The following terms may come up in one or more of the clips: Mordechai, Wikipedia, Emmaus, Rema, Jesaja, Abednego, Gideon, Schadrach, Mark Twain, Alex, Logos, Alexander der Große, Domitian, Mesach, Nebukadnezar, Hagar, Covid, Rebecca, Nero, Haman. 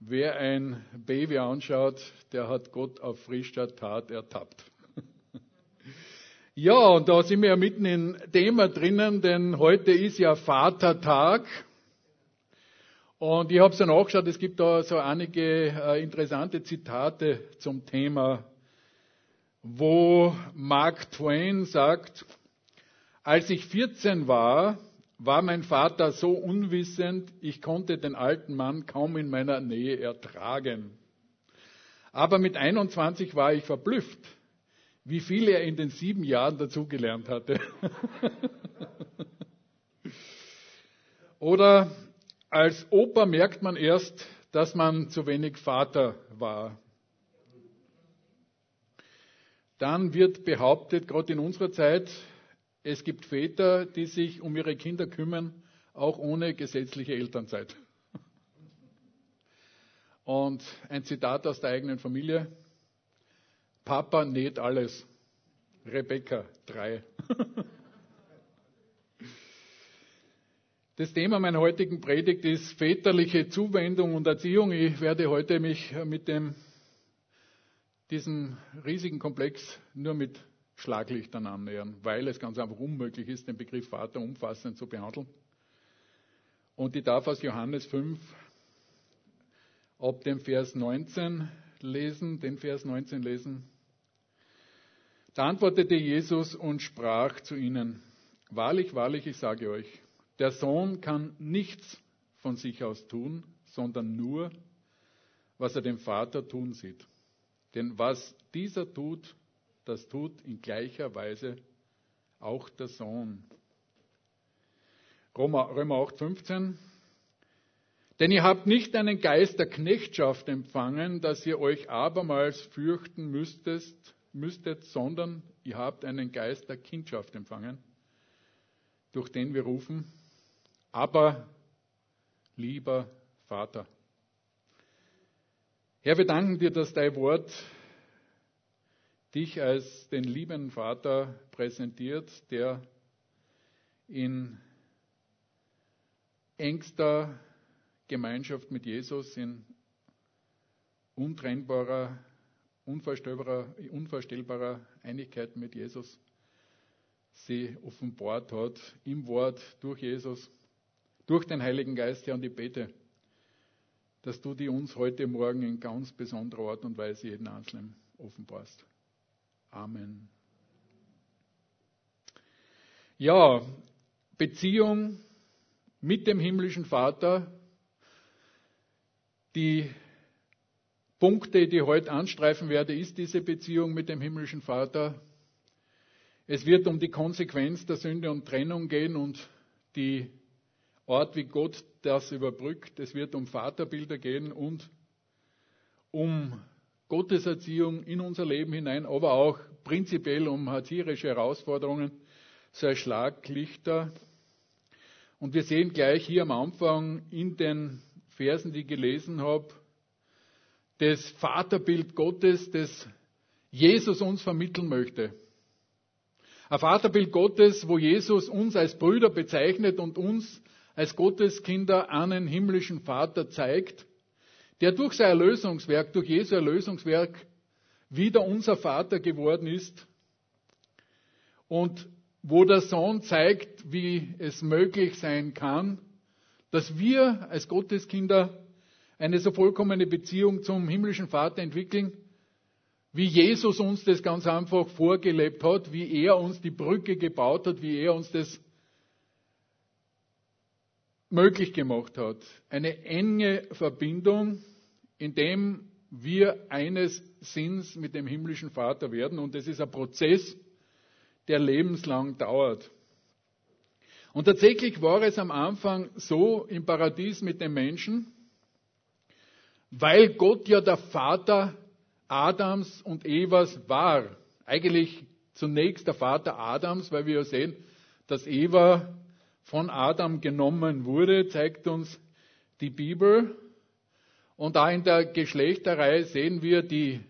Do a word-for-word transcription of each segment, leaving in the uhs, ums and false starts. Wer ein Baby anschaut, der hat Gott auf frischer Tat ertappt. Ja, und da sind wir ja mitten im Thema drinnen, denn heute ist ja Vatertag. Und ich habe es dann nachgeschaut, es gibt da so einige äh, interessante Zitate zum Thema, wo Mark Twain sagt, als ich vierzehn war, war mein Vater so unwissend, ich konnte den alten Mann kaum in meiner Nähe ertragen. Aber mit einundzwanzig war ich verblüfft, wie viel er in den sieben Jahren dazugelernt hatte. Oder als Opa merkt man erst, dass man zu wenig Vater war. Dann wird behauptet, gerade in unserer Zeit, es gibt Väter, die sich um ihre Kinder kümmern, auch ohne gesetzliche Elternzeit. Und ein Zitat aus der eigenen Familie. Papa näht alles. Rebecca drei. Das Thema meiner heutigen Predigt ist väterliche Zuwendung und Erziehung. Ich werde heute mich mit dem, diesem riesigen Komplex nur mit Schlaglichtern annähern, weil es ganz einfach unmöglich ist, den Begriff Vater umfassend zu behandeln. Und ich darf aus Johannes fünf ab dem Vers neunzehn lesen, den Vers neunzehn lesen. Da antwortete Jesus und sprach zu ihnen, wahrlich, wahrlich, ich sage euch, der Sohn kann nichts von sich aus tun, sondern nur, was er den Vater tun sieht. Denn was dieser tut, das tut in gleicher Weise auch der Sohn. Römer acht fünfzehn. Denn ihr habt nicht einen Geist der Knechtschaft empfangen, dass ihr euch abermals fürchten müsstest, müsstet, sondern ihr habt einen Geist der Kindschaft empfangen, durch den wir rufen, aber, lieber Vater. Herr, wir danken dir, dass dein Wort dich als den lieben Vater präsentiert, der in engster Gemeinschaft mit Jesus, in untrennbarer, unvorstellbarer, unvorstellbarer Einigkeit mit Jesus sie offenbart hat, im Wort, durch Jesus, durch den Heiligen Geist, Herr, und ich bete, dass du die uns heute Morgen in ganz besonderer Art und Weise jeden Einzelnen offenbarst. Amen. Ja, Beziehung mit dem himmlischen Vater, die Punkte, die ich heute anstreifen werde, ist diese Beziehung mit dem himmlischen Vater. Es wird um die Konsequenz der Sünde und Trennung gehen und die Art, wie Gott das überbrückt. Es wird um Vaterbilder gehen und um Gottes Erziehung in unser Leben hinein, aber auch prinzipiell um erzieherische Herausforderungen, so ein Schlaglichter. Und wir sehen gleich hier am Anfang in den Versen, die ich gelesen habe, das Vaterbild Gottes, das Jesus uns vermitteln möchte. Ein Vaterbild Gottes, wo Jesus uns als Brüder bezeichnet und uns als Gotteskinder einen himmlischen Vater zeigt, der durch sein Erlösungswerk, durch Jesu Erlösungswerk wieder unser Vater geworden ist und wo der Sohn zeigt, wie es möglich sein kann, dass wir als Gotteskinder eine so vollkommene Beziehung zum himmlischen Vater entwickeln, wie Jesus uns das ganz einfach vorgelebt hat, wie er uns die Brücke gebaut hat, wie er uns das möglich gemacht hat. Eine enge Verbindung, in dem wir eines Sinns mit dem himmlischen Vater werden. Und es ist ein Prozess, der lebenslang dauert. Und tatsächlich war es am Anfang so im Paradies mit den Menschen, weil Gott ja der Vater Adams und Evas war. Eigentlich zunächst der Vater Adams, weil wir ja sehen, dass Eva von Adam genommen wurde, zeigt uns die Bibel. Und da in der Geschlechterreihe sehen wir die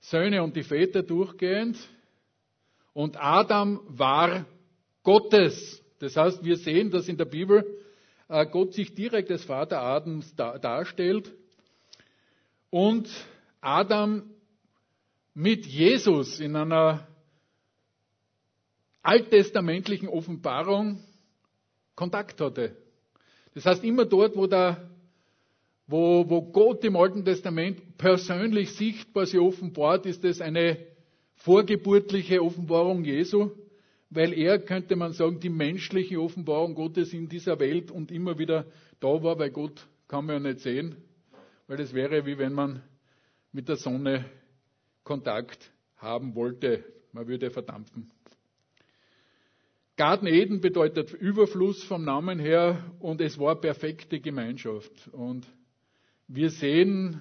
Söhne und die Väter durchgehend. Und Adam war Gottes. Das heißt, wir sehen, dass in der Bibel Gott sich direkt als Vater Adams darstellt. und Adam mit Jesus in einer alttestamentlichen Offenbarung Kontakt hatte. Das heißt, immer dort, wo, der, wo, wo Gott im Alten Testament persönlich sichtbar sich offenbart, ist das eine vorgeburtliche Offenbarung Jesu, weil er, könnte man sagen, die menschliche Offenbarung Gottes in dieser Welt und immer wieder da war, weil Gott kann man ja nicht sehen, weil das wäre, wie wenn man mit der Sonne Kontakt haben wollte. Man würde verdampfen. Garten Eden bedeutet Überfluss vom Namen her und es war perfekte Gemeinschaft. Und wir sehen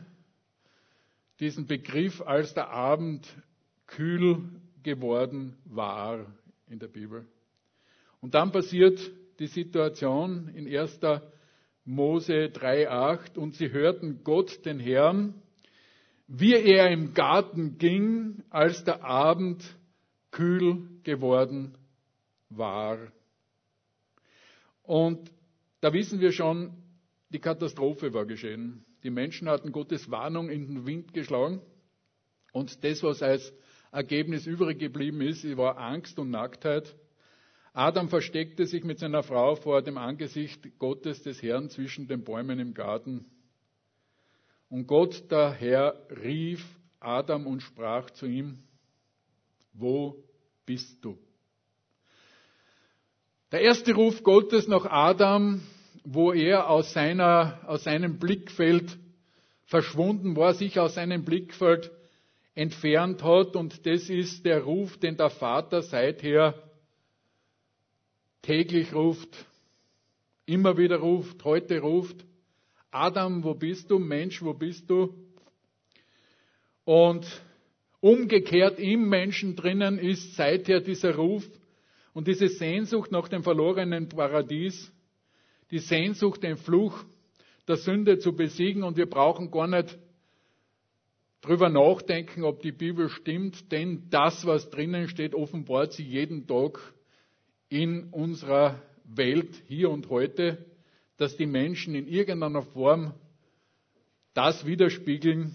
diesen Begriff, als der Abend kühl geworden war in der Bibel. Und dann passiert die Situation in erster Mose drei acht und sie hörten Gott, den Herrn, wie er im Garten ging, als der Abend kühl geworden war. war. Und da wissen wir schon, die Katastrophe war geschehen. Die Menschen hatten Gottes Warnung in den Wind geschlagen und das, was als Ergebnis übrig geblieben ist, war Angst und Nacktheit. Adam versteckte sich mit seiner Frau vor dem Angesicht Gottes des Herrn zwischen den Bäumen im Garten. Und Gott, der Herr, rief Adam und sprach zu ihm: Wo bist du? Der erste Ruf Gottes nach Adam, wo er aus, seiner, aus seinem Blickfeld verschwunden war, sich aus seinem Blickfeld entfernt hat. Und das ist der Ruf, den der Vater seither täglich ruft, immer wieder ruft, heute ruft: Adam, wo bist du? Mensch, wo bist du? Und umgekehrt im Menschen drinnen ist seither dieser Ruf, und diese Sehnsucht nach dem verlorenen Paradies, die Sehnsucht, den Fluch der Sünde zu besiegen. Und wir brauchen gar nicht drüber nachdenken, ob die Bibel stimmt, denn das, was drinnen steht, offenbart sie jeden Tag in unserer Welt, hier und heute, dass die Menschen in irgendeiner Form das widerspiegeln,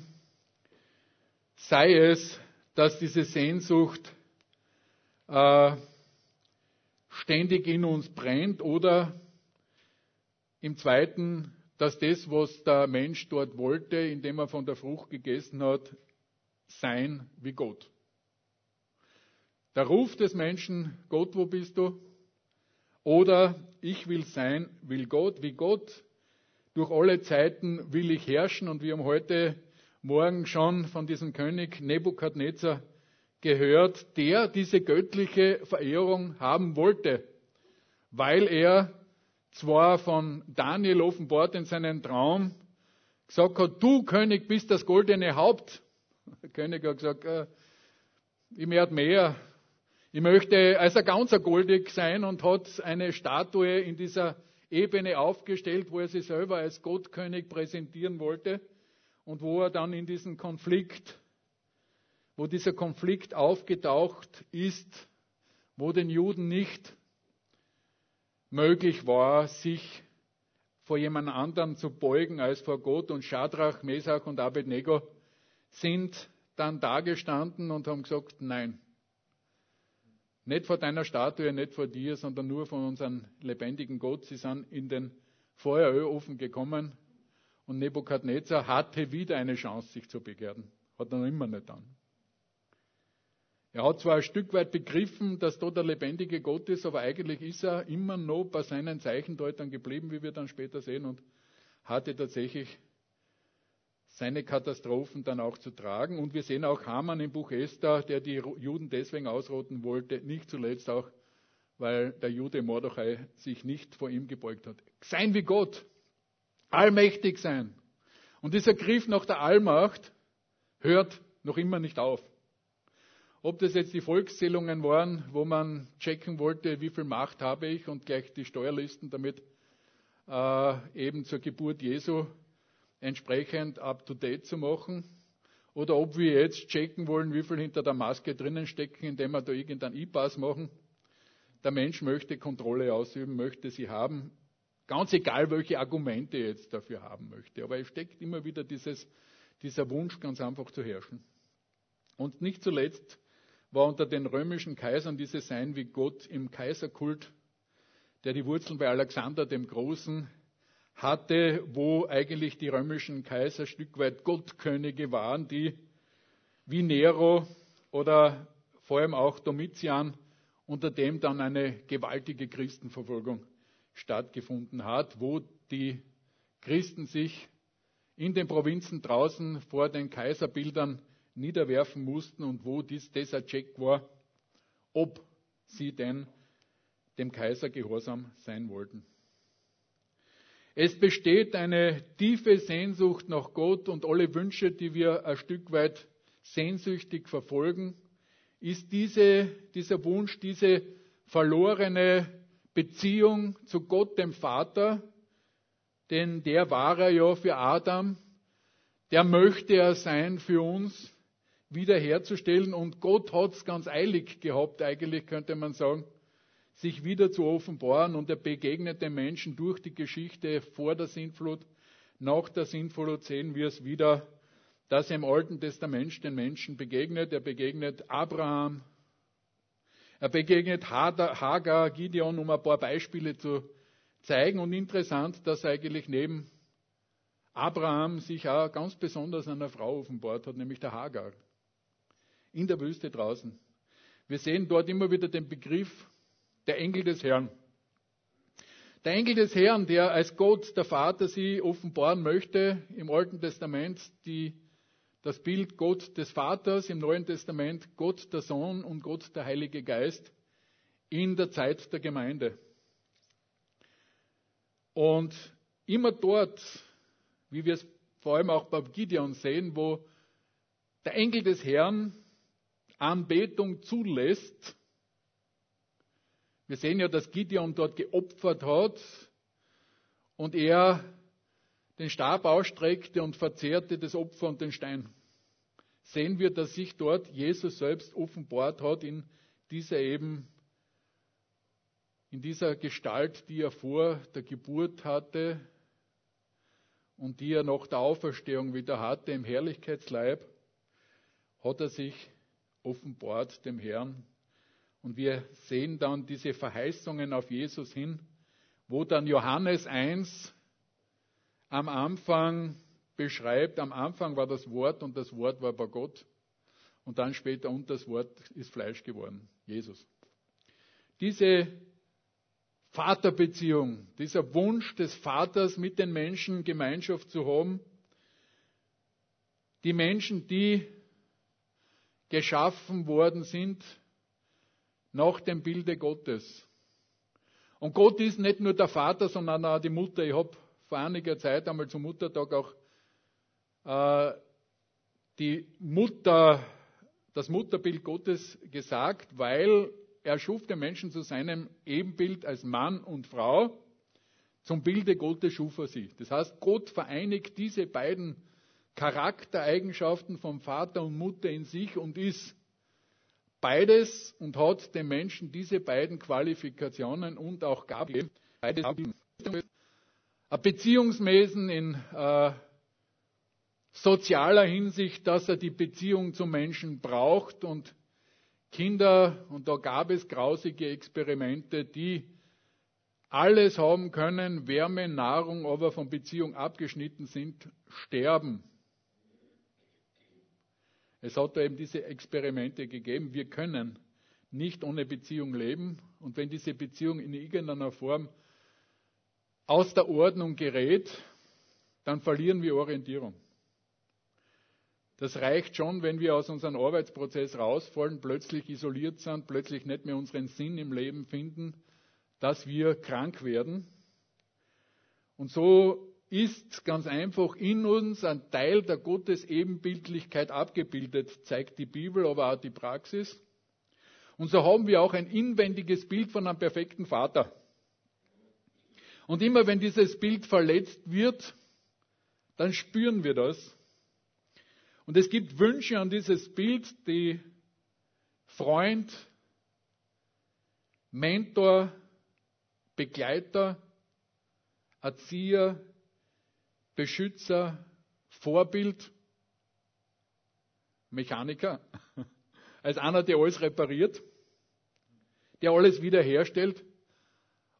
sei es, dass diese Sehnsucht äh, ständig in uns brennt, oder im Zweiten, dass das, was der Mensch dort wollte, indem er von der Frucht gegessen hat, sein wie Gott. Der Ruf des Menschen: Gott, wo bist du? Oder ich will sein, will Gott, wie Gott. Durch alle Zeiten will ich herrschen. Und wir haben heute Morgen schon von diesem König Nebukadnezar gehört, der diese göttliche Verehrung haben wollte, weil er zwar von Daniel offenbart in seinem Traum gesagt hat: Du König bist das goldene Haupt. Der König hat gesagt: äh, Ich möchte mehr, ich möchte als ein ganzer goldig sein, und hat eine Statue in dieser Ebene aufgestellt, wo er sich selber als Gottkönig präsentieren wollte und wo er dann in diesen Konflikt wo dieser Konflikt aufgetaucht ist, wo den Juden nicht möglich war, sich vor jemand anderem zu beugen als vor Gott. Und Schadrach, Mesach und Abednego sind dann dagestanden und haben gesagt: Nein, nicht vor deiner Statue, nicht vor dir, sondern nur von unserem lebendigen Gott. Sie sind in den Feuerofen gekommen und Nebukadnezar hatte wieder eine Chance, sich zu begehren. Hat er noch immer nicht an. Er hat zwar ein Stück weit begriffen, dass da der lebendige Gott ist, aber eigentlich ist er immer noch bei seinen Zeichendeutern geblieben, wie wir dann später sehen, und hatte tatsächlich seine Katastrophen dann auch zu tragen. Und wir sehen auch Haman im Buch Esther, der die Juden deswegen ausrotten wollte, nicht zuletzt auch, weil der Jude Mordechai sich nicht vor ihm gebeugt hat. Sein wie Gott, allmächtig sein. Und dieser Griff nach der Allmacht hört noch immer nicht auf. Ob das jetzt die Volkszählungen waren, wo man checken wollte, wie viel Macht habe ich, und gleich die Steuerlisten damit äh, eben zur Geburt Jesu entsprechend up-to-date zu machen, oder ob wir jetzt checken wollen, wie viel hinter der Maske drinnen stecken, indem wir da irgendeinen I-Pass machen. Der Mensch möchte Kontrolle ausüben, möchte sie haben, ganz egal, welche Argumente er jetzt dafür haben möchte. Aber es steckt immer wieder dieses, dieser Wunsch, ganz einfach zu herrschen. Und nicht zuletzt war unter den römischen Kaisern dieses Sein wie Gott im Kaiserkult, der die Wurzeln bei Alexander dem Großen hatte, wo eigentlich die römischen Kaiser Stück weit Gottkönige waren, die wie Nero oder vor allem auch Domitian, unter dem dann eine gewaltige Christenverfolgung stattgefunden hat, wo die Christen sich in den Provinzen draußen vor den Kaiserbildern niederwerfen mussten und wo dies dieser Check war, ob sie denn dem Kaiser gehorsam sein wollten. Es besteht eine tiefe Sehnsucht nach Gott, und alle Wünsche, die wir ein Stück weit sehnsüchtig verfolgen, ist diese, dieser Wunsch, diese verlorene Beziehung zu Gott, dem Vater, denn der war er ja für Adam, der möchte er sein für uns, wiederherzustellen, und Gott hat es ganz eilig gehabt, eigentlich könnte man sagen, sich wieder zu offenbaren, und er begegnet den Menschen durch die Geschichte vor der Sintflut, nach der Sintflut sehen wir es wieder, dass er im Alten Testament den Menschen begegnet. Er begegnet Abraham, er begegnet Hagar, Gideon, um ein paar Beispiele zu zeigen. Und interessant, dass eigentlich neben Abraham sich auch ganz besonders einer Frau offenbart hat, nämlich der Hagar, in der Wüste draußen. Wir sehen dort immer wieder den Begriff der Engel des Herrn. Der Engel des Herrn, der als Gott, der Vater, sie offenbaren möchte, im Alten Testament die das Bild Gott des Vaters, im Neuen Testament Gott der Sohn und Gott der Heilige Geist in der Zeit der Gemeinde. Und immer dort, wie wir es vor allem auch bei Gideon sehen, wo der Engel des Herrn Anbetung zulässt. Wir sehen ja, dass Gideon dort geopfert hat und er den Stab ausstreckte und verzehrte das Opfer und den Stein. Sehen wir, dass sich dort Jesus selbst offenbart hat in dieser eben, in dieser Gestalt, die er vor der Geburt hatte und die er nach der Auferstehung wieder hatte, im Herrlichkeitsleib, hat er sich offenbart dem Herrn. Und wir sehen dann diese Verheißungen auf Jesus hin, wo dann Johannes eins am Anfang beschreibt, am Anfang war das Wort und das Wort war bei Gott. Und dann später, und das Wort ist Fleisch geworden, Jesus. Diese Vaterbeziehung, dieser Wunsch des Vaters, mit den Menschen Gemeinschaft zu haben, die Menschen, die geschaffen worden sind nach dem Bilde Gottes. Und Gott ist nicht nur der Vater, sondern auch die Mutter. Ich habe vor einiger Zeit einmal zum Muttertag auch äh, die Mutter, das Mutterbild Gottes gesagt, weil er schuf den Menschen zu seinem Ebenbild als Mann und Frau. Zum Bilde Gottes schuf er sie. Das heißt, Gott vereinigt diese beiden Charaktereigenschaften von Vater und Mutter in sich und ist beides und hat den Menschen diese beiden Qualifikationen und auch Gaben gegeben. Beides ein Beziehungswesen in äh, sozialer Hinsicht, dass er die Beziehung zum Menschen braucht, und Kinder, und da gab es grausige Experimente, die alles haben können, Wärme, Nahrung, aber von Beziehung abgeschnitten sind, sterben. Es hat da eben diese Experimente gegeben. Wir können nicht ohne Beziehung leben, und wenn diese Beziehung in irgendeiner Form aus der Ordnung gerät, dann verlieren wir Orientierung. Das reicht schon, wenn wir aus unserem Arbeitsprozess rausfallen, plötzlich isoliert sind, plötzlich nicht mehr unseren Sinn im Leben finden, dass wir krank werden. Und so ist ganz einfach in uns ein Teil der Gottesebenbildlichkeit abgebildet, zeigt die Bibel, aber auch die Praxis. Und so haben wir auch ein inwendiges Bild von einem perfekten Vater. Und immer wenn dieses Bild verletzt wird, dann spüren wir das. Und es gibt Wünsche an dieses Bild, die Freund, Mentor, Begleiter, Erzieher, Beschützer, Vorbild Mechaniker, als einer, der alles repariert, der alles wiederherstellt,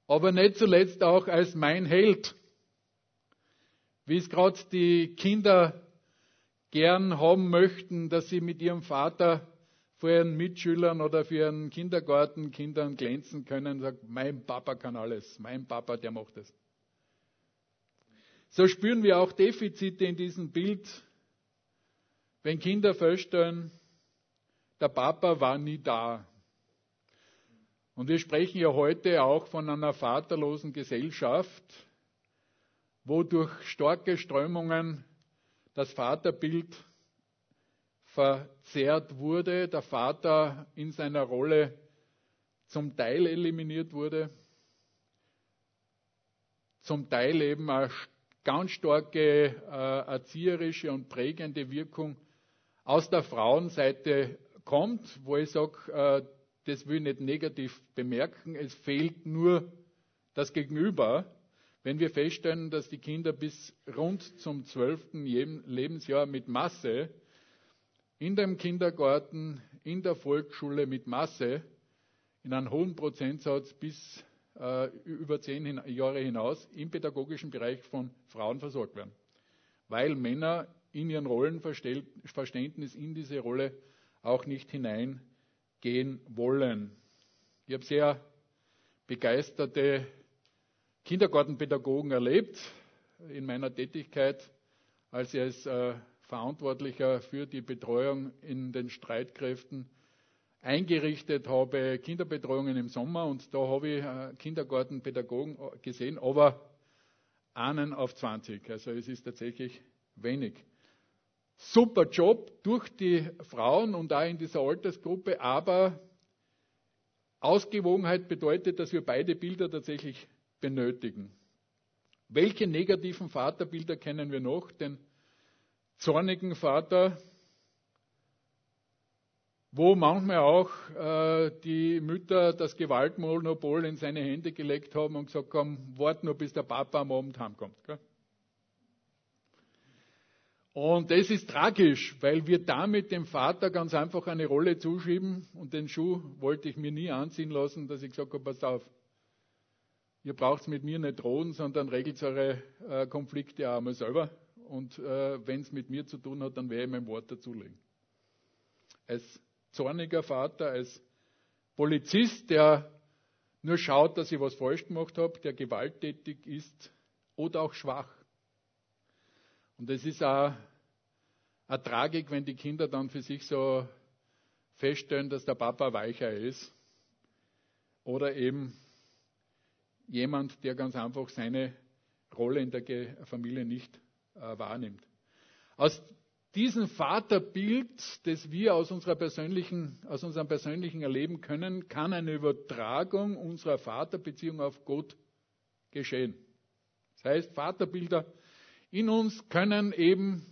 aber nicht zuletzt auch als mein Held. Wie es gerade die Kinder gern haben möchten, dass sie mit ihrem Vater vor ihren Mitschülern oder für ihren Kindergartenkindern glänzen können und sagen, mein Papa kann alles, mein Papa, der macht es. So spüren wir auch Defizite in diesem Bild, wenn Kinder feststellen, der Papa war nie da. Und wir sprechen ja heute auch von einer vaterlosen Gesellschaft, wo durch starke Strömungen das Vaterbild verzerrt wurde, der Vater in seiner Rolle zum Teil eliminiert wurde, zum Teil eben eine ganz starke äh, erzieherische und prägende Wirkung aus der Frauenseite kommt, wo ich sage, äh, das will ich nicht negativ bemerken, es fehlt nur das Gegenüber. Wenn wir feststellen, dass die Kinder bis rund zum zwölften Lebensjahr mit Masse in dem Kindergarten, in der Volksschule mit Masse, in einem hohen Prozentsatz bis äh, über zehn hin- Jahre hinaus im pädagogischen Bereich von Frauen versorgt werden, weil Männer in ihren Rollenverständnis in diese Rolle auch nicht hineingehen wollen. Ich habe sehr begeisterte Kindergartenpädagogen erlebt in meiner Tätigkeit, als ich als äh, Verantwortlicher für die Betreuung in den Streitkräften eingerichtet habe, Kinderbetreuungen im Sommer, und da habe ich äh, Kindergartenpädagogen gesehen, aber einen auf zwanzig, also es ist tatsächlich wenig. Super Job durch die Frauen und auch in dieser Altersgruppe, aber Ausgewogenheit bedeutet, dass wir beide Bilder tatsächlich benötigen. Welche negativen Vaterbilder kennen wir noch? Den zornigen Vater, wo manchmal auch äh, die Mütter das Gewaltmonopol in seine Hände gelegt haben und gesagt haben, wart nur bis der Papa am Abend heimkommt. Gell? Und das ist tragisch, weil wir damit dem Vater ganz einfach eine Rolle zuschieben, und den Schuh wollte ich mir nie anziehen lassen, dass ich gesagt habe, pass auf, ihr braucht es mit mir nicht drohen, sondern regelt eure äh, Konflikte auch einmal selber. Und äh, wenn es mit mir zu tun hat, dann werde ich mein Wort dazulegen. Als zorniger Vater, als Polizist, der nur schaut, dass ich was falsch gemacht habe, der gewalttätig ist oder auch schwach. Und es ist auch eine Tragik, wenn die Kinder dann für sich so feststellen, dass der Papa weicher ist. Oder eben jemand, der ganz einfach seine Rolle in der Familie nicht äh, wahrnimmt. Aus diesem Vaterbild, das wir aus, unserer persönlichen, aus unserem persönlichen Erleben können, kann eine Übertragung unserer Vaterbeziehung auf Gott geschehen. Das heißt, Vaterbilder in uns können eben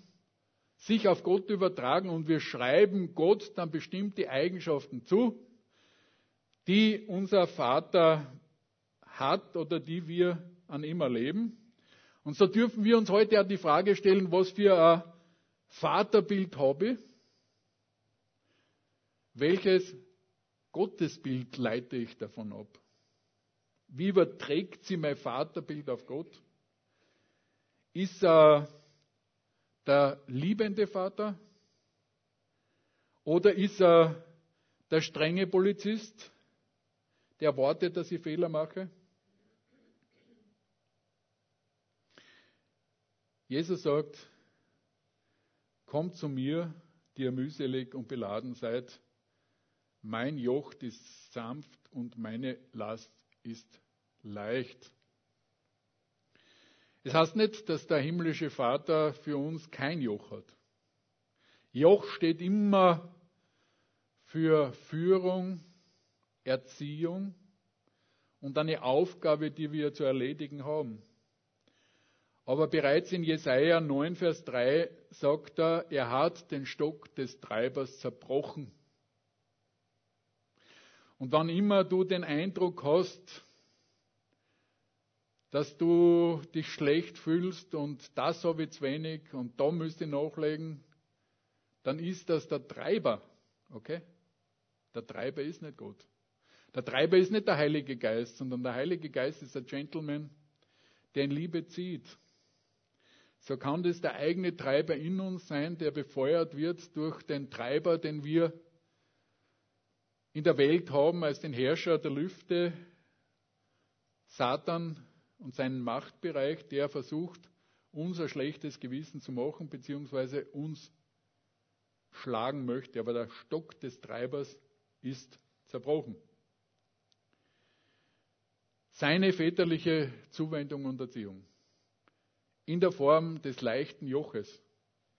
sich auf Gott übertragen, und wir schreiben Gott dann bestimmte Eigenschaften zu, die unser Vater hat oder die wir an ihm erleben. Und so dürfen wir uns heute auch die Frage stellen, was für ein Vaterbild habe ich? Welches Gottesbild leite ich davon ab? Wie überträgt sie mein Vaterbild auf Gott? Ist er der liebende Vater? Oder ist er der strenge Polizist, der erwartet, dass ich Fehler mache? Jesus sagt, kommt zu mir, die ihr mühselig und beladen seid. Mein Joch ist sanft und meine Last ist leicht. Es heißt nicht, dass der himmlische Vater für uns kein Joch hat. Joch steht immer für Führung, Erziehung und eine Aufgabe, die wir zu erledigen haben. Aber bereits in Jesaja neun, Vers drei sagt er, er hat den Stock des Treibers zerbrochen. Und wann immer du den Eindruck hast, dass du dich schlecht fühlst und das habe ich zu wenig und da müsste ich nachlegen, dann ist das der Treiber. Okay? Der Treiber ist nicht Gott. Der Treiber ist nicht der Heilige Geist, sondern der Heilige Geist ist ein Gentleman, der in Liebe zieht. So kann das der eigene Treiber in uns sein, der befeuert wird durch den Treiber, den wir in der Welt haben, als den Herrscher der Lüfte, Satan und seinen Machtbereich, der versucht, uns ein schlechtes Gewissen zu machen, beziehungsweise uns schlagen möchte. Aber der Stock des Treibers ist zerbrochen. Seine väterliche Zuwendung und Erziehung in der Form des leichten Joches,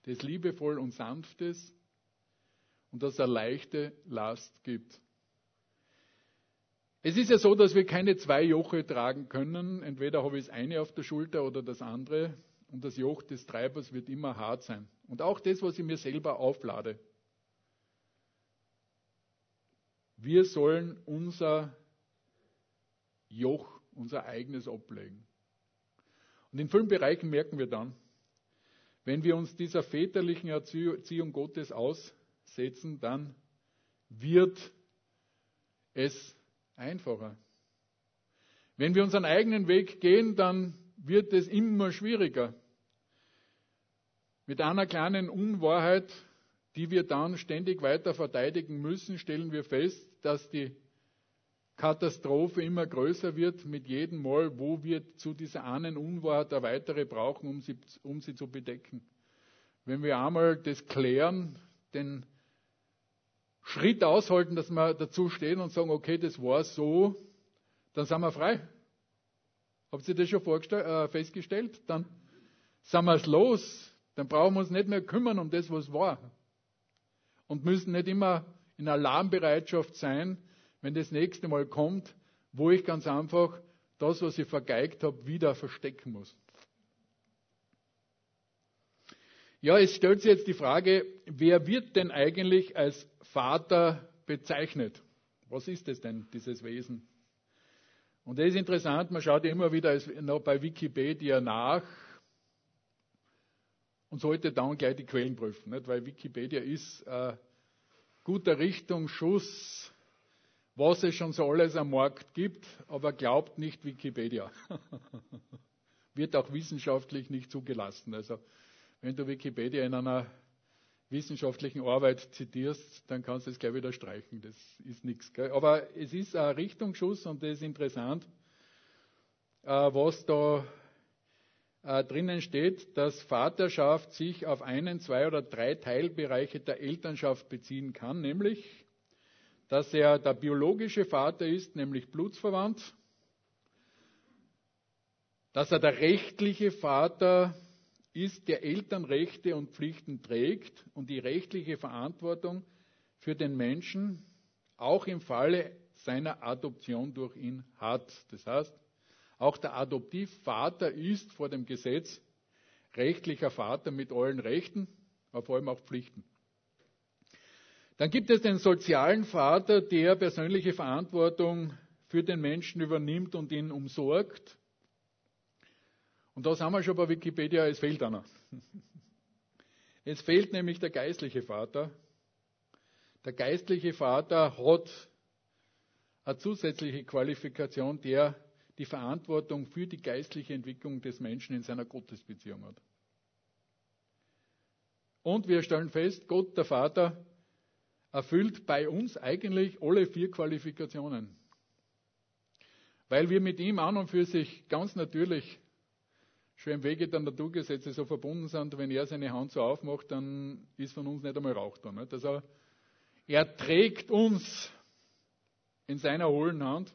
des liebevoll und sanftes und das eine leichte Last gibt. Es ist ja so, dass wir keine zwei Joche tragen können. Entweder habe ich das eine auf der Schulter oder das andere. Und das Joch des Treibers wird immer hart sein. Und auch das, was ich mir selber auflade. Wir sollen unser Joch, unser eigenes ablegen. Und in vielen Bereichen merken wir dann, wenn wir uns dieser väterlichen Erziehung Gottes aussetzen, dann wird es einfacher. Wenn wir unseren eigenen Weg gehen, dann wird es immer schwieriger. Mit einer kleinen Unwahrheit, die wir dann ständig weiter verteidigen müssen, stellen wir fest, dass die Katastrophe immer größer wird mit jedem Mal, wo wir zu dieser einen Unwahrheit eine weitere brauchen, um sie, um sie zu bedecken. Wenn wir einmal das klären, den Schritt aushalten, dass wir dazu stehen und sagen, okay, das war so, dann sind wir frei. Habt ihr das schon äh, festgestellt? Dann sind wir es los. Dann brauchen wir uns nicht mehr kümmern um das, was war. Und müssen nicht immer in Alarmbereitschaft sein, wenn das nächste Mal kommt, wo ich ganz einfach das, was ich vergeigt habe, wieder verstecken muss. Ja, es stellt sich jetzt die Frage, wer wird denn eigentlich als Vater bezeichnet? Was ist es denn, dieses Wesen? Und das ist interessant, man schaut ja immer wieder bei Wikipedia nach und sollte dann gleich die Quellen prüfen, nicht? Weil Wikipedia ist äh, guter Richtungsschuss, was es schon so alles am Markt gibt, aber glaubt nicht Wikipedia. Wird auch wissenschaftlich nicht zugelassen, also wenn du Wikipedia in einer wissenschaftlichen Arbeit zitierst, dann kannst du es gleich wieder streichen. Das ist nichts. Aber es ist ein Richtungsschuss und das ist interessant, was da drinnen steht, dass Vaterschaft sich auf einen, zwei oder drei Teilbereiche der Elternschaft beziehen kann, nämlich, dass er der biologische Vater ist, nämlich blutsverwandt, dass er der rechtliche Vater ist, ist, der Elternrechte und Pflichten trägt und die rechtliche Verantwortung für den Menschen auch im Falle seiner Adoption durch ihn hat. Das heißt, auch der Adoptivvater ist vor dem Gesetz rechtlicher Vater mit allen Rechten, aber vor allem auch Pflichten. Dann gibt es den sozialen Vater, der persönliche Verantwortung für den Menschen übernimmt und ihn umsorgt. Und da sind wir schon bei Wikipedia, es fehlt einer. Es fehlt nämlich der geistliche Vater. Der geistliche Vater hat eine zusätzliche Qualifikation, der die Verantwortung für die geistliche Entwicklung des Menschen in seiner Gottesbeziehung hat. Und wir stellen fest, Gott, der Vater, erfüllt bei uns eigentlich alle vier Qualifikationen. Weil wir mit ihm an und für sich ganz natürlich schon im Wege der Naturgesetze so verbunden sind, wenn er seine Hand so aufmacht, dann ist von uns nicht einmal Rauch da. Nicht? Also er trägt uns in seiner hohlen Hand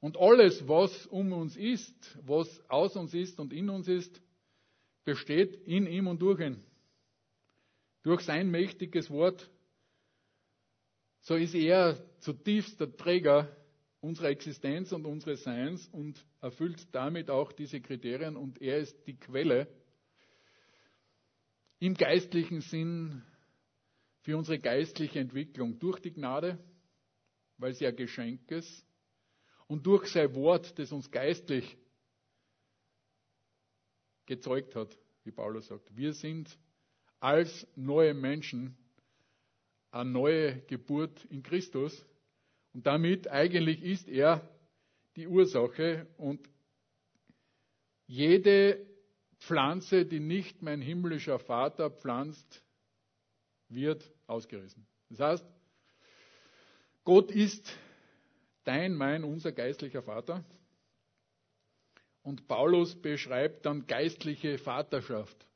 und alles, was um uns ist, was aus uns ist und in uns ist, besteht in ihm und durch ihn. Durch sein mächtiges Wort, so ist er zutiefst der Träger unserer Existenz und unseres Seins und erfüllt damit auch diese Kriterien und er ist die Quelle im geistlichen Sinn für unsere geistliche Entwicklung durch die Gnade, weil sie ein Geschenk ist und durch sein Wort, das uns geistlich gezeugt hat, wie Paulus sagt. Wir sind als neue Menschen eine neue Geburt in Christus. Und damit eigentlich ist er die Ursache. Und jede Pflanze, die nicht mein himmlischer Vater pflanzt, wird ausgerissen. Das heißt, Gott ist dein, mein, unser geistlicher Vater. Und Paulus beschreibt dann geistliche Vaterschaft.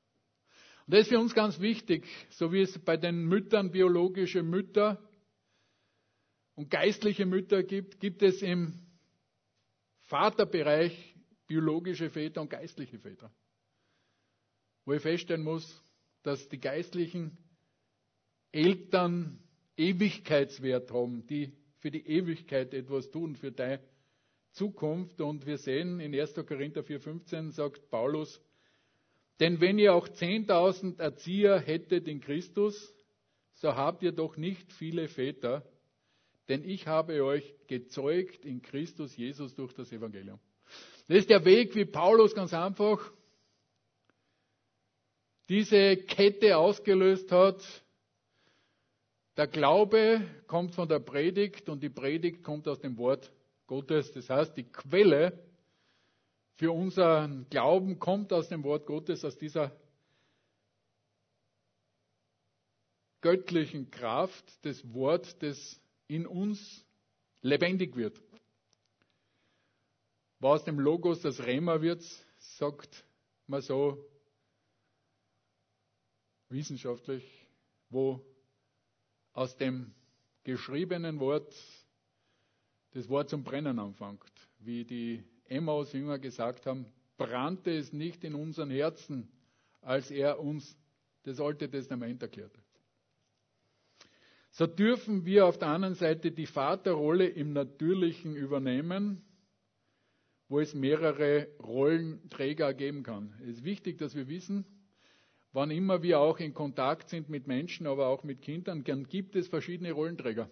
Und das ist für uns ganz wichtig, so wie es bei den Müttern biologische Mütter und geistliche Mütter gibt, gibt es im Vaterbereich biologische Väter und geistliche Väter. Wo ich feststellen muss, dass die geistlichen Eltern Ewigkeitswert haben, die für die Ewigkeit etwas tun, für deine Zukunft. Und wir sehen in erster Korinther vier fünfzehn, sagt Paulus, denn wenn ihr auch zehntausend Erzieher hättet in Christus, so habt ihr doch nicht viele Väter, denn ich habe euch gezeugt in Christus Jesus durch das Evangelium. Das ist der Weg, wie Paulus ganz einfach diese Kette ausgelöst hat. Der Glaube kommt von der Predigt und die Predigt kommt aus dem Wort Gottes. Das heißt, die Quelle für unseren Glauben kommt aus dem Wort Gottes, aus dieser göttlichen Kraft des Wortes, das in uns lebendig wird. Wo aus dem Logos das Rema wird, sagt man so wissenschaftlich, wo aus dem geschriebenen Wort das Wort zum Brennen anfängt. Wie die Emmaus-Jünger gesagt haben, brannte es nicht in unseren Herzen, als er uns das Alte Testament erklärte. So dürfen wir auf der anderen Seite die Vaterrolle im Natürlichen übernehmen, wo es mehrere Rollenträger geben kann. Es ist wichtig, dass wir wissen, wann immer wir auch in Kontakt sind mit Menschen, aber auch mit Kindern, dann gibt es verschiedene Rollenträger.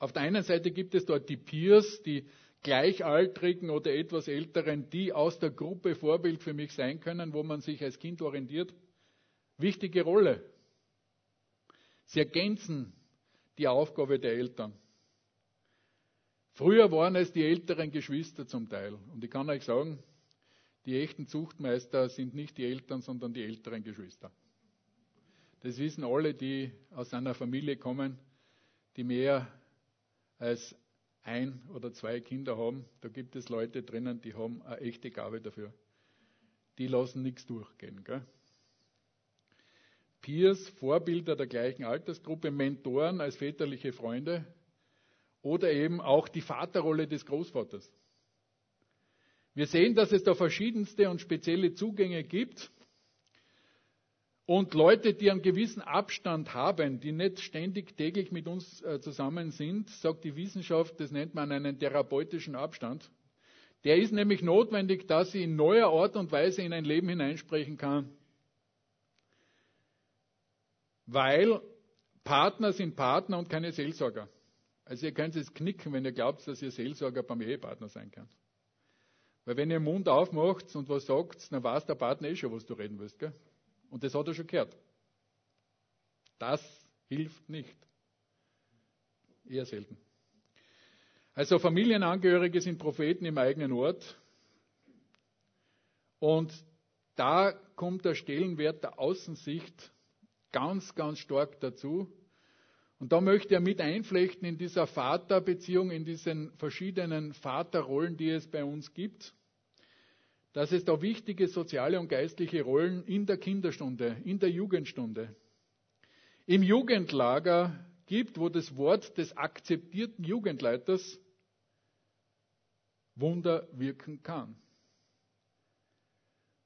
Auf der einen Seite gibt es dort die Peers, die Gleichaltrigen oder etwas Älteren, die aus der Gruppe Vorbild für mich sein können, wo man sich als Kind orientiert. Wichtige Rolle. Sie ergänzen die Aufgabe der Eltern. Früher waren es die älteren Geschwister zum Teil. Und ich kann euch sagen, die echten Zuchtmeister sind nicht die Eltern, sondern die älteren Geschwister. Das wissen alle, die aus einer Familie kommen, die mehr als ein oder zwei Kinder haben. Da gibt es Leute drinnen, die haben eine echte Gabe dafür. Die lassen nichts durchgehen. Gell? Peers, Vorbilder der gleichen Altersgruppe, Mentoren als väterliche Freunde oder eben auch die Vaterrolle des Großvaters. Wir sehen, dass es da verschiedenste und spezielle Zugänge gibt und Leute, die einen gewissen Abstand haben, die nicht ständig täglich mit uns zusammen sind, sagt die Wissenschaft, das nennt man einen therapeutischen Abstand. Der ist nämlich notwendig, dass sie in neuer Art und Weise in ein Leben hineinsprechen kann. Weil Partner sind Partner und keine Seelsorger. Also ihr könnt es knicken, wenn ihr glaubt, dass ihr Seelsorger beim Ehepartner sein könnt. Weil wenn ihr den Mund aufmacht und was sagt, dann weiß der Partner eh schon, was du reden willst. Gell? Und das hat er schon gehört. Das hilft nicht. Eher selten. Also Familienangehörige sind Propheten im eigenen Ort. Und da kommt der Stellenwert der Außensicht ganz, ganz stark dazu. Und da möchte er mit einflechten in dieser Vaterbeziehung, in diesen verschiedenen Vaterrollen, die es bei uns gibt, dass es da wichtige soziale und geistliche Rollen in der Kinderstunde, in der Jugendstunde, im Jugendlager gibt, wo das Wort des akzeptierten Jugendleiters Wunder wirken kann.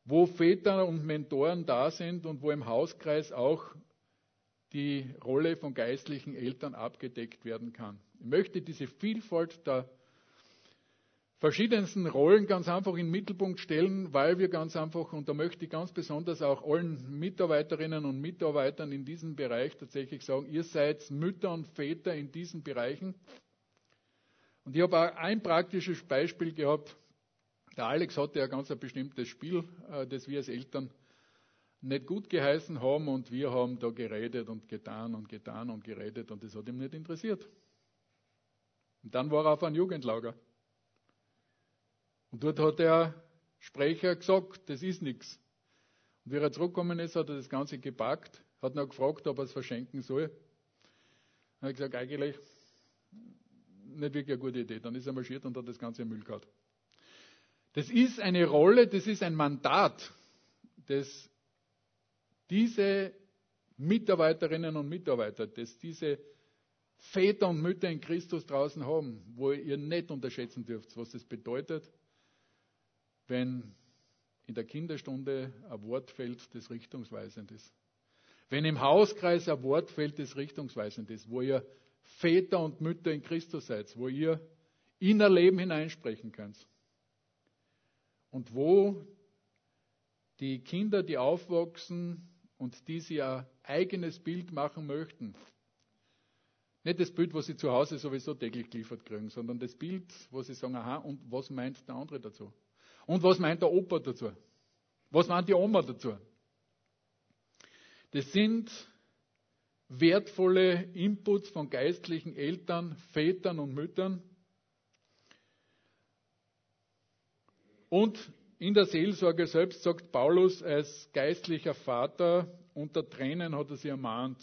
Wo Väter und Mentoren da sind und wo im Hauskreis auch die Rolle von geistlichen Eltern abgedeckt werden kann. Ich möchte diese Vielfalt der verschiedensten Rollen ganz einfach in den Mittelpunkt stellen, weil wir ganz einfach, und da möchte ich ganz besonders auch allen Mitarbeiterinnen und Mitarbeitern in diesem Bereich tatsächlich sagen, ihr seid Mütter und Väter in diesen Bereichen. Und ich habe auch ein praktisches Beispiel gehabt. Der Alex hatte ja ganz ein bestimmtes Spiel, das wir als Eltern nicht gut geheißen haben und wir haben da geredet und getan und getan und geredet und das hat ihm nicht interessiert. Und dann war er auf einem Jugendlager. Und dort hat der Sprecher gesagt, das ist nichts. Und wie er zurückgekommen ist, hat er das Ganze gepackt, hat noch gefragt, ob er es verschenken soll. Dann hat er gesagt, eigentlich nicht wirklich eine gute Idee. Dann ist er marschiert und hat das Ganze im Müll gehabt. Das ist eine Rolle, das ist ein Mandat, das diese Mitarbeiterinnen und Mitarbeiter, das diese Väter und Mütter in Christus draußen haben, wo ihr nicht unterschätzen dürft, was das bedeutet, wenn in der Kinderstunde ein Wort fällt, das richtungsweisend ist. Wenn im Hauskreis ein Wort fällt, das richtungsweisend ist, wo ihr Väter und Mütter in Christus seid, wo ihr in ihr Leben hineinsprechen könnt. Und wo die Kinder, die aufwachsen und die sie ihr eigenes Bild machen möchten, nicht das Bild, was sie zu Hause sowieso täglich geliefert kriegen, sondern das Bild, wo sie sagen, aha, und was meint der andere dazu? Und was meint der Opa dazu? Was meint die Oma dazu? Das sind wertvolle Inputs von geistlichen Eltern, Vätern und Müttern. Und in der Seelsorge selbst sagt Paulus, als geistlicher Vater, unter Tränen hat er sie ermahnt.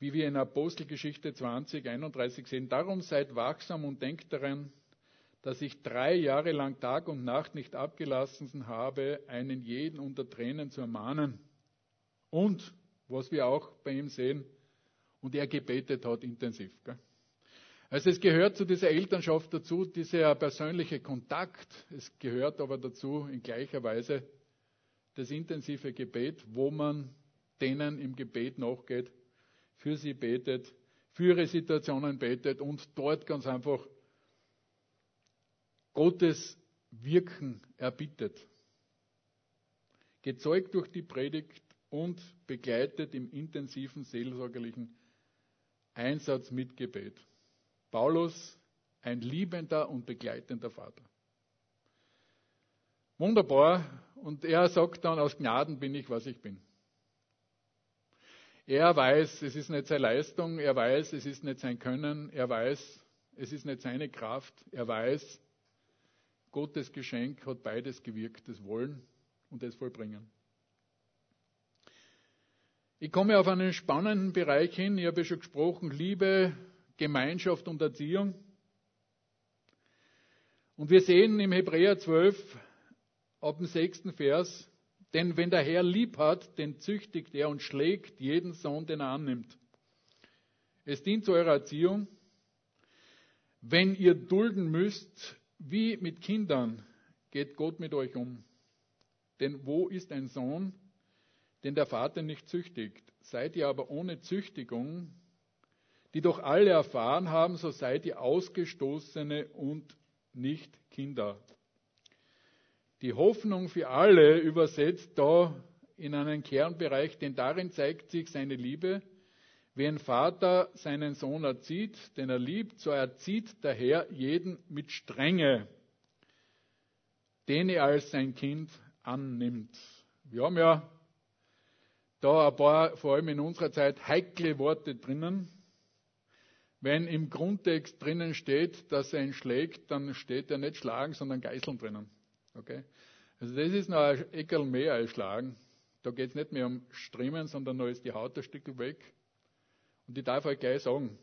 Wie wir in Apostelgeschichte zwanzig, einunddreißig sehen. Darum seid wachsam und denkt daran, dass ich drei Jahre lang Tag und Nacht nicht abgelassen habe, einen jeden unter Tränen zu ermahnen. Und, was wir auch bei ihm sehen, und er gebetet hat intensiv. Gell? Also es gehört zu dieser Elternschaft dazu, dieser persönliche Kontakt. Es gehört aber dazu in gleicher Weise das intensive Gebet, wo man denen im Gebet nachgeht, für sie betet, für ihre Situationen betet und dort ganz einfach Gottes Wirken erbittet. Gezeugt durch die Predigt und begleitet im intensiven seelsorgerlichen Einsatz mit Gebet. Paulus, ein liebender und begleitender Vater. Wunderbar. Und er sagt dann, aus Gnaden bin ich, was ich bin. Er weiß, es ist nicht seine Leistung. Er weiß, es ist nicht sein Können. Er weiß, es ist nicht seine Kraft. Er weiß, Gottes Geschenk hat beides gewirkt, das Wollen und das Vollbringen. Ich komme auf einen spannenden Bereich hin, ich habe ja schon gesprochen, Liebe, Gemeinschaft und Erziehung. Und wir sehen im Hebräer zwölf, ab dem sechsten Vers, denn wenn der Herr lieb hat, den züchtigt er und schlägt jeden Sohn, den er annimmt. Es dient zu eurer Erziehung, wenn ihr dulden müsst, wie mit Kindern geht Gott mit euch um. Denn wo ist ein Sohn, den der Vater nicht züchtigt? Seid ihr aber ohne Züchtigung, die doch alle erfahren haben, so seid ihr Ausgestoßene und nicht Kinder. Die Hoffnung für alle übersetzt da in einen Kernbereich, denn darin zeigt sich seine Liebe. Wie ein Vater seinen Sohn erzieht, den er liebt, so erzieht der Herr jeden mit Strenge, den er als sein Kind annimmt. Wir haben ja da ein paar, vor allem in unserer Zeit, heikle Worte drinnen. Wenn im Grundtext drinnen steht, dass er ihn schlägt, dann steht er nicht schlagen, sondern geißeln drinnen. Okay? Also das ist noch ein Eckerl mehr als schlagen. Da geht es nicht mehr um Striemen, sondern da ist die Haut ein Stück weg. Und ich darf euch gleich sagen,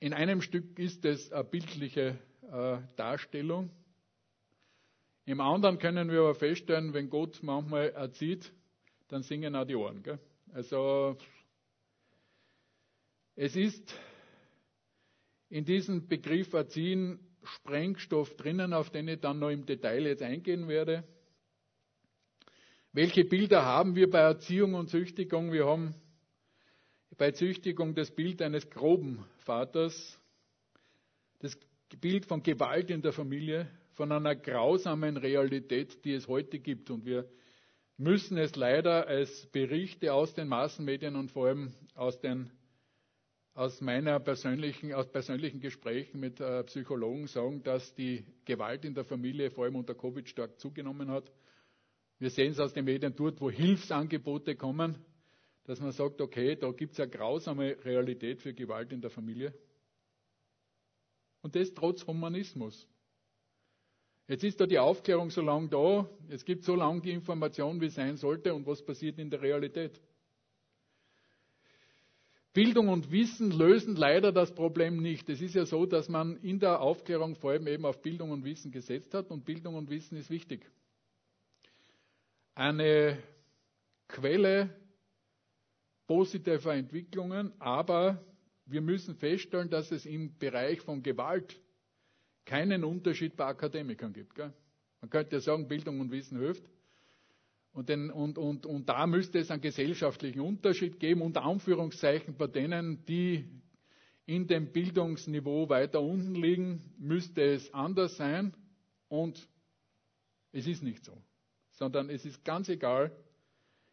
in einem Stück ist das eine bildliche äh, Darstellung. Im anderen können wir aber feststellen, wenn Gott manchmal erzieht, dann singen auch die Ohren. Gell? Also es ist in diesem Begriff Erziehen Sprengstoff drinnen, auf den ich dann noch im Detail jetzt eingehen werde. Welche Bilder haben wir bei Erziehung und Züchtigung? Wir haben bei Züchtigung das Bild eines groben Vaters, das Bild von Gewalt in der Familie, von einer grausamen Realität, die es heute gibt. Und wir müssen es leider als Berichte aus den Massenmedien und vor allem aus, den, aus meiner persönlichen, aus persönlichen Gesprächen mit äh, Psychologen sagen, dass die Gewalt in der Familie vor allem unter Covid stark zugenommen hat Wir sehen es aus den Medien dort, wo Hilfsangebote kommen, dass man sagt, okay, da gibt es eine grausame Realität für Gewalt in der Familie. Und das trotz Humanismus. Jetzt ist da die Aufklärung so lange da, es gibt so lange die Information, wie es sein sollte und was passiert in der Realität. Bildung und Wissen lösen leider das Problem nicht. Es ist ja so, dass man in der Aufklärung vor allem eben auf Bildung und Wissen gesetzt hat und Bildung und Wissen ist wichtig. Eine Quelle positiver Entwicklungen, aber wir müssen feststellen, dass es im Bereich von Gewalt keinen Unterschied bei Akademikern gibt. Gell? Man könnte ja sagen, Bildung und Wissen hilft. Und, den, und, und, und da müsste es einen gesellschaftlichen Unterschied geben, unter Anführungszeichen bei denen, die in dem Bildungsniveau weiter unten liegen, müsste es anders sein. Und es ist nicht so. Sondern es ist ganz egal,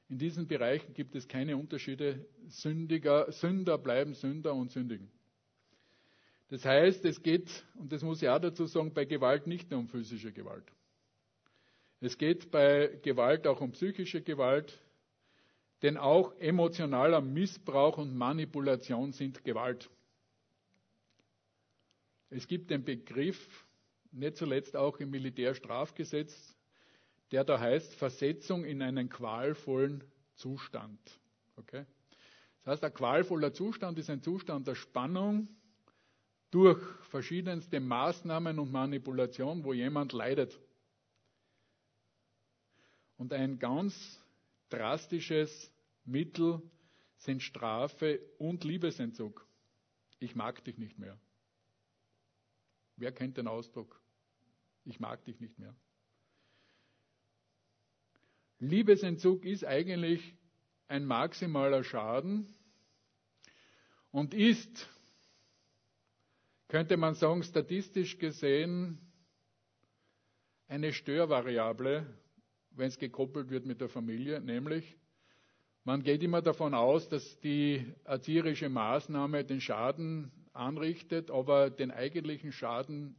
in diesen Bereichen gibt es keine Unterschiede. Sündiger, Sünder bleiben Sünder und sündigen. Das heißt, es geht, und das muss ich auch dazu sagen, bei Gewalt nicht nur um physische Gewalt. Es geht bei Gewalt auch um psychische Gewalt, denn auch emotionaler Missbrauch und Manipulation sind Gewalt. Es gibt den Begriff, nicht zuletzt auch im Militärstrafgesetz, der da heißt Versetzung in einen qualvollen Zustand. Okay? Das heißt, ein qualvoller Zustand ist ein Zustand der Spannung, durch verschiedenste Maßnahmen und Manipulation, wo jemand leidet. Und ein ganz drastisches Mittel sind Strafe und Liebesentzug. Ich mag dich nicht mehr. Wer kennt den Ausdruck? Ich mag dich nicht mehr. Liebesentzug ist eigentlich ein maximaler Schaden und ist, könnte man sagen, statistisch gesehen eine Störvariable, wenn es gekoppelt wird mit der Familie, nämlich man geht immer davon aus, dass die erzieherische Maßnahme den Schaden anrichtet, aber den eigentlichen Schaden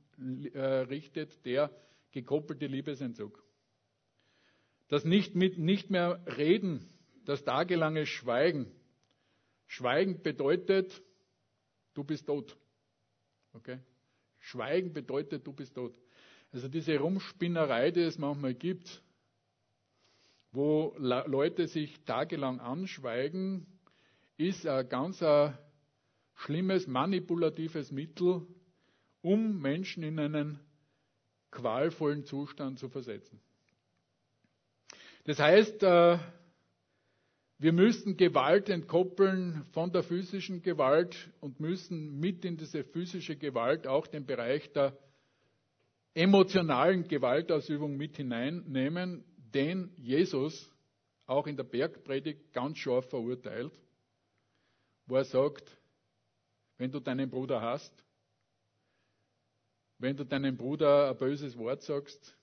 äh, richtet der gekoppelte Liebesentzug. Das nicht, mit, nicht mehr reden, das tagelange Schweigen. Schweigen bedeutet, du bist tot. Okay? Schweigen bedeutet, du bist tot. Also diese Rumspinnerei, die es manchmal gibt, wo La- Leute sich tagelang anschweigen, ist ein ganz ein schlimmes, manipulatives Mittel, um Menschen in einen qualvollen Zustand zu versetzen. Das heißt, äh, wir müssen Gewalt entkoppeln von der physischen Gewalt und müssen mit in diese physische Gewalt auch den Bereich der emotionalen Gewaltausübung mit hineinnehmen, den Jesus auch in der Bergpredigt ganz scharf verurteilt, wo er sagt, wenn du deinen Bruder hasst, wenn du deinem Bruder ein böses Wort sagst,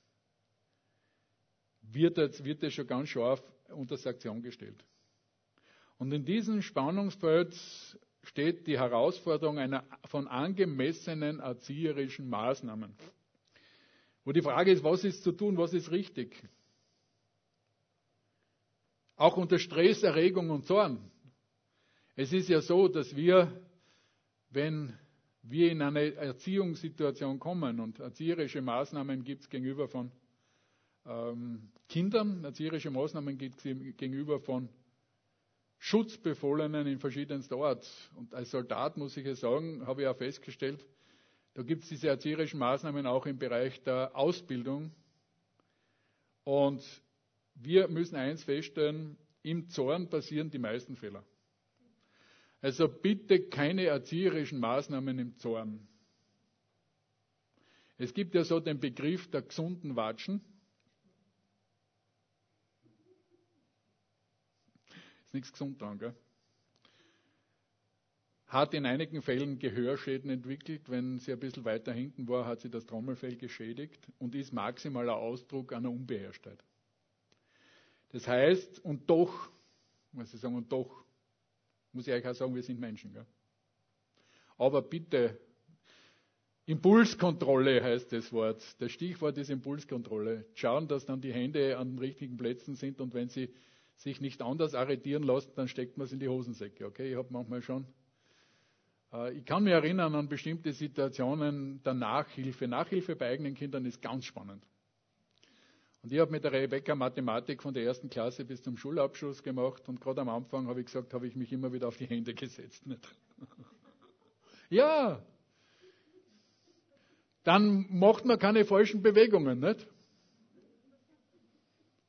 wird das, wird das schon ganz scharf unter Sanktion gestellt. Und in diesem Spannungsfeld steht die Herausforderung einer, von angemessenen erzieherischen Maßnahmen. Wo die Frage ist, was ist zu tun, was ist richtig? Auch unter Stress, Erregung und Zorn. Es ist ja so, dass wir, wenn wir in eine Erziehungssituation kommen und erzieherische Maßnahmen gibt es gegenüber von ähm, Kindern, erzieherische Maßnahmen gibt es gegenüber von Schutzbefohlenen in verschiedenster Art. Und als Soldat, muss ich ja sagen, habe ich auch festgestellt, da gibt es diese erzieherischen Maßnahmen auch im Bereich der Ausbildung. Und wir müssen eins feststellen, im Zorn passieren die meisten Fehler. Also bitte keine erzieherischen Maßnahmen im Zorn. Es gibt ja so den Begriff der gesunden Watschen. Ist nichts gesund dran, gell? Hat in einigen Fällen Gehörschäden entwickelt. Wenn sie ein bisschen weiter hinten war, hat sie das Trommelfell geschädigt und ist maximaler Ausdruck einer Unbeherrschtheit. Das heißt, und doch, muss ich sagen, und doch, muss ich euch auch sagen, wir sind Menschen. Gell? Aber bitte, Impulskontrolle heißt das Wort. Das Stichwort ist Impulskontrolle. Schauen, dass dann die Hände an den richtigen Plätzen sind und wenn sie sich nicht anders arretieren lassen, dann steckt man es in die Hosensäcke. Okay, ich habe manchmal schon. Äh, ich kann mich erinnern an bestimmte Situationen der Nachhilfe. Nachhilfe bei eigenen Kindern ist ganz spannend. Und ich habe mit der Rebecca Mathematik von der ersten Klasse bis zum Schulabschluss gemacht und gerade am Anfang habe ich gesagt, habe ich mich immer wieder auf die Hände gesetzt. Nicht? Ja, dann macht man keine falschen Bewegungen. Nicht?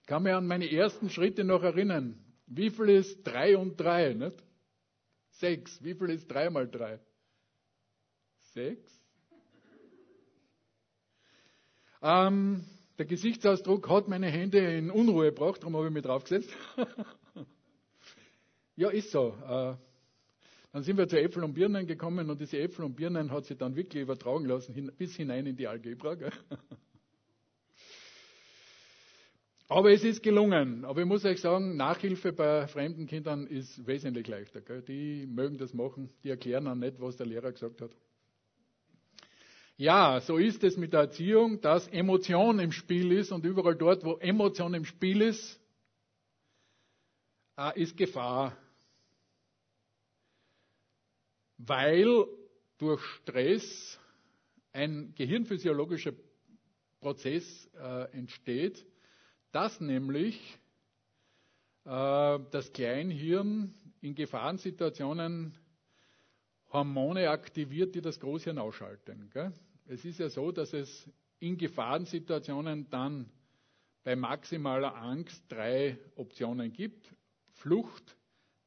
Ich kann mich an meine ersten Schritte noch erinnern. Wie viel ist drei und drei? Nicht? Sechs. Wie viel ist drei mal drei? Sechs. Ähm... Der Gesichtsausdruck hat meine Hände in Unruhe gebracht, darum habe ich mich draufgesetzt. Ja, ist so. Dann sind wir zu Äpfel und Birnen gekommen und diese Äpfel und Birnen hat sie dann wirklich übertragen lassen, bis hinein in die Algebra. Aber es ist gelungen. Aber ich muss euch sagen, Nachhilfe bei fremden Kindern ist wesentlich leichter. Die mögen das machen, die erklären auch nicht, was der Lehrer gesagt hat. Ja, so ist es mit der Erziehung, dass Emotion im Spiel ist und überall dort, wo Emotion im Spiel ist, ist Gefahr. Weil durch Stress ein gehirnphysiologischer Prozess äh, entsteht, dass nämlich äh, das Kleinhirn in Gefahrensituationen Hormone aktiviert, die das Großhirn ausschalten. Gell? Es ist ja so, dass es in Gefahrensituationen dann bei maximaler Angst drei Optionen gibt. Flucht,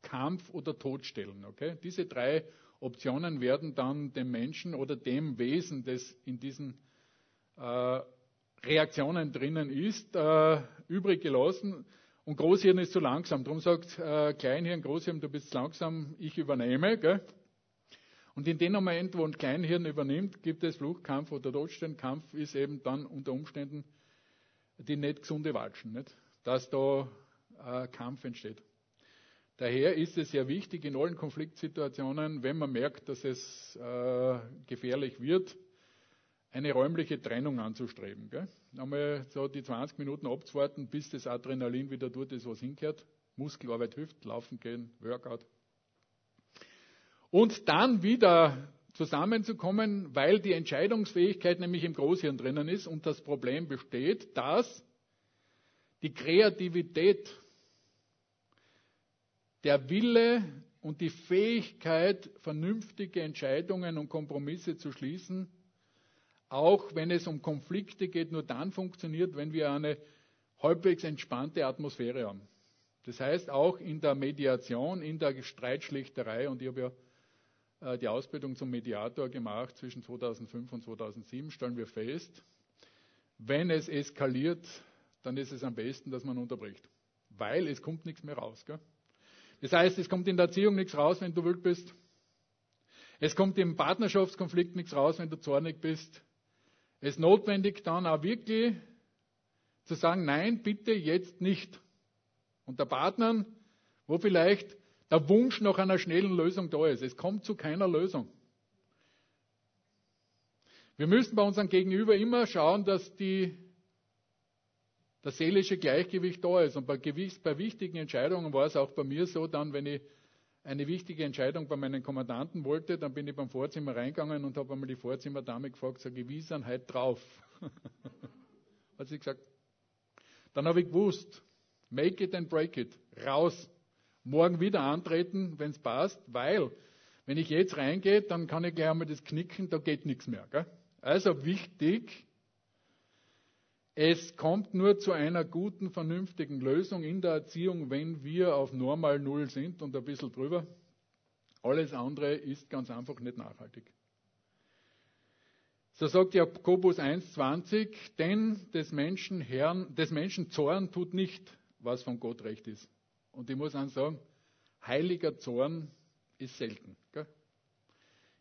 Kampf oder Todstellen. Okay? Diese drei Optionen werden dann dem Menschen oder dem Wesen, das in diesen äh, Reaktionen drinnen ist, äh, übrig gelassen. Und Großhirn ist zu langsam. Darum sagt äh, Kleinhirn, Großhirn, du bist langsam, ich übernehme. Gell? Und in dem Moment, wo ein Kleinhirn übernimmt, gibt es Fluchtkampf oder Todstellenkampf, ist eben dann unter Umständen die nicht gesunde Watschen, nicht? Dass da äh, Kampf entsteht. Daher ist es sehr wichtig in allen Konfliktsituationen, wenn man merkt, dass es äh, gefährlich wird, eine räumliche Trennung anzustreben. Gell? Einmal so die zwanzig Minuten abzuwarten, bis das Adrenalin wieder tut, das was hinkehrt. Muskelarbeit hilft, laufen gehen, Workout. Und dann wieder zusammenzukommen, weil die Entscheidungsfähigkeit nämlich im Großhirn drinnen ist und das Problem besteht, dass die Kreativität, der Wille und die Fähigkeit, vernünftige Entscheidungen und Kompromisse zu schließen, auch wenn es um Konflikte geht, nur dann funktioniert, wenn wir eine halbwegs entspannte Atmosphäre haben. Das heißt auch in der Mediation, in der Streitschlichterei, und ich habe ja die Ausbildung zum Mediator gemacht zwischen zweitausendfünf und zweitausendsieben, stellen wir fest, wenn es eskaliert, dann ist es am besten, dass man unterbricht. Weil es kommt nichts mehr raus. Gell? Das heißt, es kommt in der Erziehung nichts raus, wenn du wild bist. Es kommt im Partnerschaftskonflikt nichts raus, wenn du zornig bist. Es ist notwendig dann auch wirklich zu sagen, nein, bitte jetzt nicht. Und der Partner, wo vielleicht der Wunsch nach einer schnellen Lösung da ist. Es kommt zu keiner Lösung. Wir müssen bei unserem Gegenüber immer schauen, dass die, das seelische Gleichgewicht da ist. Und bei, bei wichtigen Entscheidungen war es auch bei mir so, dann, wenn ich eine wichtige Entscheidung bei meinen Kommandanten wollte, dann bin ich beim Vorzimmer reingegangen und habe einmal die Vorzimmerdame gefragt, sage ich, wie ist denn heute drauf? Hat sie gesagt. Dann habe ich gewusst, make it and break it, raus. Morgen wieder antreten, wenn es passt, weil, wenn ich jetzt reingehe, dann kann ich gleich einmal das knicken, da geht nichts mehr. Gell? Also wichtig, es kommt nur zu einer guten, vernünftigen Lösung in der Erziehung, wenn wir auf normal Null sind und ein bisschen drüber. Alles andere ist ganz einfach nicht nachhaltig. So sagt Jakobus eins zwanzig, denn des Menschen, Herrn, des Menschen Zorn tut nicht, was von Gott recht ist. Und ich muss dann sagen, heiliger Zorn ist selten. Gell?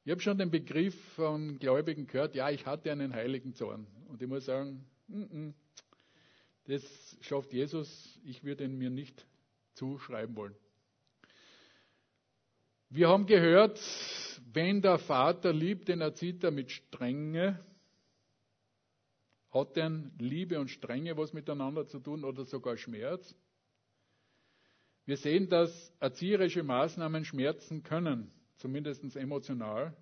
Ich habe schon den Begriff von Gläubigen gehört, ja, ich hatte einen heiligen Zorn. Und ich muss sagen, n-n, das schafft Jesus, ich würde ihn mir nicht zuschreiben wollen. Wir haben gehört, wenn der Vater liebt, den erzieht er mit Strenge. Hat denn Liebe und Strenge was miteinander zu tun oder sogar Schmerz? Wir sehen, dass erzieherische Maßnahmen schmerzen können, zumindest emotional.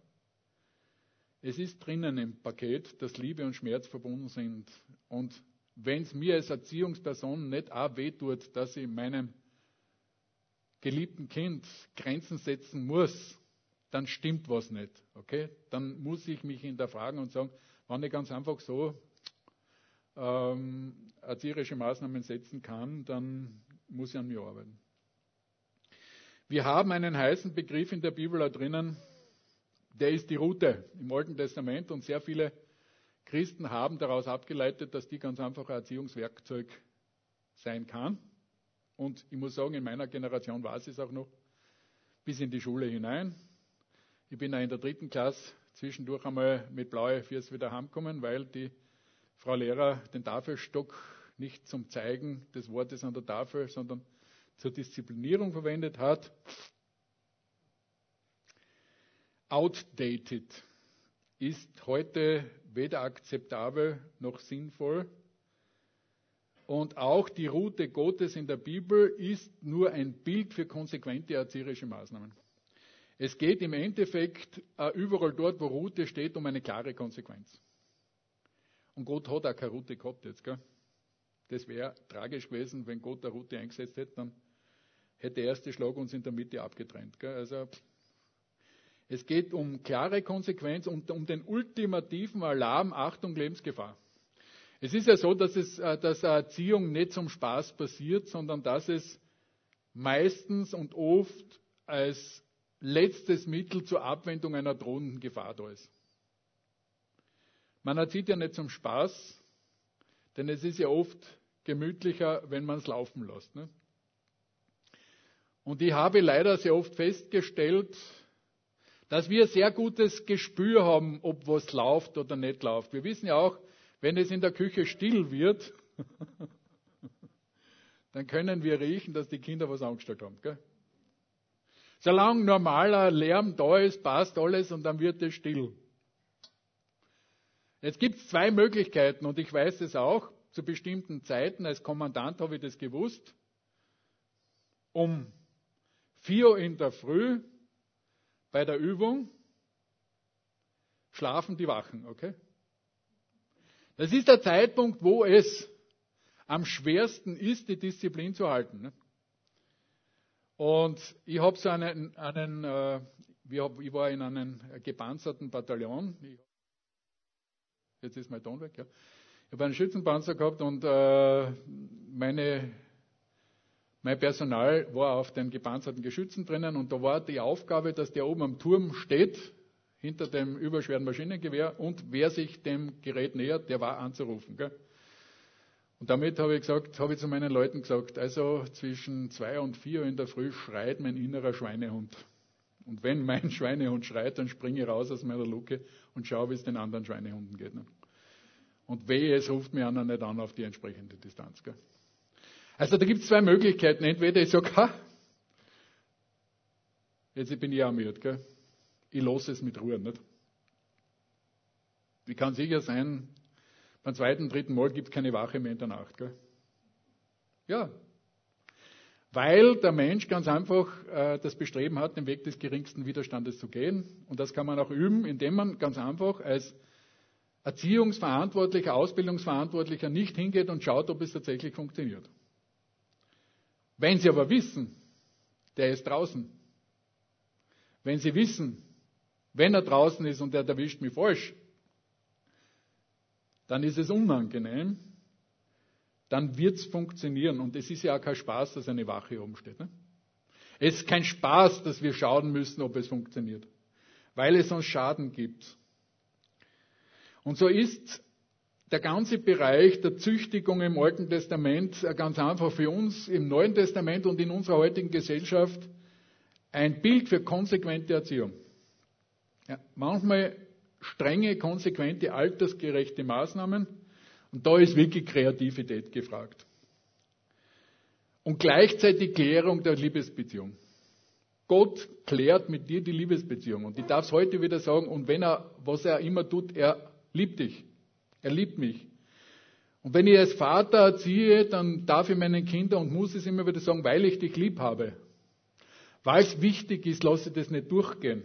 Es ist drinnen im Paket, dass Liebe und Schmerz verbunden sind. Und wenn es mir als Erziehungsperson nicht auch wehtut, dass ich meinem geliebten Kind Grenzen setzen muss, dann stimmt was nicht. Okay? Dann muss ich mich hinterfragen und sagen, wenn ich ganz einfach so ähm, erzieherische Maßnahmen setzen kann, dann muss ich an mir arbeiten. Wir haben einen heißen Begriff in der Bibel da drinnen, der ist die Rute im Alten Testament, und sehr viele Christen haben daraus abgeleitet, dass die ganz einfach ein Erziehungswerkzeug sein kann. Und ich muss sagen, in meiner Generation war es auch noch bis in die Schule hinein. Ich bin auch in der dritten Klasse zwischendurch einmal mit blauen Füßen wieder heimgekommen, weil die Frau Lehrer den Tafelstock nicht zum Zeigen des Wortes an der Tafel, sondern zur Disziplinierung verwendet hat. Outdated ist heute weder akzeptabel noch sinnvoll. Und auch die Rute Gottes in der Bibel ist nur ein Bild für konsequente erzieherische Maßnahmen. Es geht im Endeffekt äh, überall dort, wo Rute steht, um eine klare Konsequenz. Und Gott hat auch keine Rute gehabt jetzt, gell? Das wäre tragisch gewesen, wenn Gott eine Rute eingesetzt hätte, dann hätte der erste Schlag uns in der Mitte abgetrennt, gell? Also pff. Es geht um klare Konsequenz und um den ultimativen Alarm, Achtung, Lebensgefahr. Es ist ja so, dass, es, dass eine Erziehung nicht zum Spaß passiert, sondern dass es meistens und oft als letztes Mittel zur Abwendung einer drohenden Gefahr da ist. Man erzieht ja nicht zum Spaß, denn es ist ja oft gemütlicher, wenn man es laufen lässt, ne? Und ich habe leider sehr oft festgestellt, dass wir sehr gutes Gespür haben, ob was läuft oder nicht läuft. Wir wissen ja auch, wenn es in der Küche still wird, dann können wir riechen, dass die Kinder was angestellt haben, gell? Solange normaler Lärm da ist, passt alles und dann wird es still. Jetzt gibt es zwei Möglichkeiten und ich weiß es auch, zu bestimmten Zeiten, als Kommandant habe ich das gewusst, um vier Uhr in der Früh bei der Übung schlafen die Wachen, okay? Das ist der Zeitpunkt, wo es am schwersten ist, die Disziplin zu halten, ne? Und ich habe so einen, einen äh, ich, hab, ich war in einem gepanzerten Bataillon. Jetzt ist mein Ton weg, ja. Ich habe einen Schützenpanzer gehabt und äh, meine Mein Personal war auf den gepanzerten Geschützen drinnen und da war die Aufgabe, dass der oben am Turm steht, hinter dem überschweren Maschinengewehr, und wer sich dem Gerät nähert, der war anzurufen, gell? Und damit habe ich gesagt, habe ich zu meinen Leuten gesagt, also zwischen zwei und vier in der Früh schreit mein innerer Schweinehund. Und wenn mein Schweinehund schreit, dann springe ich raus aus meiner Luke und schaue, wie es den anderen Schweinehunden geht, ne? Und wehe, es ruft mir einer nicht an auf die entsprechende Distanz, gell? Also da gibt es zwei Möglichkeiten. Entweder ich sage, ha, jetzt bin ich auch müde, gell? Ich lasse es mit Ruhe, nicht? Ich kann sicher sein, beim zweiten, dritten Mal gibt es keine Wache mehr in der Nacht, gell? Ja, weil der Mensch ganz einfach äh, das Bestreben hat, den Weg des geringsten Widerstandes zu gehen. Und das kann man auch üben, indem man ganz einfach als Erziehungsverantwortlicher, Ausbildungsverantwortlicher nicht hingeht und schaut, ob es tatsächlich funktioniert. Wenn Sie aber wissen, der ist draußen, wenn Sie wissen, wenn er draußen ist und er erwischt mich falsch, dann ist es unangenehm, dann wird es funktionieren. Und es ist ja auch kein Spaß, dass eine Wache oben steht, ne? Es ist kein Spaß, dass wir schauen müssen, ob es funktioniert, weil es sonst Schaden gibt. Und so ist der ganze Bereich der Züchtigung im Alten Testament ganz einfach für uns im Neuen Testament und in unserer heutigen Gesellschaft ein Bild für konsequente Erziehung. Ja, manchmal strenge, konsequente, altersgerechte Maßnahmen, und da ist wirklich Kreativität gefragt. Und gleichzeitig Klärung der Liebesbeziehung. Gott klärt mit dir die Liebesbeziehung. Und ich darf es heute wieder sagen, und wenn er, was er immer tut, er liebt dich. Er liebt mich. Und wenn ich als Vater erziehe, dann darf ich meinen Kindern und muss es immer wieder sagen, weil ich dich lieb habe. Weil es wichtig ist, lasse ich das nicht durchgehen.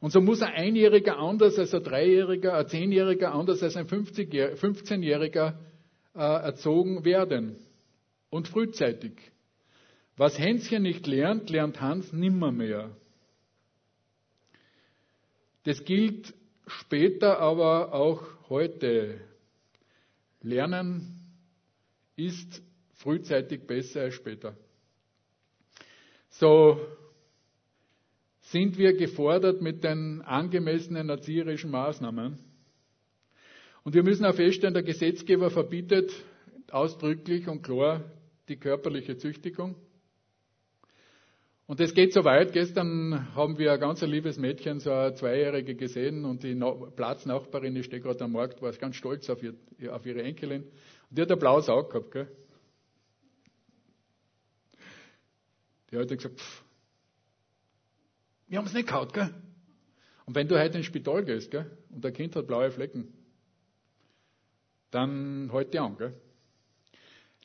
Und so muss ein Einjähriger anders als ein Dreijähriger, ein Zehnjähriger anders als ein fünfzehnjähriger äh, erzogen werden. Und frühzeitig. Was Hänschen nicht lernt, lernt Hans nimmermehr. Das gilt später, aber auch heute. Lernen ist frühzeitig besser als später. So sind wir gefordert mit den angemessenen erzieherischen Maßnahmen. Und wir müssen auch feststellen, der Gesetzgeber verbietet ausdrücklich und klar die körperliche Züchtigung. Und das geht so weit. Gestern haben wir ein ganz liebes Mädchen, so eine Zweijährige, gesehen, und die Platznachbarin, die steht gerade am Markt, war ganz stolz auf, ihr, auf ihre Enkelin. Und die hat ein blaues Auge gehabt, gell? Die hat dann gesagt, pff, wir haben es nicht gehabt, gell? Und wenn du heute ins Spital gehst, gell, und dein Kind hat blaue Flecken, dann halt die an, gell?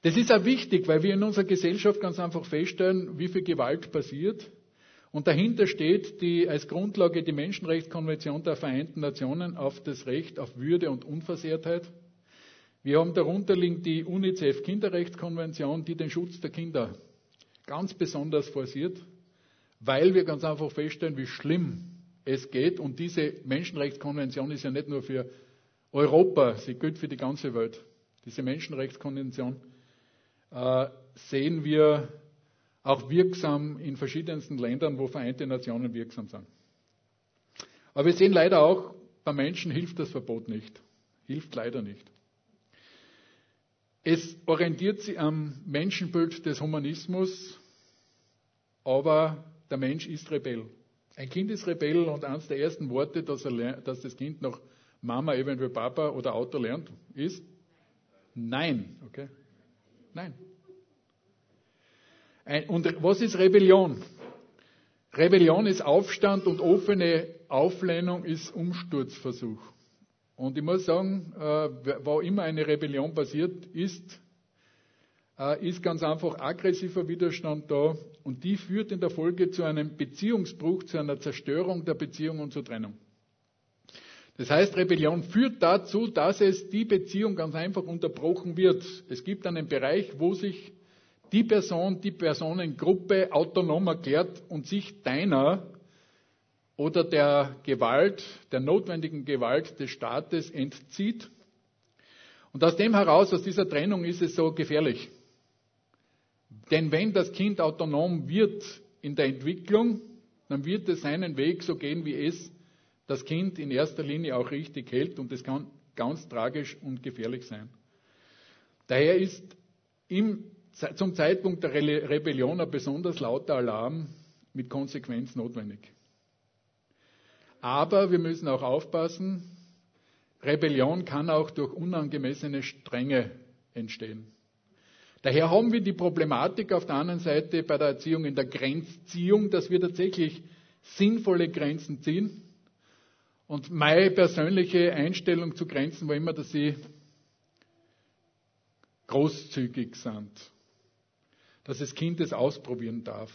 Das ist auch wichtig, weil wir in unserer Gesellschaft ganz einfach feststellen, wie viel Gewalt passiert. Und dahinter steht die, als Grundlage die Menschenrechtskonvention der Vereinten Nationen auf das Recht auf Würde und Unversehrtheit. Wir haben darunter liegend die UNICEF-Kinderrechtskonvention, die den Schutz der Kinder ganz besonders forciert, weil wir ganz einfach feststellen, wie schlimm es geht. Und diese Menschenrechtskonvention ist ja nicht nur für Europa, sie gilt für die ganze Welt. Diese Menschenrechtskonvention sehen wir auch wirksam in verschiedensten Ländern, wo Vereinte Nationen wirksam sind. Aber wir sehen leider auch, bei Menschen hilft das Verbot nicht. Hilft leider nicht. Es orientiert sich am Menschenbild des Humanismus, aber der Mensch ist Rebell. Ein Kind ist Rebell, und eines der ersten Worte, dass, er, dass das Kind noch Mama, eventuell Papa oder Auto lernt, ist Nein. Okay? Nein. Ein, und was ist Rebellion? Rebellion ist Aufstand, und offene Auflehnung ist Umsturzversuch. Und ich muss sagen, äh, wo immer eine Rebellion passiert ist, äh, ist ganz einfach aggressiver Widerstand da, und die führt in der Folge zu einem Beziehungsbruch, zu einer Zerstörung der Beziehung und zur Trennung. Das heißt, Rebellion führt dazu, dass es die Beziehung ganz einfach unterbrochen wird. Es gibt einen Bereich, wo sich die Person, die Personengruppe autonom erklärt und sich deiner oder der Gewalt, der notwendigen Gewalt des Staates entzieht. Und aus dem heraus, aus dieser Trennung, ist es so gefährlich. Denn wenn das Kind autonom wird in der Entwicklung, dann wird es seinen Weg so gehen, wie es das Kind in erster Linie auch richtig hält, und das kann ganz tragisch und gefährlich sein. Daher ist im, zum Zeitpunkt der Re- Rebellion ein besonders lauter Alarm mit Konsequenz notwendig. Aber wir müssen auch aufpassen, Rebellion kann auch durch unangemessene Strenge entstehen. Daher haben wir die Problematik auf der anderen Seite bei der Erziehung in der Grenzziehung, dass wir tatsächlich sinnvolle Grenzen ziehen. Und meine persönliche Einstellung zu Grenzen war immer, dass sie großzügig sind. Dass das Kind es ausprobieren darf.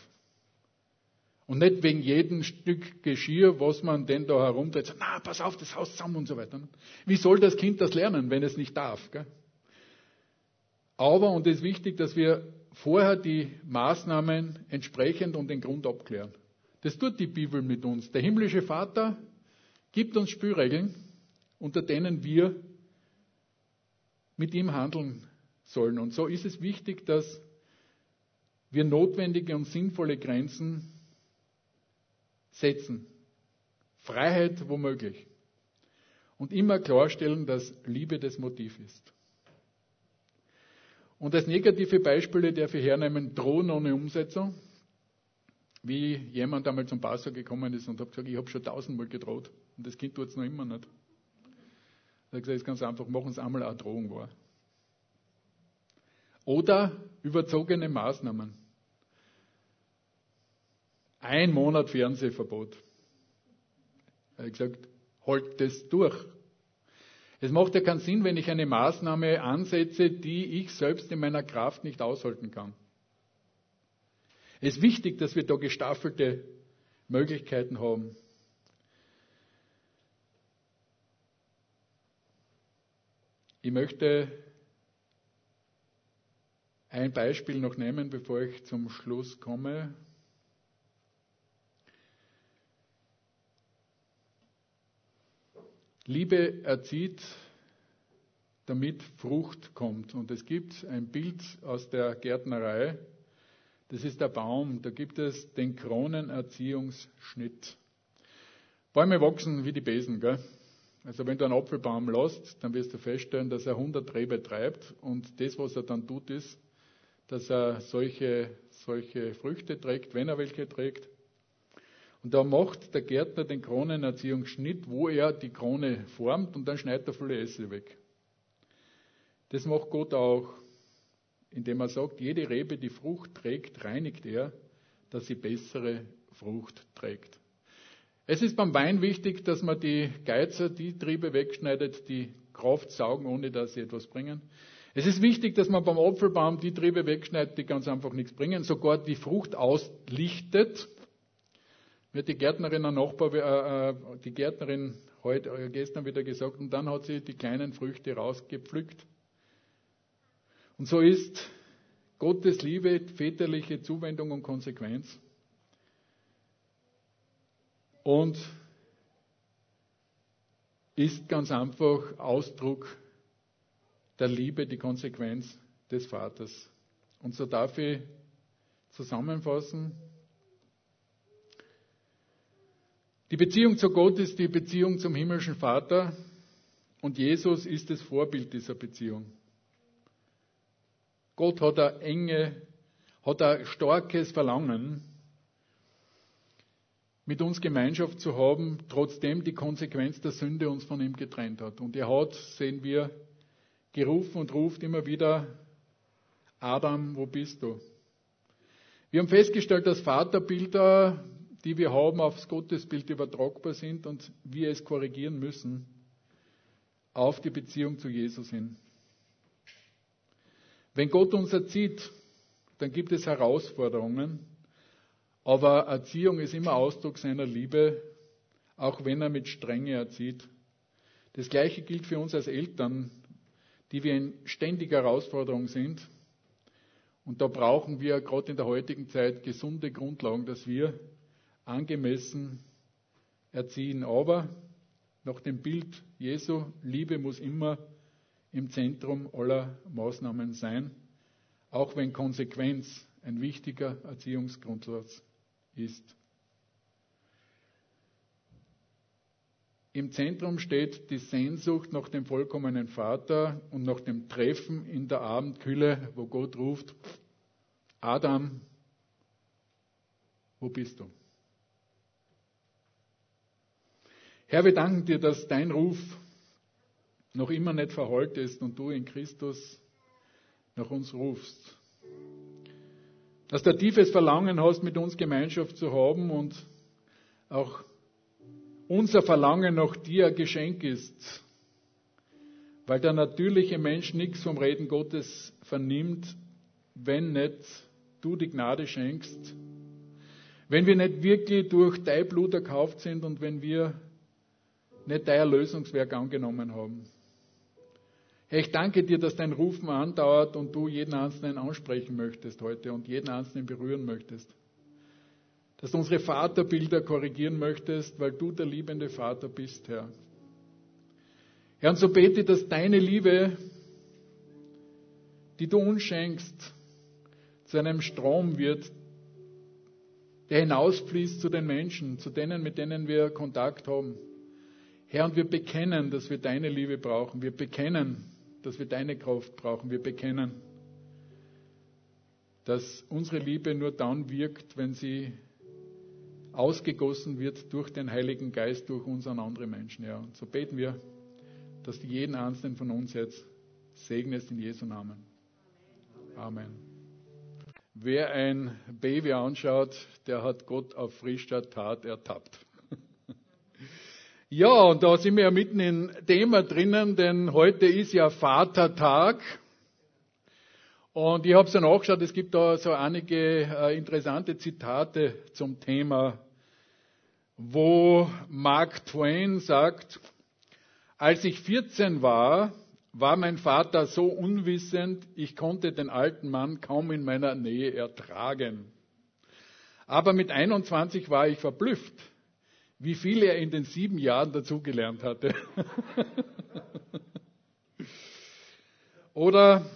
Und nicht wegen jedem Stück Geschirr, was man denn da herumdreht, sagt, na, pass auf, das haust zusammen und so weiter. Wie soll das Kind das lernen, wenn es nicht darf? Gell? Aber, und es ist wichtig, dass wir vorher die Maßnahmen entsprechend und den Grund abklären. Das tut die Bibel mit uns. Der himmlische Vater gibt uns Spielregeln, unter denen wir mit ihm handeln sollen. Und so ist es wichtig, dass wir notwendige und sinnvolle Grenzen setzen. Freiheit womöglich. Und immer klarstellen, dass Liebe das Motiv ist. Und als negative Beispiele darf ich hernehmen, Drohen ohne Umsetzung. Wie jemand einmal zum Pastor gekommen ist und hat gesagt, ich habe schon tausendmal gedroht. Und das Kind tut es noch immer nicht. Er hat gesagt, es ist ganz einfach, machen es einmal eine Drohung wahr. Oder überzogene Maßnahmen. Ein Monat Fernsehverbot. Ich habe gesagt, halt das durch. Es macht ja keinen Sinn, wenn ich eine Maßnahme ansetze, die ich selbst in meiner Kraft nicht aushalten kann. Es ist wichtig, dass wir da gestaffelte Möglichkeiten haben. Ich möchte ein Beispiel noch nehmen, bevor ich zum Schluss komme. Liebe erzieht, damit Frucht kommt. Und es gibt ein Bild aus der Gärtnerei. Das ist der Baum. Da gibt es den Kronenerziehungsschnitt. Bäume wachsen wie die Besen, gell? Also wenn du einen Apfelbaum lässt, dann wirst du feststellen, dass er hundert Rebe treibt. Und das, was er dann tut, ist, dass er solche, solche Früchte trägt, wenn er welche trägt. Und da macht der Gärtner den Kronenerziehungsschnitt, wo er die Krone formt und dann schneidet er viele Äste weg. Das macht Gott auch, indem er sagt, jede Rebe, die Frucht trägt, reinigt er, dass sie bessere Frucht trägt. Es ist beim Wein wichtig, dass man die Geizer, die Triebe wegschneidet, die Kraft saugen, ohne dass sie etwas bringen. Es ist wichtig, dass man beim Apfelbaum die Triebe wegschneidet, die ganz einfach nichts bringen, sogar die Frucht auslichtet. Mir hat die Gärtnerin, ein Nachbar, äh, die Gärtnerin heute, äh, gestern wieder gesagt, und dann hat sie die kleinen Früchte rausgepflückt. Und so ist Gottes Liebe, väterliche Zuwendung und Konsequenz. Und ist ganz einfach Ausdruck der Liebe, die Konsequenz des Vaters. Und so darf ich zusammenfassen, die Beziehung zu Gott ist die Beziehung zum himmlischen Vater und Jesus ist das Vorbild dieser Beziehung. Gott hat ein enge, hat ein starkes Verlangen, mit uns Gemeinschaft zu haben, trotzdem die Konsequenz der Sünde uns von ihm getrennt hat. Und er hat, sehen wir, gerufen und ruft immer wieder, Adam, wo bist du? Wir haben festgestellt, dass Vaterbilder, die wir haben, aufs Gottesbild übertragbar sind und wir es korrigieren müssen auf die Beziehung zu Jesus hin. Wenn Gott uns erzieht, dann gibt es Herausforderungen, aber Erziehung ist immer Ausdruck seiner Liebe, auch wenn er mit Strenge erzieht. Das Gleiche gilt für uns als Eltern, die wir in ständiger Herausforderung sind. Und da brauchen wir gerade in der heutigen Zeit gesunde Grundlagen, dass wir angemessen erziehen. Aber nach dem Bild Jesu, Liebe muss immer im Zentrum aller Maßnahmen sein, auch wenn Konsequenz ein wichtiger Erziehungsgrundsatz ist. Im Zentrum steht die Sehnsucht nach dem vollkommenen Vater und nach dem Treffen in der Abendkühle, wo Gott ruft, Adam, wo bist du? Herr, wir danken dir, dass dein Ruf noch immer nicht verhallt ist und du in Christus nach uns rufst. Dass du ein tiefes Verlangen hast, mit uns Gemeinschaft zu haben und auch unser Verlangen nach dir ein Geschenk ist, weil der natürliche Mensch nichts vom Reden Gottes vernimmt, wenn nicht du die Gnade schenkst, wenn wir nicht wirklich durch dein Blut erkauft sind und wenn wir nicht dein Erlösungswerk angenommen haben. Herr, ich danke dir, dass dein Rufen andauert und du jeden Einzelnen ansprechen möchtest heute und jeden Einzelnen berühren möchtest. Dass du unsere Vaterbilder korrigieren möchtest, weil du der liebende Vater bist, Herr. Herr, und so bete, dass deine Liebe, die du uns schenkst, zu einem Strom wird, der hinausfließt zu den Menschen, zu denen, mit denen wir Kontakt haben. Herr, und wir bekennen, dass wir deine Liebe brauchen. Wir bekennen, dass wir deine Kraft brauchen. Wir bekennen, dass unsere Liebe nur dann wirkt, wenn sie ausgegossen wird durch den Heiligen Geist, durch uns an andere Menschen. Ja, und so beten wir, dass du jeden Einzelnen von uns jetzt segnest in Jesu Namen. Amen. Amen. Wer ein Baby anschaut, der hat Gott auf frischer Tat ertappt. Ja, und da sind wir ja mitten im Thema drinnen, denn heute ist ja Vatertag. Und ich habe es ja nachgeschaut, es gibt da so einige äh, interessante Zitate zum Thema, wo Mark Twain sagt, als ich vierzehn war, war mein Vater so unwissend, ich konnte den alten Mann kaum in meiner Nähe ertragen. Aber mit einundzwanzig war ich verblüfft, wie viel er in den sieben Jahren dazugelernt hatte. Oder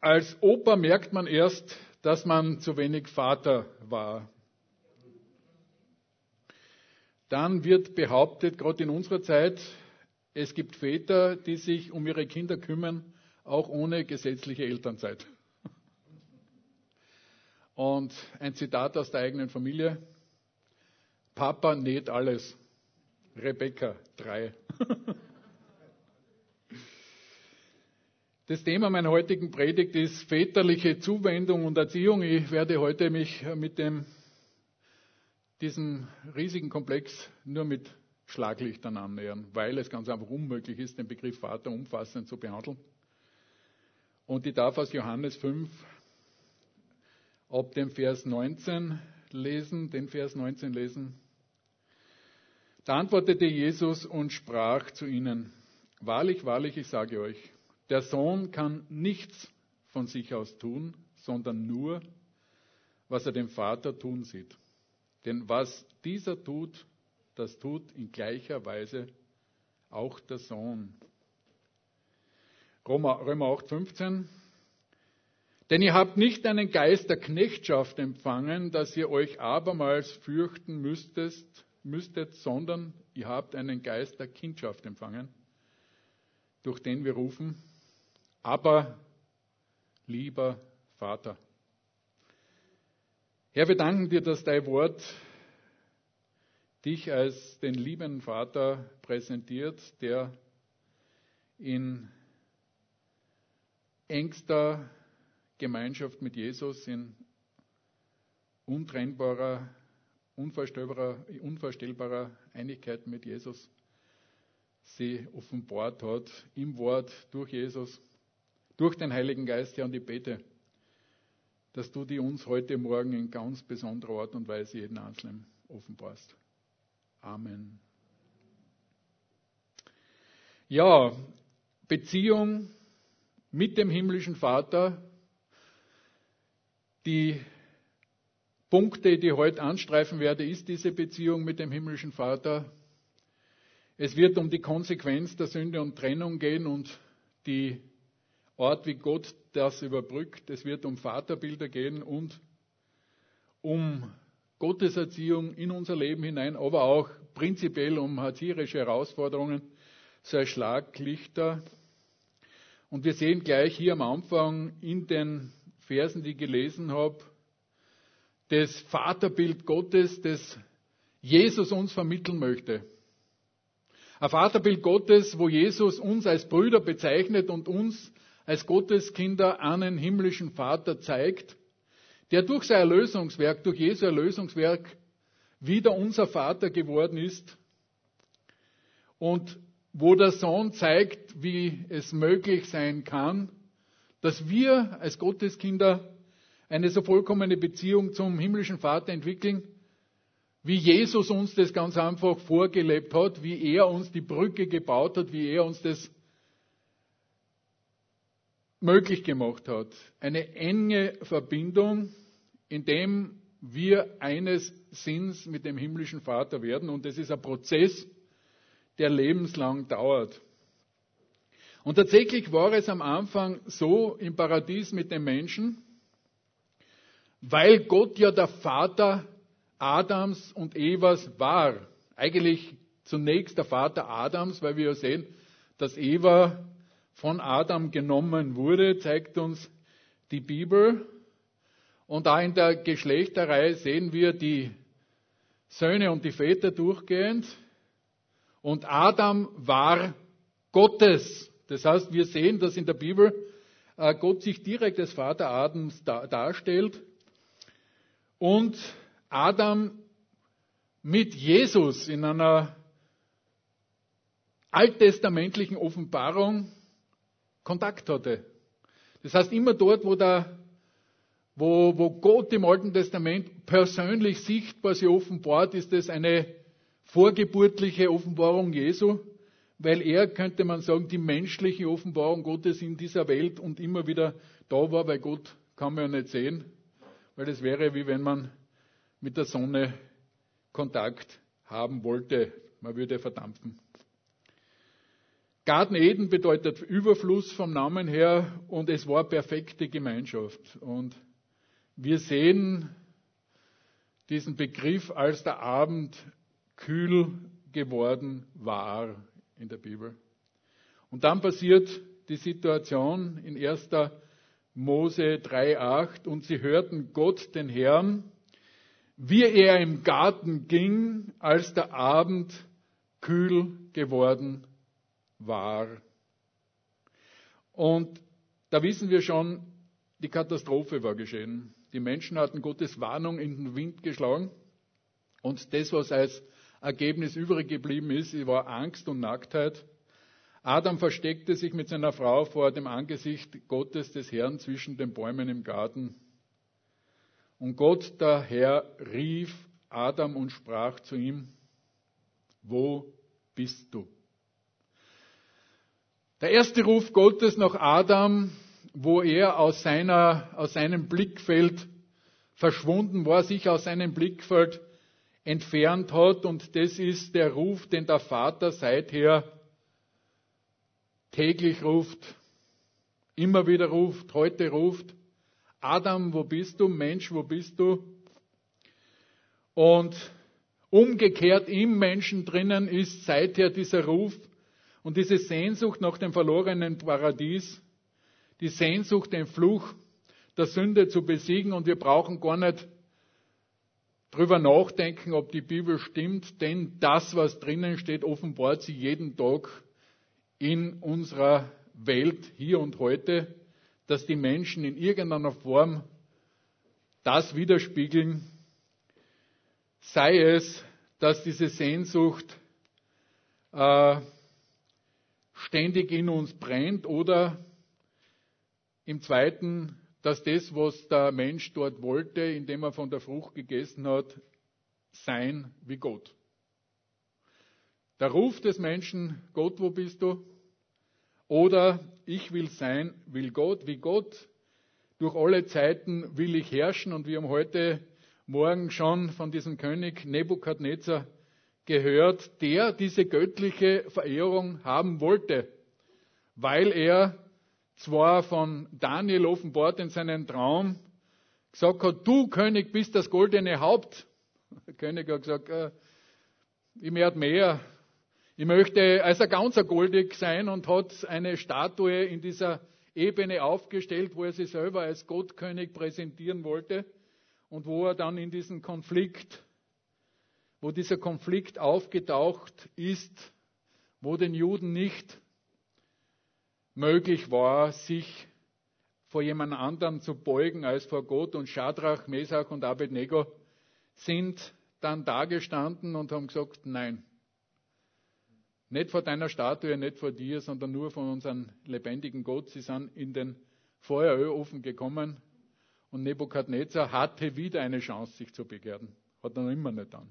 als Opa merkt man erst, dass man zu wenig Vater war. Dann wird behauptet, gerade in unserer Zeit, es gibt Väter, die sich um ihre Kinder kümmern, auch ohne gesetzliche Elternzeit. Und ein Zitat aus der eigenen Familie. Papa näht alles. Rebecca drei. Das Thema meiner heutigen Predigt ist väterliche Zuwendung und Erziehung. Ich werde heute mich mit dem, diesem riesigen Komplex nur mit Schlaglichtern annähern, weil es ganz einfach unmöglich ist, den Begriff Vater umfassend zu behandeln. Und ich darf aus Johannes fünf ab dem Vers neunzehn lesen, den Vers neunzehn lesen. Da antwortete Jesus und sprach zu ihnen, wahrlich, wahrlich, ich sage euch, der Sohn kann nichts von sich aus tun, sondern nur, was er dem Vater tun sieht. Denn was dieser tut, das tut in gleicher Weise auch der Sohn. Römer acht fünfzehn. Denn ihr habt nicht einen Geist der Knechtschaft empfangen, dass ihr euch abermals fürchten müsstest, müsstet, sondern ihr habt einen Geist der Kindschaft empfangen, durch den wir rufen, aber lieber Vater. Herr, wir danken dir, dass dein Wort dich als den lieben Vater präsentiert, der in engster Gemeinschaft mit Jesus, in untrennbarer, unvorstellbarer, unvorstellbarer Einigkeit mit Jesus sie offenbart hat, im Wort, durch Jesus, durch den Heiligen Geist, Herr, und ich bete, dass du die uns heute Morgen in ganz besonderer Art und Weise jeden Einzelnen offenbarst. Amen. Ja, Beziehung mit dem himmlischen Vater. Die Punkte, die ich heute anstreifen werde, ist diese Beziehung mit dem himmlischen Vater. Es wird um die Konsequenz der Sünde und Trennung gehen und die Art, wie Gott das überbrückt. Es wird um Vaterbilder gehen und um Gottes Erziehung in unser Leben hinein, aber auch prinzipiell um erzieherische Herausforderungen, so ein Schlaglichter. Und wir sehen gleich hier am Anfang in den Versen, die ich gelesen habe, das Vaterbild Gottes, das Jesus uns vermitteln möchte. Ein Vaterbild Gottes, wo Jesus uns als Brüder bezeichnet und uns als Gotteskinder einen himmlischen Vater zeigt, der durch sein Erlösungswerk, durch Jesu Erlösungswerk wieder unser Vater geworden ist und wo der Sohn zeigt, wie es möglich sein kann, dass wir als Gotteskinder eine so vollkommene Beziehung zum himmlischen Vater entwickeln, wie Jesus uns das ganz einfach vorgelebt hat, wie er uns die Brücke gebaut hat, wie er uns das möglich gemacht hat. Eine enge Verbindung, indem wir eines Sinns mit dem himmlischen Vater werden. Und das ist ein Prozess, der lebenslang dauert. Und tatsächlich war es am Anfang so im Paradies mit den Menschen, weil Gott ja der Vater Adams und Evas war. Eigentlich zunächst der Vater Adams, weil wir ja sehen, dass Eva von Adam genommen wurde, zeigt uns die Bibel. Und da in der Geschlechterreihe sehen wir die Söhne und die Väter durchgehend. Und Adam war Gottes. Das heißt, wir sehen, dass in der Bibel Gott sich direkt als Vater Adams darstellt. und Adam mit Jesus in einer alttestamentlichen Offenbarung Kontakt hatte. Das heißt, immer dort, wo, der, wo, wo Gott im Alten Testament persönlich sichtbar sich offenbart, ist es eine vorgeburtliche Offenbarung Jesu, weil er, könnte man sagen, die menschliche Offenbarung Gottes in dieser Welt und immer wieder da war, weil Gott kann man ja nicht sehen, weil es wäre, wie wenn man mit der Sonne Kontakt haben wollte. Man würde verdampfen. Garten Eden bedeutet Überfluss vom Namen her und es war perfekte Gemeinschaft. Und wir sehen diesen Begriff, als der Abend kühl geworden war in der Bibel. Und dann passiert die Situation in erster Mose drei Acht und sie hörten Gott, den Herrn, wie er im Garten ging, als der Abend kühl geworden war. war. Und da wissen wir schon, die Katastrophe war geschehen. Die Menschen hatten Gottes Warnung in den Wind geschlagen und das, was als Ergebnis übrig geblieben ist, war Angst und Nacktheit. Adam versteckte sich mit seiner Frau vor dem Angesicht Gottes des Herrn zwischen den Bäumen im Garten. Und Gott, der Herr, rief Adam und sprach zu ihm: Wo bist du? Der erste Ruf Gottes nach Adam, wo er aus, seiner, aus seinem Blickfeld verschwunden war, sich aus seinem Blickfeld entfernt hat. Und das ist der Ruf, den der Vater seither täglich ruft, immer wieder ruft, heute ruft: Adam, wo bist du? Mensch, wo bist du? Und umgekehrt im Menschen drinnen ist seither dieser Ruf, und diese Sehnsucht nach dem verlorenen Paradies, die Sehnsucht, den Fluch der Sünde zu besiegen. Und wir brauchen gar nicht drüber nachdenken, ob die Bibel stimmt, denn das, was drinnen steht, offenbart sie jeden Tag in unserer Welt, hier und heute, dass die Menschen in irgendeiner Form das widerspiegeln, sei es, dass diese Sehnsucht äh, ständig in uns brennt oder im Zweiten, dass das, was der Mensch dort wollte, indem er von der Frucht gegessen hat, sein wie Gott. Der Ruf des Menschen: Gott, wo bist du? Oder ich will sein, will Gott, wie Gott. Durch alle Zeiten will ich herrschen. Und wir haben heute Morgen schon von diesem König Nebukadnezar gehört, der diese göttliche Verehrung haben wollte, weil er zwar von Daniel offenbart in seinem Traum gesagt hat: Du König bist das goldene Haupt. Der König hat gesagt: äh, ich möchte mehr, ich möchte als ein ganzer goldig sein, und hat eine Statue in dieser Ebene aufgestellt, wo er sich selber als Gottkönig präsentieren wollte und wo er dann in diesen Konflikt wo dieser Konflikt aufgetaucht ist, wo den Juden nicht möglich war, sich vor jemand anderem zu beugen als vor Gott. Und Schadrach, Mesach und Abednego sind dann dagestanden und haben gesagt: Nein, nicht vor deiner Statue, nicht vor dir, sondern nur von unserem lebendigen Gott. Sie sind in den Feuerofen gekommen und Nebukadnezar hatte wieder eine Chance, sich zu begehren. Hat er noch immer nicht an.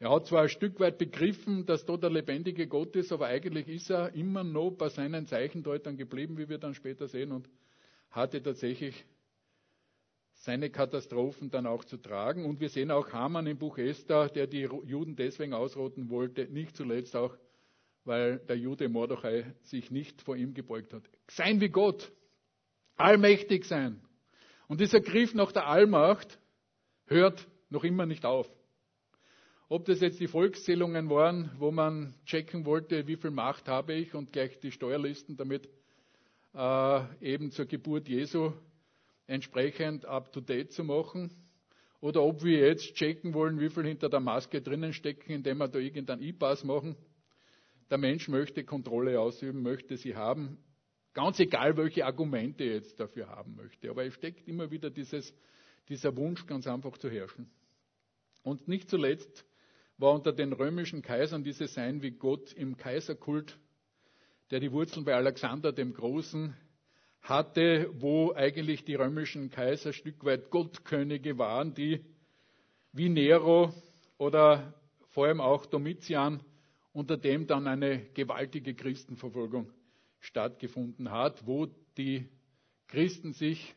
Er hat zwar ein Stück weit begriffen, dass da der lebendige Gott ist, aber eigentlich ist er immer noch bei seinen Zeichendeutern geblieben, wie wir dann später sehen, und hatte tatsächlich seine Katastrophen dann auch zu tragen. Und wir sehen auch Haman im Buch Esther, der die Juden deswegen ausrotten wollte, nicht zuletzt auch, weil der Jude Mordechai sich nicht vor ihm gebeugt hat. Sein wie Gott, allmächtig sein. Und dieser Griff nach der Allmacht hört noch immer nicht auf. Ob das jetzt die Volkszählungen waren, wo man checken wollte, wie viel Macht habe ich, und gleich die Steuerlisten damit äh, eben zur Geburt Jesu entsprechend up-to-date zu machen. Oder ob wir jetzt checken wollen, wie viel hinter der Maske drinnen stecken, indem wir da irgendeinen I-Pass machen. Der Mensch möchte Kontrolle ausüben, möchte sie haben. Ganz egal, welche Argumente er jetzt dafür haben möchte. Aber es steckt immer wieder dieses, dieser Wunsch, ganz einfach zu herrschen. Und nicht zuletzt war unter den römischen Kaisern dieses Sein wie Gott im Kaiserkult, der die Wurzeln bei Alexander dem Großen hatte, wo eigentlich die römischen Kaiser ein Stück weit Gottkönige waren, die wie Nero oder vor allem auch Domitian, unter dem dann eine gewaltige Christenverfolgung stattgefunden hat, wo die Christen sich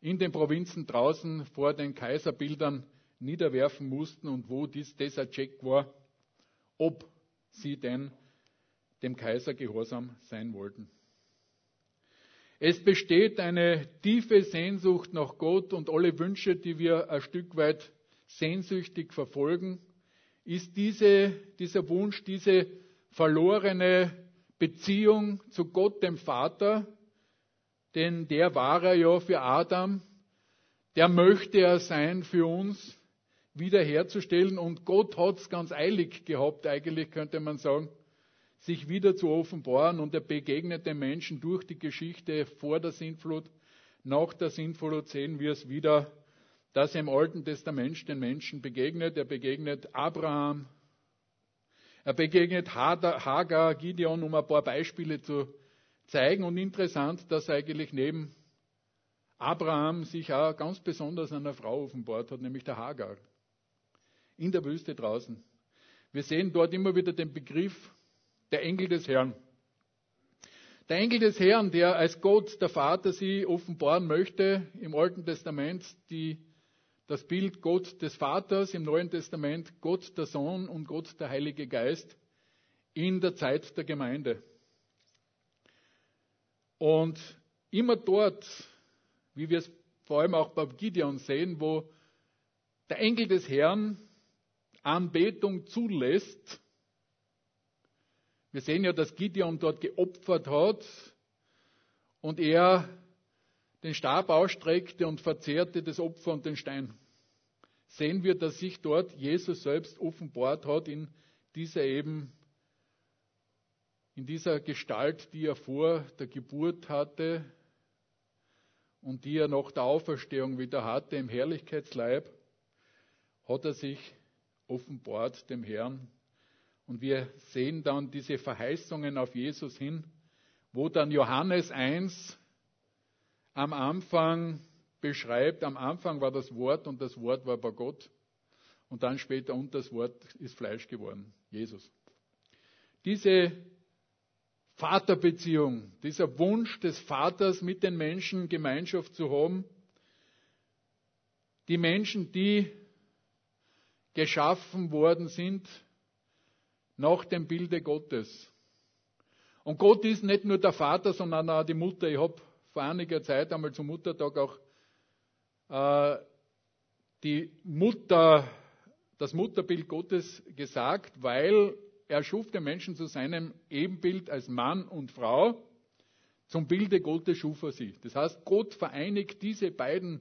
in den Provinzen draußen vor den Kaiserbildern niederwerfen mussten und wo dies dieser Check war, ob sie denn dem Kaiser gehorsam sein wollten. Es besteht eine tiefe Sehnsucht nach Gott und alle Wünsche, die wir ein Stück weit sehnsüchtig verfolgen, ist diese, dieser Wunsch, diese verlorene Beziehung zu Gott, dem Vater, denn der war er ja für Adam, der möchte er sein für uns, wiederherzustellen. Und Gott hat es ganz eilig gehabt, eigentlich könnte man sagen, sich wieder zu offenbaren. Und er begegnet den Menschen durch die Geschichte vor der Sintflut. Nach der Sintflut sehen wir es wieder, dass er im Alten Testament den Menschen begegnet. Er begegnet Abraham, er begegnet Hagar, Gideon, um ein paar Beispiele zu zeigen. Und interessant, dass eigentlich neben Abraham sich auch ganz besonders einer Frau offenbart hat, nämlich der Hagar, in der Wüste draußen. Wir sehen dort immer wieder den Begriff der Engel des Herrn. Der Engel des Herrn, der als Gott, der Vater, sie offenbaren möchte, im Alten Testament die, das Bild Gott des Vaters, im Neuen Testament Gott der Sohn und Gott der Heilige Geist in der Zeit der Gemeinde. Und immer dort, wie wir es vor allem auch bei Gideon sehen, wo der Engel des Herrn Anbetung zulässt. Wir sehen ja, dass Gideon dort geopfert hat und er den Stab ausstreckte und verzehrte das Opfer und den Stein. Sehen wir, dass sich dort Jesus selbst offenbart hat in dieser eben, in dieser Gestalt, die er vor der Geburt hatte, und die er nach der Auferstehung wieder hatte im Herrlichkeitsleib, hat er sich offenbart dem Herrn. Und wir sehen dann diese Verheißungen auf Jesus hin, wo dann Johannes eins am Anfang beschreibt, am Anfang war das Wort und das Wort war bei Gott. Und dann später, und das Wort ist Fleisch geworden, Jesus. Diese Vaterbeziehung, dieser Wunsch des Vaters, mit den Menschen Gemeinschaft zu haben. Die Menschen, die geschaffen worden sind nach dem Bilde Gottes. Und Gott ist nicht nur der Vater, sondern auch die Mutter. Ich habe vor einiger Zeit einmal zum Muttertag auch äh, die Mutter, das Mutterbild Gottes gesagt, weil er schuf den Menschen zu seinem Ebenbild als Mann und Frau. Zum Bilde Gottes schuf er sie. Das heißt, Gott vereinigt diese beiden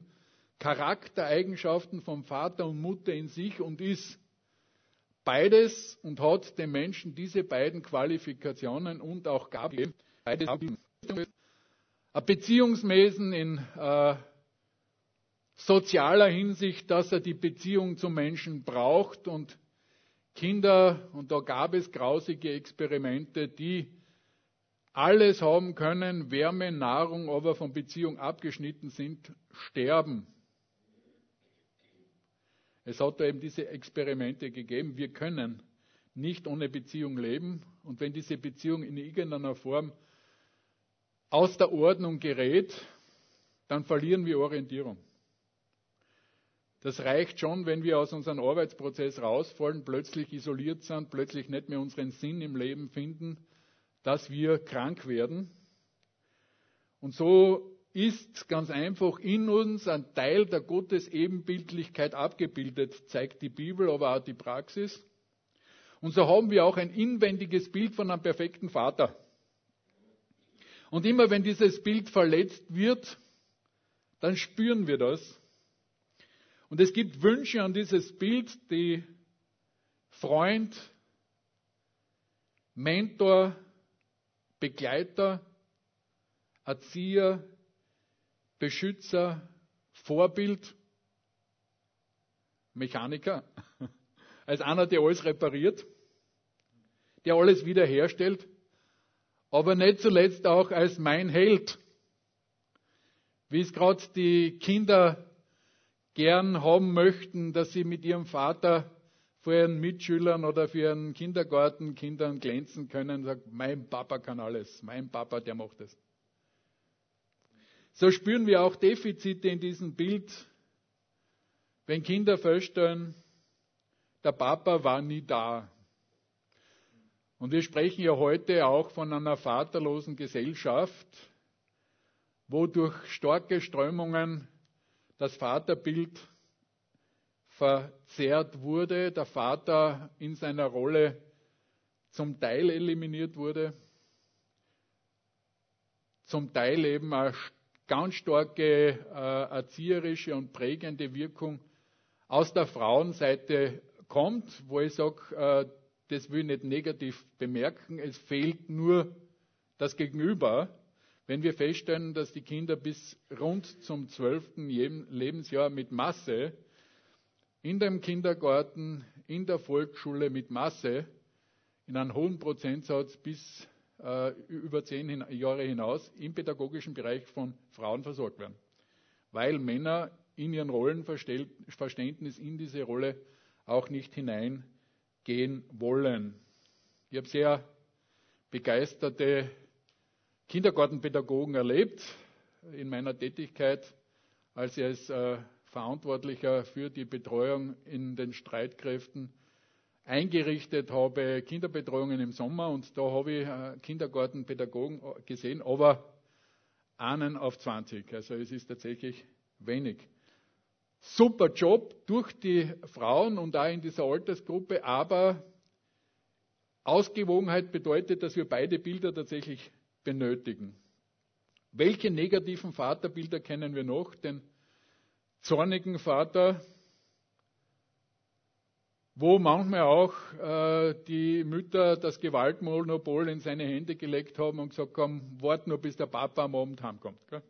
Charaktereigenschaften von Vater und Mutter in sich und ist beides und hat den Menschen diese beiden Qualifikationen und auch Gaben gegeben. Beides haben ein Beziehungswesen in äh, sozialer Hinsicht, dass er die Beziehung zum Menschen braucht und Kinder, und da gab es grausige Experimente, die alles haben können, Wärme, Nahrung, aber von Beziehung abgeschnitten sind, sterben. Es hat da eben diese Experimente gegeben. Wir können nicht ohne Beziehung leben. Und wenn diese Beziehung in irgendeiner Form aus der Ordnung gerät, dann verlieren wir Orientierung. Das reicht schon, wenn wir aus unserem Arbeitsprozess rausfallen, plötzlich isoliert sind, plötzlich nicht mehr unseren Sinn im Leben finden, dass wir krank werden. Und so ist ganz einfach in uns ein Teil der Gottesebenbildlichkeit abgebildet, zeigt die Bibel, aber auch die Praxis. Und so haben wir auch ein inwendiges Bild von einem perfekten Vater. Und immer wenn dieses Bild verletzt wird, dann spüren wir das. Und es gibt Wünsche an dieses Bild, die Freund, Mentor, Begleiter, Erzieher, Beschützer, Vorbild Mechaniker, als einer, der alles repariert, der alles wiederherstellt, aber nicht zuletzt auch als mein Held. Wie es gerade die Kinder gern haben möchten, dass sie mit ihrem Vater vor ihren Mitschülern oder für ihren Kindergartenkindern glänzen können und sagen, mein Papa kann alles, mein Papa, der macht es. So spüren wir auch Defizite in diesem Bild, wenn Kinder feststellen, der Papa war nie da. Und wir sprechen ja heute auch von einer vaterlosen Gesellschaft, wo durch starke Strömungen das Vaterbild verzerrt wurde, der Vater in seiner Rolle zum Teil eliminiert wurde, zum Teil eben eine ganz starke äh, erzieherische und prägende Wirkung aus der Frauenseite kommt, wo ich sage, äh, das will ich nicht negativ bemerken, es fehlt nur das Gegenüber. Wenn wir feststellen, dass die Kinder bis rund zum zwölften Lebensjahr mit Masse in dem Kindergarten, in der Volksschule mit Masse, in einem hohen Prozentsatz bis äh, über zehn hin- Jahre hinaus im pädagogischen Bereich von Frauen versorgt werden. Weil Männer in ihren Rollenverständnis in diese Rolle auch nicht hineingehen wollen. Ich habe sehr begeisterte Kindergartenpädagogen erlebt in meiner Tätigkeit, als ich als äh, Verantwortlicher für die Betreuung in den Streitkräften eingerichtet habe, Kinderbetreuungen im Sommer, und da habe ich äh, Kindergartenpädagogen gesehen, aber einen auf zwanzig, also es ist tatsächlich wenig. Super Job durch die Frauen und auch in dieser Altersgruppe, aber Ausgewogenheit bedeutet, dass wir beide Bilder tatsächlich benötigen. Welche negativen Vaterbilder kennen wir noch? Den zornigen Vater, wo manchmal auch äh, die Mütter das Gewaltmonopol in seine Hände gelegt haben und gesagt haben, wart nur bis der Papa am Abend heimkommt. Gell?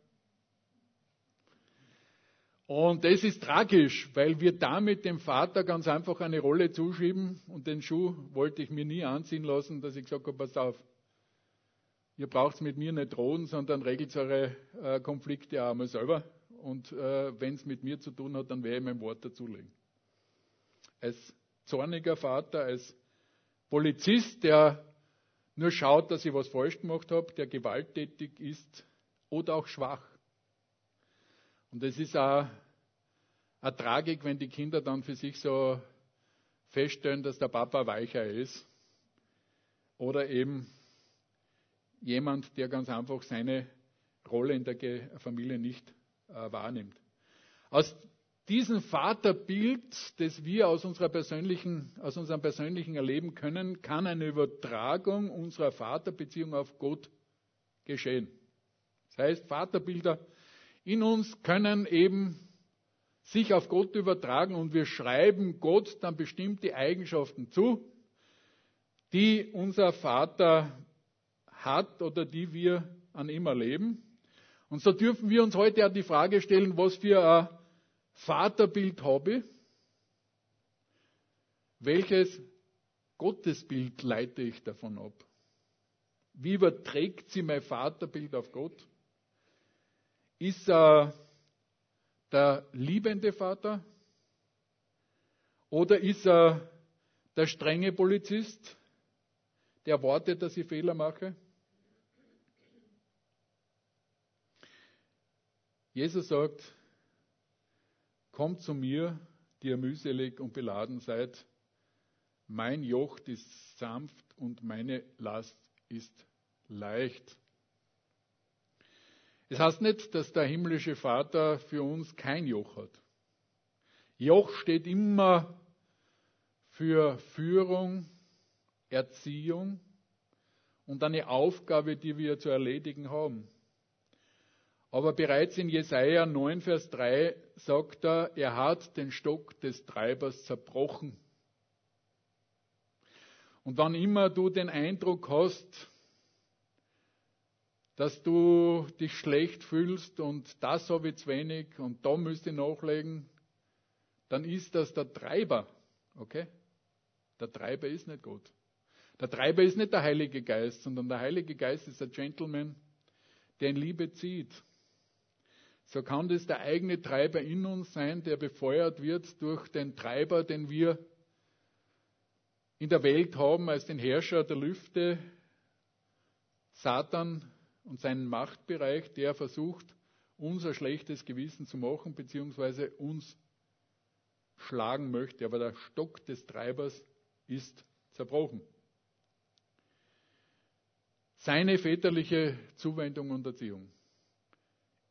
Und das ist tragisch, weil wir damit dem Vater ganz einfach eine Rolle zuschieben, und den Schuh wollte ich mir nie anziehen lassen, dass ich gesagt habe, pass auf, ihr braucht es mit mir nicht drohen, sondern regelt eure äh, Konflikte auch einmal selber. Und äh, wenn es mit mir zu tun hat, dann werde ich mein Wort dazulegen. Als zorniger Vater, als Polizist, der nur schaut, dass ich was falsch gemacht habe, der gewalttätig ist oder auch schwach. Und es ist auch eine Tragik, wenn die Kinder dann für sich so feststellen, dass der Papa weicher ist. Oder eben jemand, der ganz einfach seine Rolle in der Familie nicht äh, wahrnimmt. Aus diesem Vaterbild, das wir aus, unserer persönlichen, aus unserem persönlichen Erleben können, kann eine Übertragung unserer Vaterbeziehung auf Gott geschehen. Das heißt, Vaterbilder in uns können eben sich auf Gott übertragen, und wir schreiben Gott dann bestimmte Eigenschaften zu, die unser Vater hat oder die wir an ihm erleben. Und so dürfen wir uns heute auch die Frage stellen, was für ein Vaterbild habe ich? Welches Gottesbild leite ich davon ab? Wie überträgt sie mein Vaterbild auf Gott? Ist er der liebende Vater? Oder ist er der strenge Polizist, der erwartet, dass ich Fehler mache? Jesus sagt, kommt zu mir, die ihr mühselig und beladen seid. Mein Joch ist sanft und meine Last ist leicht. Es heißt nicht, dass der himmlische Vater für uns kein Joch hat. Joch steht immer für Führung, Erziehung und eine Aufgabe, die wir zu erledigen haben. Aber bereits in Jesaja neun, Vers drei sagt er, er hat den Stock des Treibers zerbrochen. Und wann immer du den Eindruck hast, dass du dich schlecht fühlst und das habe ich zu wenig und da müsste ich nachlegen, dann ist das der Treiber. Okay? Der Treiber ist nicht Gott. Der Treiber ist nicht der Heilige Geist, sondern der Heilige Geist ist ein Gentleman, der in Liebe zieht. So kann das der eigene Treiber in uns sein, der befeuert wird durch den Treiber, den wir in der Welt haben, als den Herrscher der Lüfte, Satan und seinen Machtbereich, der versucht, uns ein schlechtes Gewissen zu machen, beziehungsweise uns schlagen möchte. Aber der Stock des Treibers ist zerbrochen. Seine väterliche Zuwendung und Erziehung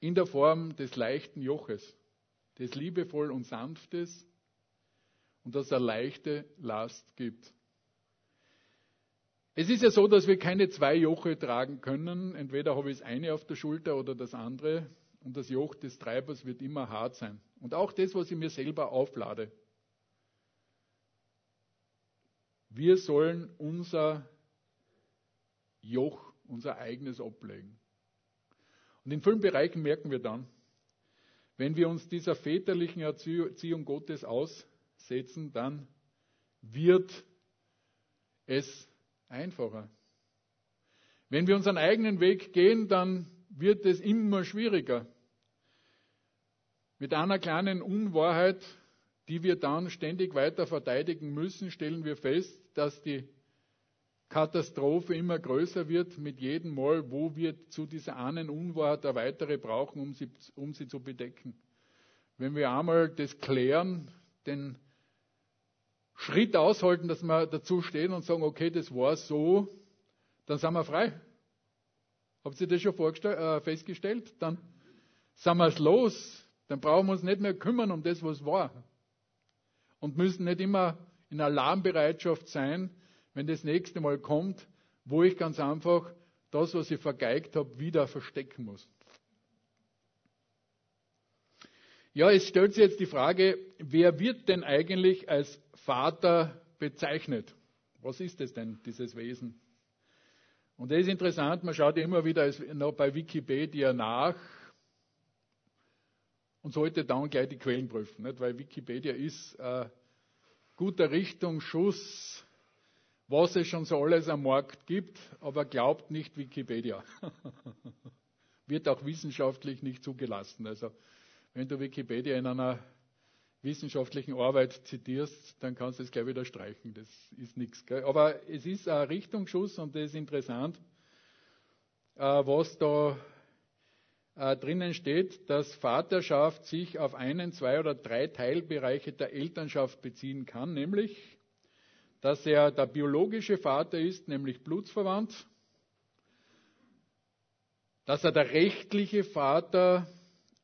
in der Form des leichten Joches, des liebevoll und sanftes und das eine leichte Last gibt. Es ist ja so, dass wir keine zwei Joche tragen können. Entweder habe ich das eine auf der Schulter oder das andere. Und das Joch des Treibers wird immer hart sein. Und auch das, was ich mir selber auflade. Wir sollen unser Joch, unser eigenes ablegen. Und in vielen Bereichen merken wir dann, wenn wir uns dieser väterlichen Erziehung Gottes aussetzen, dann wird es einfacher. Wenn wir unseren eigenen Weg gehen, dann wird es immer schwieriger. Mit einer kleinen Unwahrheit, die wir dann ständig weiter verteidigen müssen, stellen wir fest, dass die Katastrophe immer größer wird mit jedem Mal, wo wir zu dieser einen Unwahrheit eine weitere brauchen, um sie, um sie zu bedecken. Wenn wir einmal das klären, den Schritt aushalten, dass wir dazu stehen und sagen, okay, das war so, dann sind wir frei. Habt ihr das schon äh, festgestellt? Dann sind wir es los. Dann brauchen wir uns nicht mehr kümmern um das, was war. Und müssen nicht immer in Alarmbereitschaft sein, wenn das nächste Mal kommt, wo ich ganz einfach das, was ich vergeigt habe, wieder verstecken muss. Ja, es stellt sich jetzt die Frage, wer wird denn eigentlich als Vater bezeichnet? Was ist es denn, dieses Wesen? Und das ist interessant, man schaut ja immer wieder noch bei Wikipedia nach und sollte dann gleich die Quellen prüfen, nicht? Weil Wikipedia ist äh, guter Richtungsschuss, was es schon so alles am Markt gibt, aber glaubt nicht Wikipedia. Wird auch wissenschaftlich nicht zugelassen. Also wenn du Wikipedia in einer wissenschaftlichen Arbeit zitierst, dann kannst du es gleich wieder streichen. Das ist nichts. Aber es ist ein Richtungsschuss und das ist interessant, was da drinnen steht, dass Vaterschaft sich auf einen, zwei oder drei Teilbereiche der Elternschaft beziehen kann, nämlich, dass er der biologische Vater ist, nämlich blutsverwandt, dass er der rechtliche Vater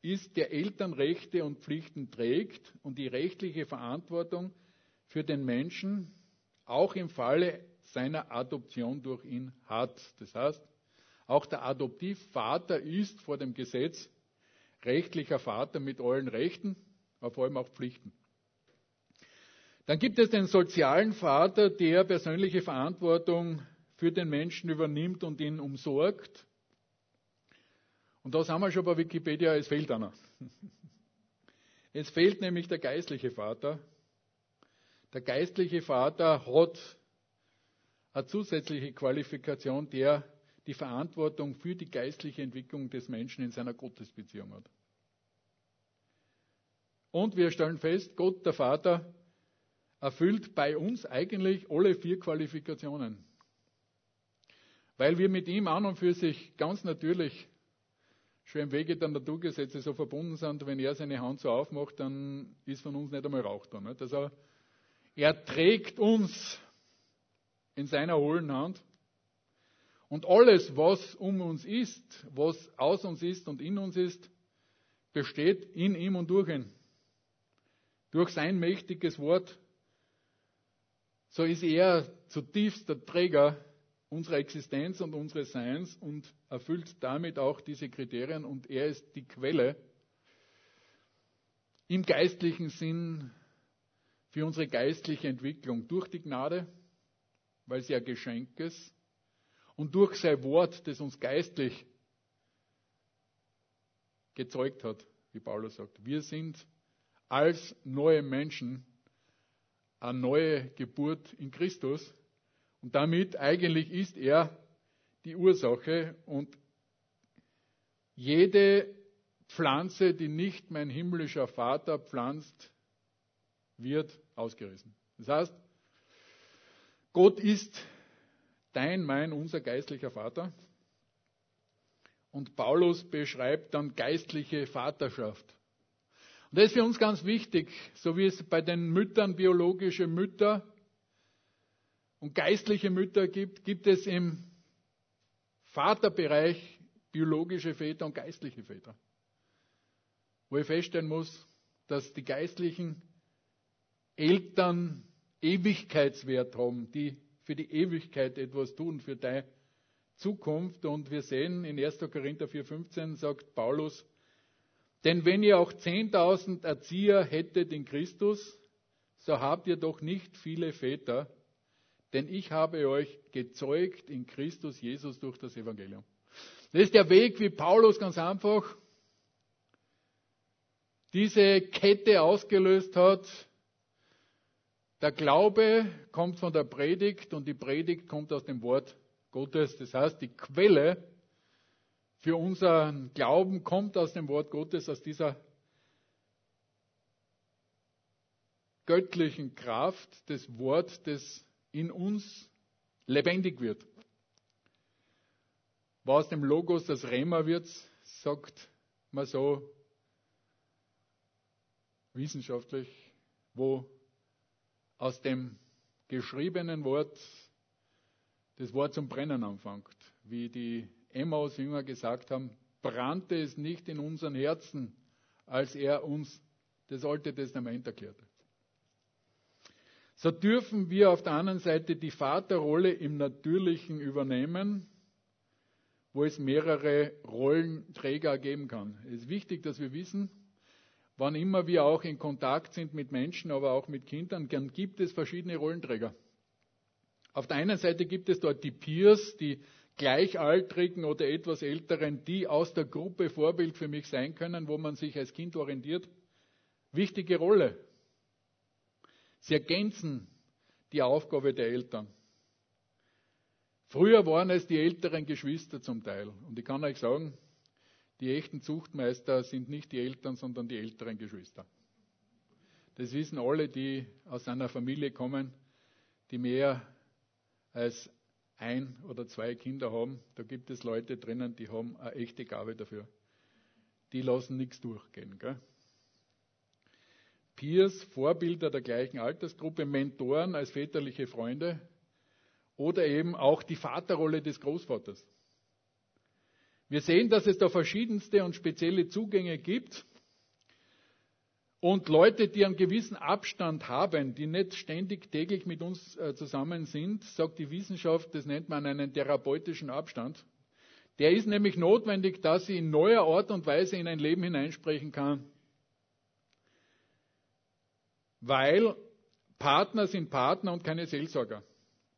ist, der Elternrechte und Pflichten trägt und die rechtliche Verantwortung für den Menschen auch im Falle seiner Adoption durch ihn hat. Das heißt, auch der Adoptivvater ist vor dem Gesetz rechtlicher Vater mit allen Rechten, aber vor allem auch Pflichten. Dann gibt es den sozialen Vater, der persönliche Verantwortung für den Menschen übernimmt und ihn umsorgt. Und da haben wir schon bei Wikipedia, es fehlt einer. Es fehlt nämlich der geistliche Vater. Der geistliche Vater hat eine zusätzliche Qualifikation, der die Verantwortung für die geistliche Entwicklung des Menschen in seiner Gottesbeziehung hat. Und wir stellen fest, Gott, der Vater, erfüllt bei uns eigentlich alle vier Qualifikationen. Weil wir mit ihm an und für sich ganz natürlich schon im Wege der Naturgesetze so verbunden sind, wenn er seine Hand so aufmacht, dann ist von uns nicht einmal Rauch da. Nicht? Also er trägt uns in seiner hohlen Hand und alles, was um uns ist, was aus uns ist und in uns ist, besteht in ihm und durch ihn. Durch sein mächtiges Wort. So ist er zutiefst der Träger unserer Existenz und unseres Seins und erfüllt damit auch diese Kriterien und er ist die Quelle im geistlichen Sinn für unsere geistliche Entwicklung durch die Gnade, weil sie ein Geschenk ist und durch sein Wort, das uns geistlich gezeugt hat, wie Paulus sagt. Wir sind als neue Menschen, eine neue Geburt in Christus. Und damit eigentlich ist er die Ursache, und jede Pflanze, die nicht mein himmlischer Vater pflanzt, wird ausgerissen. Das heißt, Gott ist dein, mein, unser geistlicher Vater. Und Paulus beschreibt dann geistliche Vaterschaft. Und das ist für uns ganz wichtig, so wie es bei den Müttern biologische Mütter und geistliche Mütter gibt, gibt es im Vaterbereich biologische Väter und geistliche Väter. Wo ich feststellen muss, dass die geistlichen Eltern Ewigkeitswert haben, die für die Ewigkeit etwas tun, für deine Zukunft. Und wir sehen in erster Korinther vier fünfzehn, sagt Paulus: Denn wenn ihr auch zehntausend Erzieher hättet in Christus, so habt ihr doch nicht viele Väter, denn ich habe euch gezeugt in Christus Jesus durch das Evangelium. Das ist der Weg, wie Paulus ganz einfach diese Kette ausgelöst hat. Der Glaube kommt von der Predigt und die Predigt kommt aus dem Wort Gottes. Das heißt, die Quelle für unseren Glauben kommt aus dem Wort Gottes, aus dieser göttlichen Kraft des Wortes, das in uns lebendig wird. War aus dem Logos das Rema wird, sagt man so wissenschaftlich, wo aus dem geschriebenen Wort das Wort zum Brennen anfängt. Wie die Emmaus-Jünger gesagt haben, brannte es nicht in unseren Herzen, als er uns das Alte Testament erklärte. So dürfen wir auf der anderen Seite die Vaterrolle im Natürlichen übernehmen, wo es mehrere Rollenträger geben kann. Es ist wichtig, dass wir wissen, wann immer wir auch in Kontakt sind mit Menschen, aber auch mit Kindern, dann gibt es verschiedene Rollenträger. Auf der einen Seite gibt es dort die Peers, die Gleichaltrigen oder etwas Älteren, die aus der Gruppe Vorbild für mich sein können, wo man sich als Kind orientiert. Wichtige Rolle. Sie ergänzen die Aufgabe der Eltern. Früher waren es die älteren Geschwister zum Teil. Und ich kann euch sagen, die echten Zuchtmeister sind nicht die Eltern, sondern die älteren Geschwister. Das wissen alle, die aus einer Familie kommen, die mehr als ein oder zwei Kinder haben. Da gibt es Leute drinnen, die haben eine echte Gabe dafür. Die lassen nichts durchgehen. Gell? Peers, Vorbilder der gleichen Altersgruppe, Mentoren als väterliche Freunde oder eben auch die Vaterrolle des Großvaters. Wir sehen, dass es da verschiedenste und spezielle Zugänge gibt und Leute, die einen gewissen Abstand haben, die nicht ständig täglich mit uns zusammen sind, sagt die Wissenschaft, das nennt man einen therapeutischen Abstand. Der ist nämlich notwendig, dass sie in neuer Art und Weise in ein Leben hineinsprechen kann, weil Partner sind Partner und keine Seelsorger.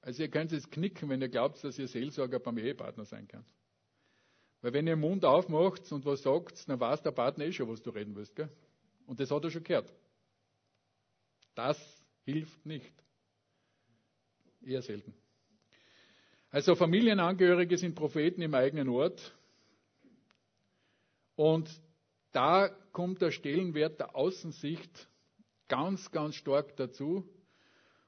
Also ihr könnt es knicken, wenn ihr glaubt, dass ihr Seelsorger beim Ehepartner sein könnt. Weil wenn ihr den Mund aufmacht und was sagt, dann weiß der Partner eh schon, was du reden willst. Gell? Und das hat er schon gehört. Das hilft nicht. Eher selten. Also Familienangehörige sind Propheten im eigenen Ort. Und da kommt der Stellenwert der Außensicht ganz, ganz stark dazu.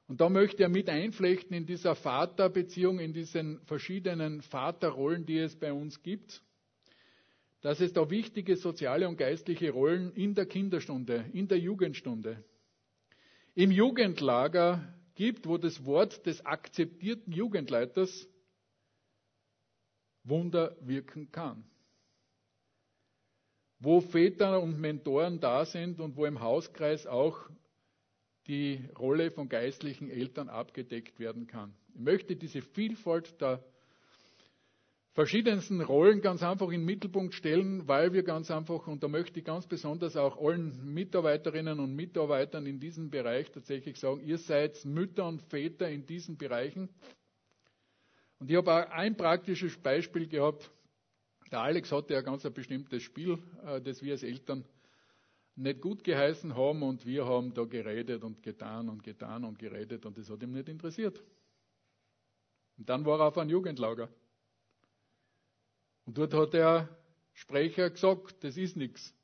Und da möchte er mit einflechten in dieser Vaterbeziehung, in diesen verschiedenen Vaterrollen, die es bei uns gibt, dass es da wichtige soziale und geistliche Rollen in der Kinderstunde, in der Jugendstunde, im Jugendlager gibt, wo das Wort des akzeptierten Jugendleiters Wunder wirken kann. Wo Väter und Mentoren da sind und wo im Hauskreis auch die Rolle von geistlichen Eltern abgedeckt werden kann. Ich möchte diese Vielfalt der verschiedensten Rollen ganz einfach in den Mittelpunkt stellen, weil wir ganz einfach, und da möchte ich ganz besonders auch allen Mitarbeiterinnen und Mitarbeitern in diesem Bereich tatsächlich sagen, ihr seid Mütter und Väter in diesen Bereichen. Und ich habe auch ein praktisches Beispiel gehabt. Der Alex hatte ja ganz ein bestimmtes Spiel, das wir als Eltern nicht gut geheißen haben und wir haben da geredet und getan und getan und geredet und das hat ihm nicht interessiert. Und dann war er auf einem Jugendlager. Und dort hat der Sprecher gesagt, das ist nichts.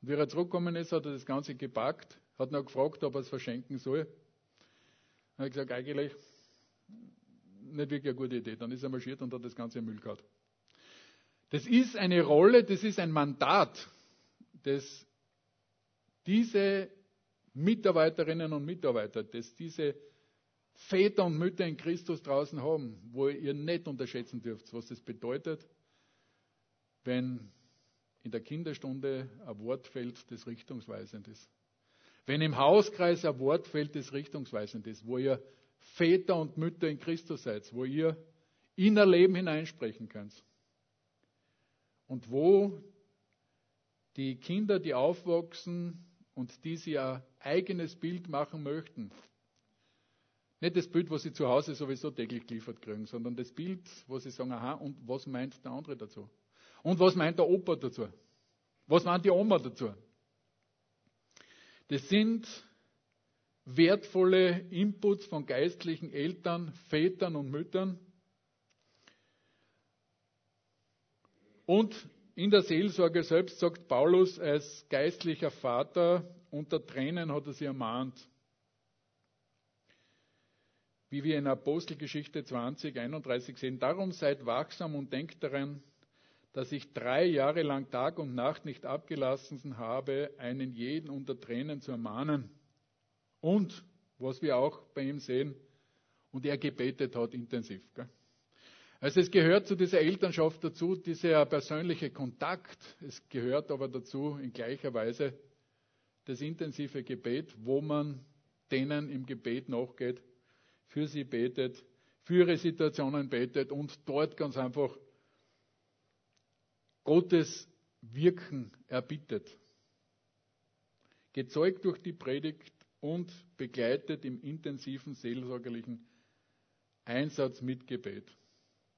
Und wie er zurückgekommen ist, hat er das Ganze gepackt, hat noch gefragt, ob er es verschenken soll. Dann habe ich gesagt, eigentlich nicht wirklich eine gute Idee. Dann ist er marschiert und hat das Ganze im Müll gehabt. Das ist eine Rolle, das ist ein Mandat, das diese Mitarbeiterinnen und Mitarbeiter, das diese Väter und Mütter in Christus draußen haben, wo ihr nicht unterschätzen dürft, was das bedeutet, wenn in der Kinderstunde ein Wort fällt, das richtungsweisend ist. Wenn im Hauskreis ein Wort fällt, das richtungsweisend ist, wo ihr Väter und Mütter in Christus seid, wo ihr in ihr Leben hineinsprechen könnt. Und wo die Kinder, die aufwachsen und die sie ihr eigenes Bild machen möchten, nicht das Bild, was sie zu Hause sowieso täglich geliefert kriegen, sondern das Bild, wo sie sagen, aha, und was meint der andere dazu? Und was meint der Opa dazu? Was meint die Oma dazu? Das sind wertvolle Inputs von geistlichen Eltern, Vätern und Müttern. Und in der Seelsorge selbst sagt Paulus, als geistlicher Vater, unter Tränen hat er sie ermahnt. Wie wir in Apostelgeschichte zwanzig, einunddreißig sehen, darum seid wachsam und denkt daran, dass ich drei Jahre lang Tag und Nacht nicht abgelassen habe, einen jeden unter Tränen zu ermahnen. Und, was wir auch bei ihm sehen, und er gebetet hat intensiv. Gell? Also es gehört zu dieser Elternschaft dazu, dieser persönliche Kontakt. Es gehört aber dazu in gleicher Weise das intensive Gebet, wo man denen im Gebet nachgeht, für sie betet, für ihre Situationen betet und dort ganz einfach Gottes Wirken erbittet. Gezeugt durch die Predigt und begleitet im intensiven seelsorgerlichen Einsatz mit Gebet.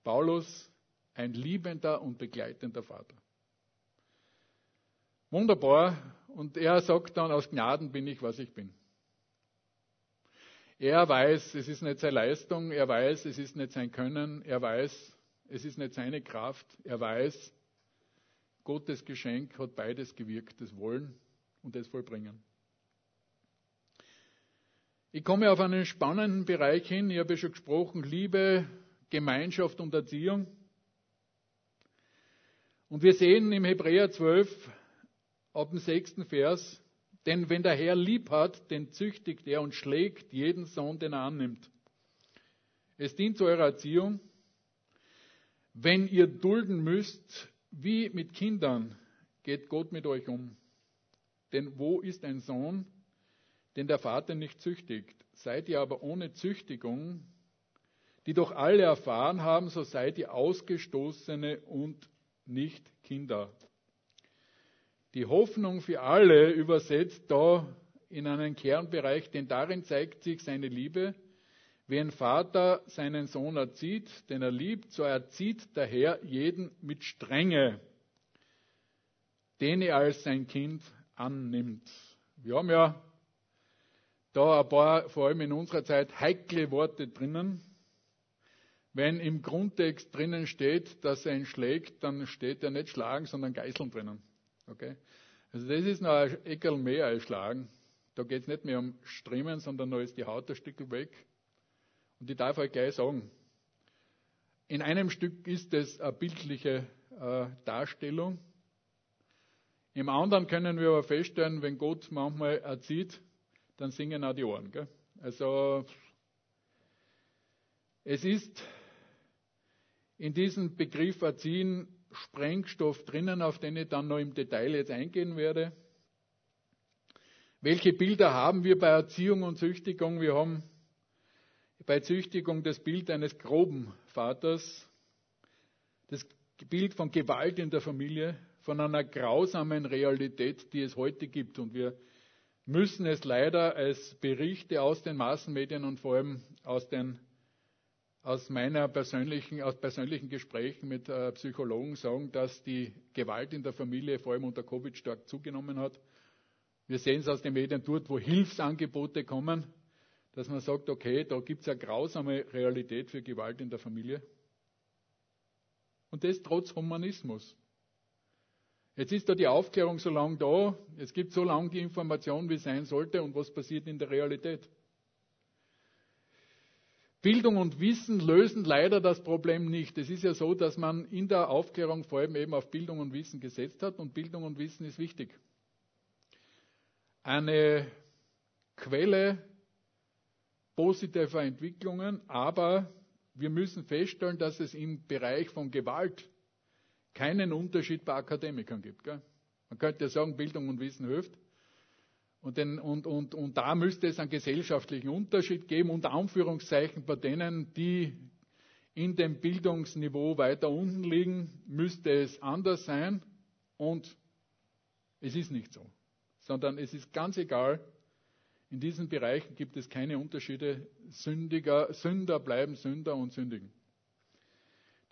Paulus, ein liebender und begleitender Vater. Wunderbar. Und er sagt dann, aus Gnaden bin ich, was ich bin. Er weiß, es ist nicht seine Leistung. Er weiß, es ist nicht sein Können. Er weiß, es ist nicht seine Kraft. Er weiß, Gottes Geschenk hat beides gewirkt, das Wollen und das Vollbringen. Ich komme auf einen spannenden Bereich hin. Ich habe ja schon gesprochen, Liebe, Gemeinschaft und Erziehung. Und wir sehen im Hebräer zwölf, ab dem sechsten Vers, denn wenn der Herr lieb hat, den züchtigt er und schlägt jeden Sohn, den er annimmt. Es dient zu eurer Erziehung. Wenn ihr dulden müsst, wie mit Kindern, geht Gott mit euch um. Denn wo ist ein Sohn, den der Vater nicht züchtigt? Seid ihr aber ohne Züchtigung, die doch alle erfahren haben, so seid ihr Ausgestoßene und nicht Kinder. Die Hoffnung für alle übersetzt da in einen Kernbereich, denn darin zeigt sich seine Liebe. Wie ein Vater seinen Sohn erzieht, den er liebt, so erzieht der Herr jeden mit Strenge, den er als sein Kind annimmt. Wir haben ja da ein paar, vor allem in unserer Zeit, heikle Worte drinnen. Wenn im Grundtext drinnen steht, dass er ihn schlägt, dann steht ja nicht schlagen, sondern geißeln drinnen. Okay? Also das ist noch ein Eckerl mehr als schlagen. Da geht es nicht mehr um Striemen, sondern da ist die Haut ein Stück weg. Und ich darf euch gleich sagen, in einem Stück ist es eine bildliche äh, Darstellung. Im anderen können wir aber feststellen, wenn Gott manchmal erzieht, dann singen auch die Ohren. Gell? Also es ist in diesem Begriff Erziehen Sprengstoff drinnen, auf den ich dann noch im Detail jetzt eingehen werde. Welche Bilder haben wir bei Erziehung und Züchtigung? Wir haben bei Züchtigung das Bild eines groben Vaters, das Bild von Gewalt in der Familie, von einer grausamen Realität, die es heute gibt. Und wir müssen es leider als Berichte aus den Massenmedien und vor allem aus, den, aus meiner persönlichen, aus persönlichen Gesprächen mit äh, Psychologen sagen, dass die Gewalt in der Familie vor allem unter Covid stark zugenommen hat Wir sehen es aus den Medien dort, wo Hilfsangebote kommen, dass man sagt, okay, da gibt es eine grausame Realität für Gewalt in der Familie. Und das trotz Humanismus. Jetzt ist da die Aufklärung so lange da, es gibt so lange die Information, wie es sein sollte und was passiert in der Realität. Bildung und Wissen lösen leider das Problem nicht. Es ist ja so, dass man in der Aufklärung vor allem eben auf Bildung und Wissen gesetzt hat und Bildung und Wissen ist wichtig. Eine Quelle positiver Entwicklungen, aber wir müssen feststellen, dass es im Bereich von Gewalt keinen Unterschied bei Akademikern gibt. Gell? Man könnte ja sagen, Bildung und Wissen hilft. Und, den, und, und, und da müsste es einen gesellschaftlichen Unterschied geben, unter Anführungszeichen bei denen, die in dem Bildungsniveau weiter unten liegen, müsste es anders sein. Und es ist nicht so. Sondern es ist ganz egal, in diesen Bereichen gibt es keine Unterschiede. Sündiger, Sünder bleiben Sünder und Sündigen.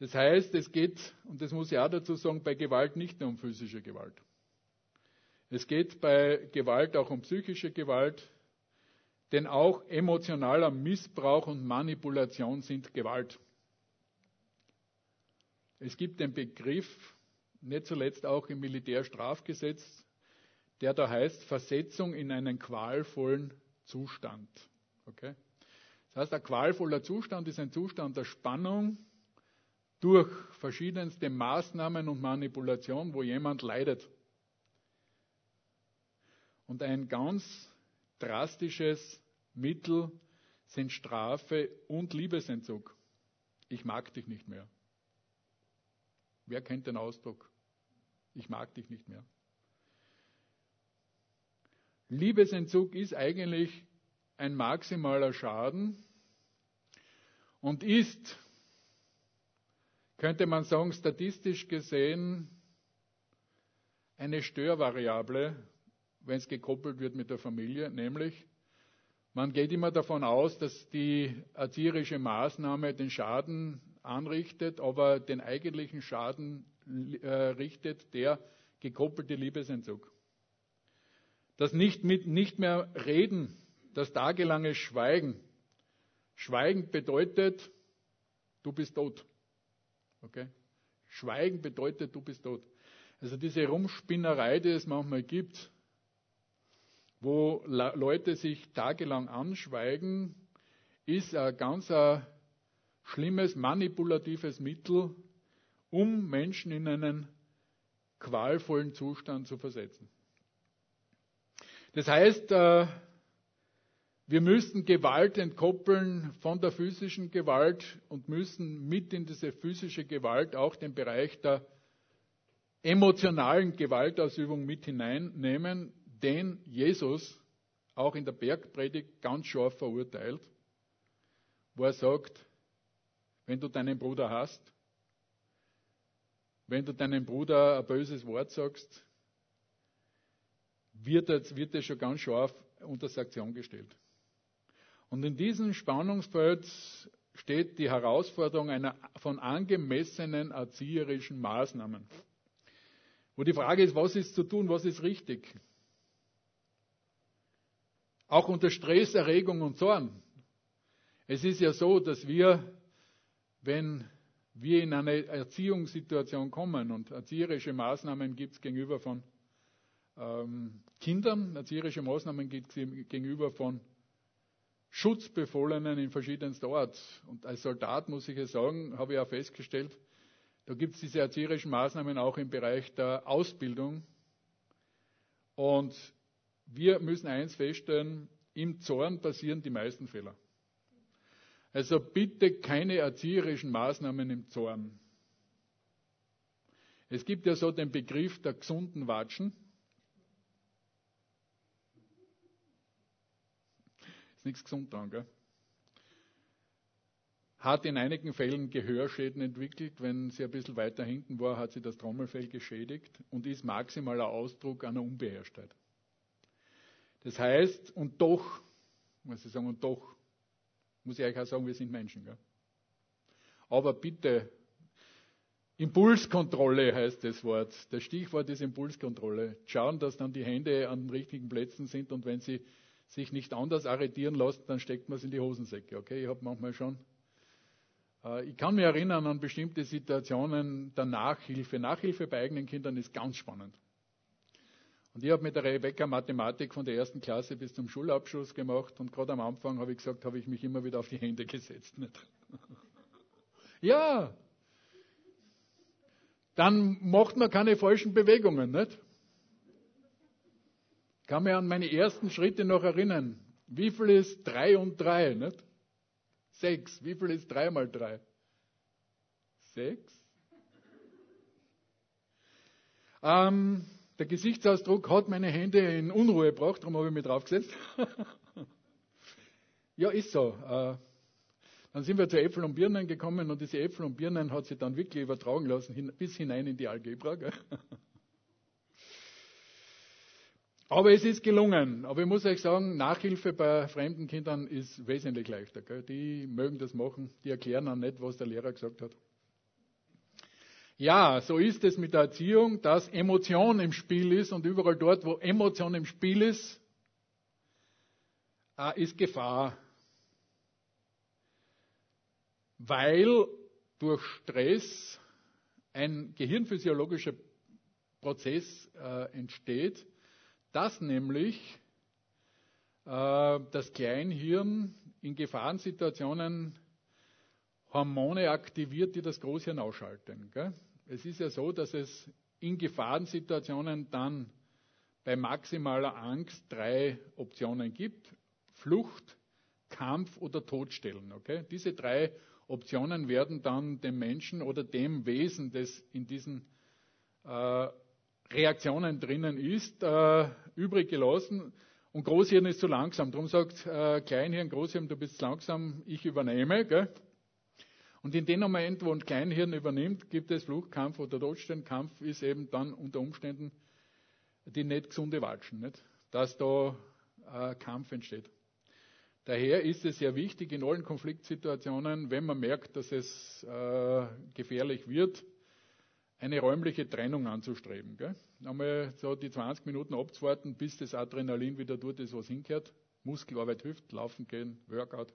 Das heißt, es geht, und das muss ich auch dazu sagen, bei Gewalt nicht nur um physische Gewalt. Es geht bei Gewalt auch um psychische Gewalt, denn auch emotionaler Missbrauch und Manipulation sind Gewalt. Es gibt den Begriff, nicht zuletzt auch im Militärstrafgesetz, der da heißt, Versetzung in einen qualvollen Zustand. Okay? Das heißt, ein qualvoller Zustand ist ein Zustand der Spannung durch verschiedenste Maßnahmen und Manipulation, wo jemand leidet. Und ein ganz drastisches Mittel sind Strafe und Liebesentzug. Ich mag dich nicht mehr. Wer kennt den Ausdruck? Ich mag dich nicht mehr. Liebesentzug ist eigentlich ein maximaler Schaden und ist, könnte man sagen, statistisch gesehen eine Störvariable, wenn es gekoppelt wird mit der Familie, nämlich man geht immer davon aus, dass die erzieherische Maßnahme den Schaden anrichtet, aber den eigentlichen Schaden äh, richtet der gekoppelte Liebesentzug. Das nicht, mit, nicht mehr reden, das tagelange Schweigen. Schweigen bedeutet, du bist tot. Okay? Schweigen bedeutet, du bist tot. Also diese Rumspinnerei, die es manchmal gibt, wo La- Leute sich tagelang anschweigen, ist ein ganz ein schlimmes, manipulatives Mittel, um Menschen in einen qualvollen Zustand zu versetzen. Das heißt, wir müssen Gewalt entkoppeln von der physischen Gewalt und müssen mit in diese physische Gewalt auch den Bereich der emotionalen Gewaltausübung mit hineinnehmen, den Jesus auch in der Bergpredigt ganz scharf verurteilt, wo er sagt, wenn du deinen Bruder hasst, wenn du deinem Bruder ein böses Wort sagst, wird das, wird das schon ganz scharf unter Sanktion gestellt. Und in diesem Spannungsfeld steht die Herausforderung einer, von angemessenen erzieherischen Maßnahmen. Wo die Frage ist, was ist zu tun, was ist richtig? Auch unter Stress, Erregung und Zorn. Es ist ja so, dass wir, wenn wir in eine Erziehungssituation kommen und erzieherische Maßnahmen gibt es gegenüber von Kindern, erzieherische Maßnahmen gegenüber von Schutzbefohlenen in verschiedenster Art. Und als Soldat, muss ich ja sagen, habe ich auch festgestellt, da gibt es diese erzieherischen Maßnahmen auch im Bereich der Ausbildung. Und wir müssen eins feststellen, im Zorn passieren die meisten Fehler. Also bitte keine erzieherischen Maßnahmen im Zorn. Es gibt ja so den Begriff der gesunden Watschen. Nichts gesund dran, gell? Hat in einigen Fällen Gehörschäden entwickelt. Wenn sie ein bisschen weiter hinten war, hat sie das Trommelfell geschädigt und ist maximaler Ausdruck einer Unbeherrschtheit. Das heißt, und doch, muss ich sagen, und doch, muss ich euch auch sagen, wir sind Menschen, gell? Aber bitte, Impulskontrolle heißt das Wort. Das Stichwort ist Impulskontrolle. Schauen, dass dann die Hände an den richtigen Plätzen sind und wenn sie sich nicht anders arretieren lassen, dann steckt man es in die Hosensäcke. Okay, ich habe manchmal schon. Äh, ich kann mich erinnern an bestimmte Situationen der Nachhilfe. Nachhilfe bei eigenen Kindern ist ganz spannend. Und ich habe mit der Rebecca Mathematik von der ersten Klasse bis zum Schulabschluss gemacht und gerade am Anfang habe ich gesagt, habe ich mich immer wieder auf die Hände gesetzt. Nicht? Ja! Dann macht man keine falschen Bewegungen, nicht? Ich kann mich an meine ersten Schritte noch erinnern. Wie viel ist drei und drei, nicht? Sechs. Wie viel ist drei mal drei? Sechs? Ähm, der Gesichtsausdruck hat meine Hände in Unruhe gebracht, darum habe ich mich draufgesetzt. Ja, ist so. Äh, Dann sind wir zu Äpfel und Birnen gekommen und diese Äpfel und Birnen hat sie dann wirklich übertragen lassen, hin, bis hinein in die Algebra. Gell? Aber es ist gelungen. Aber ich muss euch sagen, Nachhilfe bei fremden Kindern ist wesentlich leichter. Gell? Die mögen das machen, die erklären auch nicht, was der Lehrer gesagt hat. Ja, so ist es mit der Erziehung, dass Emotion im Spiel ist und überall dort, wo Emotion im Spiel ist, ist Gefahr. Weil durch Stress ein gehirnphysiologischer Prozess äh, entsteht, dass nämlich äh, das Kleinhirn in Gefahrensituationen Hormone aktiviert, die das Großhirn ausschalten. Gell? Es ist ja so, dass es in Gefahrensituationen dann bei maximaler Angst drei Optionen gibt: Flucht, Kampf oder Todstellen. Okay? Diese drei Optionen werden dann dem Menschen oder dem Wesen, das in diesen äh, Reaktionen drinnen ist, äh, übrig gelassen. Und Großhirn ist zu langsam. Darum sagt äh, Kleinhirn, Großhirn, du bist zu langsam, ich übernehme. Gell? Und in dem Moment, wo ein Kleinhirn übernimmt, gibt es Fluchtkampf oder Todstellenkampf, ist eben dann unter Umständen die nicht gesunde Watschen, nicht? Dass da äh, Kampf entsteht. Daher ist es sehr wichtig in allen Konfliktsituationen, wenn man merkt, dass es äh, gefährlich wird, eine räumliche Trennung anzustreben. Gell? Einmal so die zwanzig Minuten abzuwarten, bis das Adrenalin wieder tut, das was hinkehrt. Muskelarbeit hilft, laufen gehen, Workout.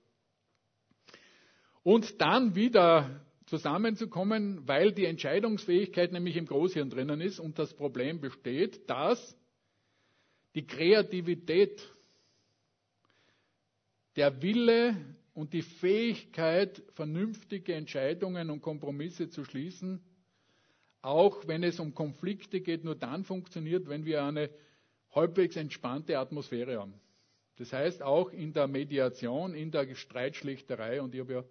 Und dann wieder zusammenzukommen, weil die Entscheidungsfähigkeit nämlich im Großhirn drinnen ist und das Problem besteht, dass die Kreativität, der Wille und die Fähigkeit, vernünftige Entscheidungen und Kompromisse zu schließen, auch wenn es um Konflikte geht, nur dann funktioniert, wenn wir eine halbwegs entspannte Atmosphäre haben. Das heißt, auch in der Mediation, in der Streitschlichterei, und ich habe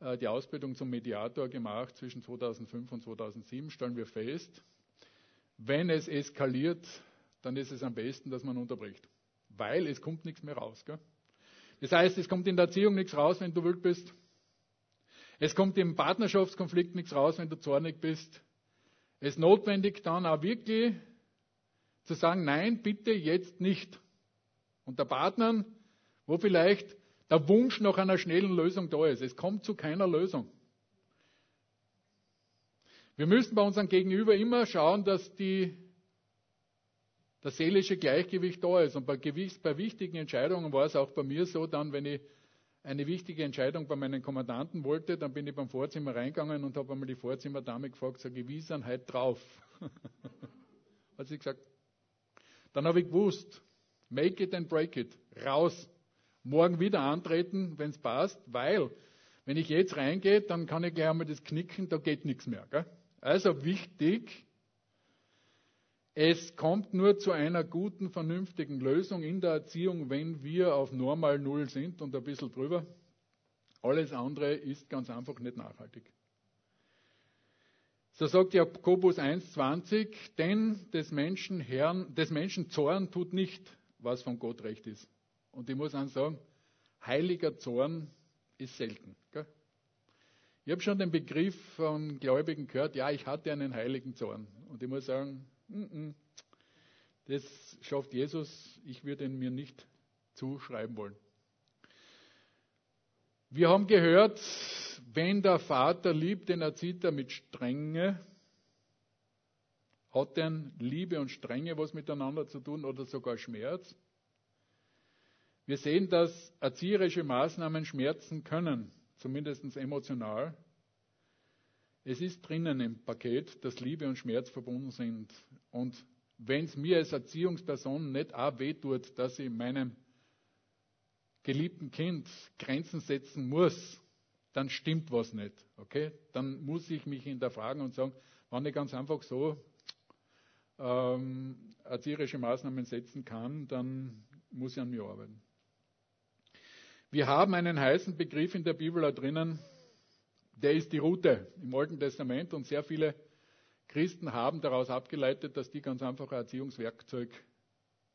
ja äh, die Ausbildung zum Mediator gemacht zwischen zweitausendfünf und zweitausendsieben, stellen wir fest, wenn es eskaliert, dann ist es am besten, dass man unterbricht, weil es kommt nichts mehr raus, gell? Das heißt, es kommt in der Erziehung nichts raus, wenn du wild bist. Es kommt im Partnerschaftskonflikt nichts raus, wenn du zornig bist. Es ist notwendig, dann auch wirklich zu sagen, nein, bitte jetzt nicht. Und der Partner, wo vielleicht der Wunsch nach einer schnellen Lösung da ist, es kommt zu keiner Lösung. Wir müssen bei unserem Gegenüber immer schauen, dass die das seelische Gleichgewicht da ist. Und bei, gewiss, bei wichtigen Entscheidungen war es auch bei mir so, dann, wenn ich eine wichtige Entscheidung bei meinen Kommandanten wollte, dann bin ich beim Vorzimmer reingegangen und habe einmal die Vorzimmerdame gefragt, sage ich, wie ist denn heute drauf? Hat sie gesagt. Dann habe ich gewusst, make it and break it, raus. Morgen wieder antreten, wenn es passt, weil, wenn ich jetzt reingehe, dann kann ich gleich einmal das knicken, da geht nichts mehr. Gell? Also wichtig, es kommt nur zu einer guten, vernünftigen Lösung in der Erziehung, wenn wir auf normal Null sind und ein bisschen drüber. Alles andere ist ganz einfach nicht nachhaltig. So sagt Jakobus eins zwanzig, denn des Menschen, Herrn, des Menschen Zorn tut nicht, was von Gott recht ist. Und ich muss auch sagen, heiliger Zorn ist selten. Gell? Ich habe schon den Begriff von Gläubigen gehört, ja, ich hatte einen heiligen Zorn. Und ich muss sagen, das schafft Jesus, ich würde ihn mir nicht zuschreiben wollen. Wir haben gehört, wenn der Vater liebt, den erzieht er mit Strenge. Hat denn Liebe und Strenge was miteinander zu tun oder sogar Schmerz? Wir sehen, dass erzieherische Maßnahmen schmerzen können, zumindest emotional. Es ist drinnen im Paket, dass Liebe und Schmerz verbunden sind. Und wenn es mir als Erziehungsperson nicht auch wehtut, dass ich meinem geliebten Kind Grenzen setzen muss, dann stimmt was nicht. Okay? Dann muss ich mich hinterfragen und sagen, wenn ich ganz einfach so ähm, erzieherische Maßnahmen setzen kann, dann muss ich an mir arbeiten. Wir haben einen heißen Begriff in der Bibel da drinnen, der ist die Rute im Alten Testament, und sehr viele Christen haben daraus abgeleitet, dass die ganz einfach ein Erziehungswerkzeug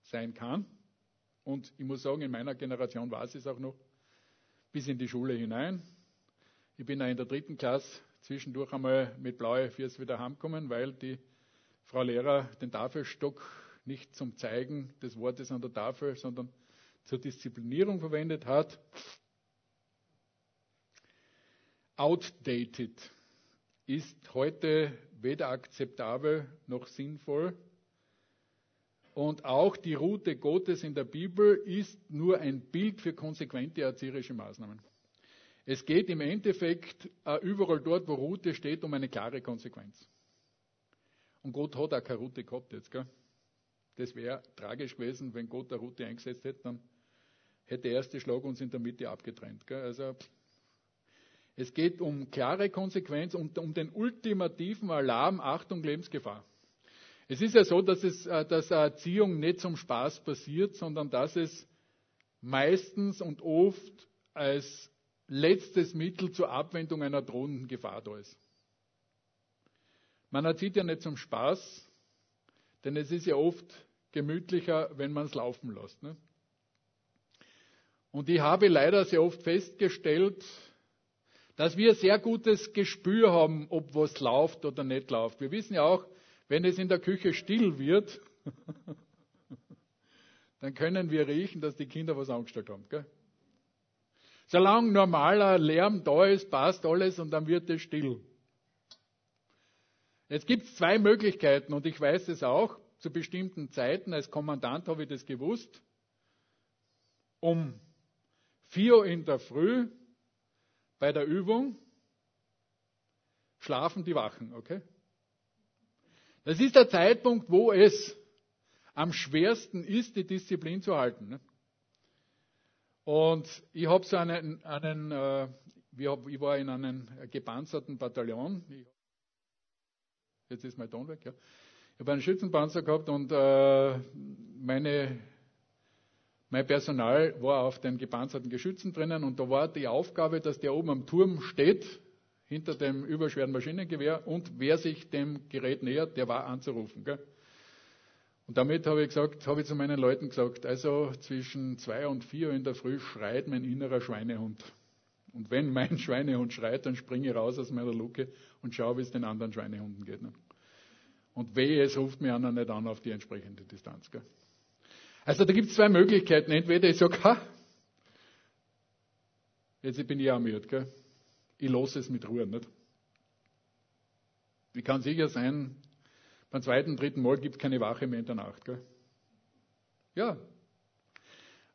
sein kann. Und ich muss sagen, in meiner Generation war es es auch noch bis in die Schule hinein. Ich bin auch in der dritten Klasse zwischendurch einmal mit blauen Füßen wieder heimgekommen, weil die Frau Lehrer den Tafelstock nicht zum Zeigen des Wortes an der Tafel, sondern zur Disziplinierung verwendet hat. Outdated ist heute weder akzeptabel noch sinnvoll. Und auch die Rute Gottes in der Bibel ist nur ein Bild für konsequente erzieherische Maßnahmen. Es geht im Endeffekt überall dort, wo Rute steht, um eine klare Konsequenz. Und Gott hat auch keine Rute gehabt jetzt, gell? Das wäre tragisch gewesen, wenn Gott eine Rute eingesetzt hätte, dann hätte der erste Schlag uns in der Mitte abgetrennt, gell? Also es geht um klare Konsequenz und um den ultimativen Alarm, Achtung, Lebensgefahr. Es ist ja so, dass, es, dass eine Erziehung nicht zum Spaß passiert, sondern dass es meistens und oft als letztes Mittel zur Abwendung einer drohenden Gefahr da ist. Man erzieht ja nicht zum Spaß, denn es ist ja oft gemütlicher, wenn man es laufen lässt, ne? Und ich habe leider sehr oft festgestellt, dass wir sehr gutes Gespür haben, ob was läuft oder nicht läuft. Wir wissen ja auch, wenn es in der Küche still wird, dann können wir riechen, dass die Kinder was angestellt haben, gell? Solange normaler Lärm da ist, passt alles und dann wird es still. Jetzt gibt es zwei Möglichkeiten und ich weiß es auch, zu bestimmten Zeiten, als Kommandant habe ich das gewusst, um vier Uhr in der Früh, bei der Übung schlafen die Wachen, okay? Das ist der Zeitpunkt, wo es am schwersten ist, die Disziplin zu halten, ne? Und ich habe so einen, einen äh, ich, hab, ich war in einem gepanzerten Bataillon. Ich, jetzt ist mein Ton weg, ja. Ich habe einen Schützenpanzer gehabt und äh, meine Mein Personal war auf den gepanzerten Geschützen drinnen und da war die Aufgabe, dass der oben am Turm steht, hinter dem überschweren Maschinengewehr, und wer sich dem Gerät nähert, der war anzurufen, gell? Und damit habe ich gesagt, habe ich zu meinen Leuten gesagt, also zwischen zwei und vier in der Früh schreit mein innerer Schweinehund. Und wenn mein Schweinehund schreit, dann springe ich raus aus meiner Luke und schaue, wie es den anderen Schweinehunden geht, ne? Und wehe, es ruft mir einer nicht an auf die entsprechende Distanz, gell? Also da gibt es zwei Möglichkeiten. Entweder ich sage, ha, jetzt bin ich ja müde, gell? Ich lasse es mit Ruhe, nicht? Ich kann sicher sein, beim zweiten, dritten Mal gibt es keine Wache mehr in der Nacht, gell? Ja.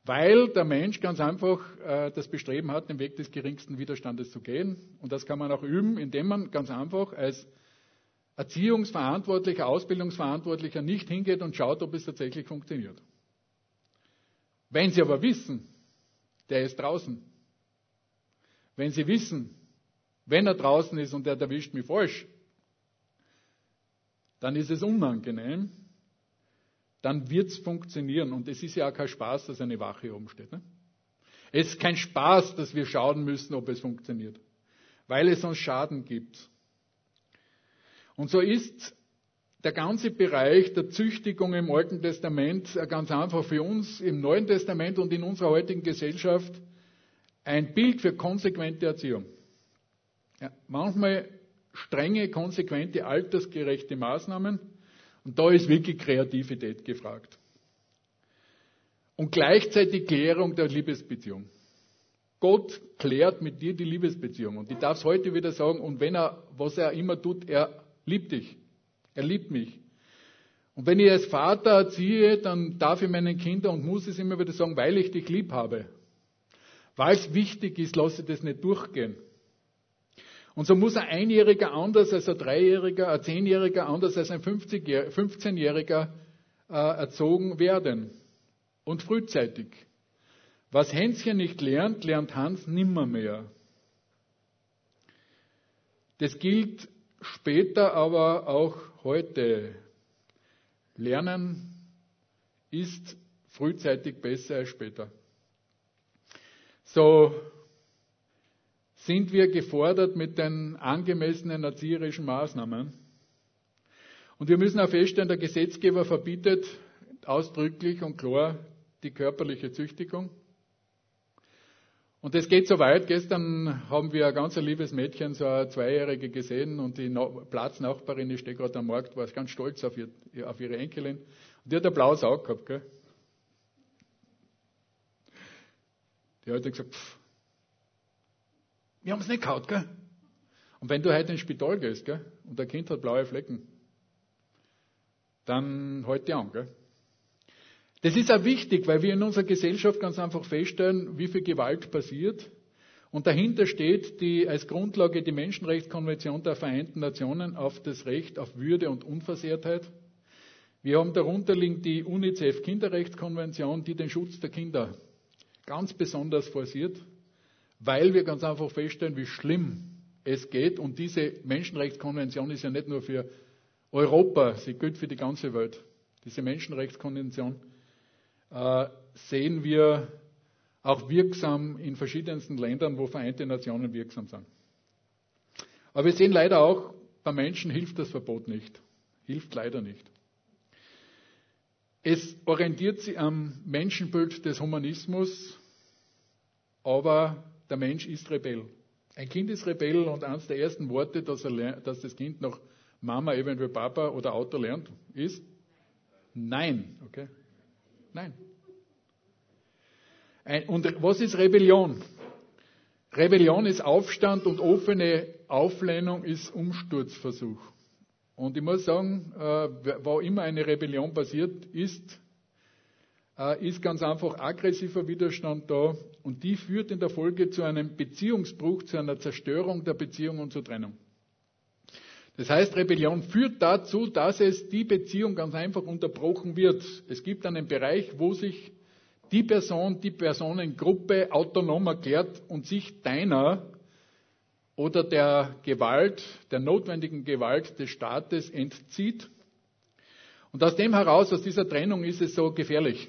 Weil der Mensch ganz einfach äh, das Bestreben hat, den Weg des geringsten Widerstandes zu gehen. Und das kann man auch üben, indem man ganz einfach als Erziehungsverantwortlicher, Ausbildungsverantwortlicher nicht hingeht und schaut, ob es tatsächlich funktioniert. Wenn Sie aber wissen, der ist draußen, wenn Sie wissen, wenn er draußen ist und er erwischt mich falsch, dann ist es unangenehm, dann wird es funktionieren. Und es ist ja auch kein Spaß, dass eine Wache oben steht, ne? Es ist kein Spaß, dass wir schauen müssen, ob es funktioniert, weil es sonst Schaden gibt. Und so ist der ganze Bereich der Züchtigung im Alten Testament ganz einfach für uns im Neuen Testament und in unserer heutigen Gesellschaft ein Bild für konsequente Erziehung. Ja, manchmal strenge, konsequente, altersgerechte Maßnahmen, und da ist wirklich Kreativität gefragt. Und gleichzeitig Klärung der Liebesbeziehung. Gott klärt mit dir die Liebesbeziehung. Und ich darf es heute wieder sagen, und wenn er, was er immer tut, er liebt dich. Er liebt mich. Und wenn ich als Vater erziehe, dann darf ich meinen Kindern und muss es immer wieder sagen, weil ich dich lieb habe. Weil es wichtig ist, lasse ich das nicht durchgehen. Und so muss ein Einjähriger anders als ein Dreijähriger, ein Zehnjähriger anders als ein fünfzehnjähriger äh, erzogen werden. Und frühzeitig. Was Hänschen nicht lernt, lernt Hans nimmermehr. Das gilt später, aber auch heute. Lernen ist frühzeitig besser als später. So sind wir gefordert mit den angemessenen erzieherischen Maßnahmen. Und wir müssen auch feststellen, der Gesetzgeber verbietet ausdrücklich und klar die körperliche Züchtigung. Und es geht so weit, gestern haben wir ein ganz liebes Mädchen, so eine Zweijährige gesehen, und die Platznachbarin, die steht gerade am Markt, war ganz stolz auf, ihr, auf ihre Enkelin. Und die hat ein blaues Auge gehabt, gell? Die hat gesagt, pff, wir haben es nicht gehaut, gell? Und wenn du heute ins Spital gehst, gell, und dein Kind hat blaue Flecken, dann halt die an, gell? Das ist auch wichtig, weil wir in unserer Gesellschaft ganz einfach feststellen, wie viel Gewalt passiert. Und dahinter steht die, als Grundlage die Menschenrechtskonvention der Vereinten Nationen auf das Recht auf Würde und Unversehrtheit. Wir haben darunter liegt die UNICEF-Kinderrechtskonvention, die den Schutz der Kinder ganz besonders forciert, weil wir ganz einfach feststellen, wie schlimm es geht. Und diese Menschenrechtskonvention ist ja nicht nur für Europa, sie gilt für die ganze Welt. Diese Menschenrechtskonvention äh, sehen wir auch wirksam in verschiedensten Ländern, wo Vereinte Nationen wirksam sind. Aber wir sehen leider auch, bei Menschen hilft das Verbot nicht. Hilft leider nicht. Es orientiert sich am Menschenbild des Humanismus, aber der Mensch ist Rebell. Ein Kind ist Rebell, und eines der ersten Worte, dass, er, dass das Kind nach Mama, eventuell Papa oder Auto lernt, ist Nein. Okay? Nein. Ein, und was ist Rebellion? Rebellion ist Aufstand, und offene Auflehnung ist Umsturzversuch. Und ich muss sagen, äh, wo immer eine Rebellion passiert ist, äh, ist ganz einfach aggressiver Widerstand da, und die führt in der Folge zu einem Beziehungsbruch, zu einer Zerstörung der Beziehung und zur Trennung. Das heißt, Rebellion führt dazu, dass es die Beziehung ganz einfach unterbrochen wird. Es gibt einen Bereich, wo sich die Person, die Personengruppe autonom erklärt und sich deiner oder der Gewalt, der notwendigen Gewalt des Staates entzieht. Und aus dem heraus, aus dieser Trennung, ist es so gefährlich.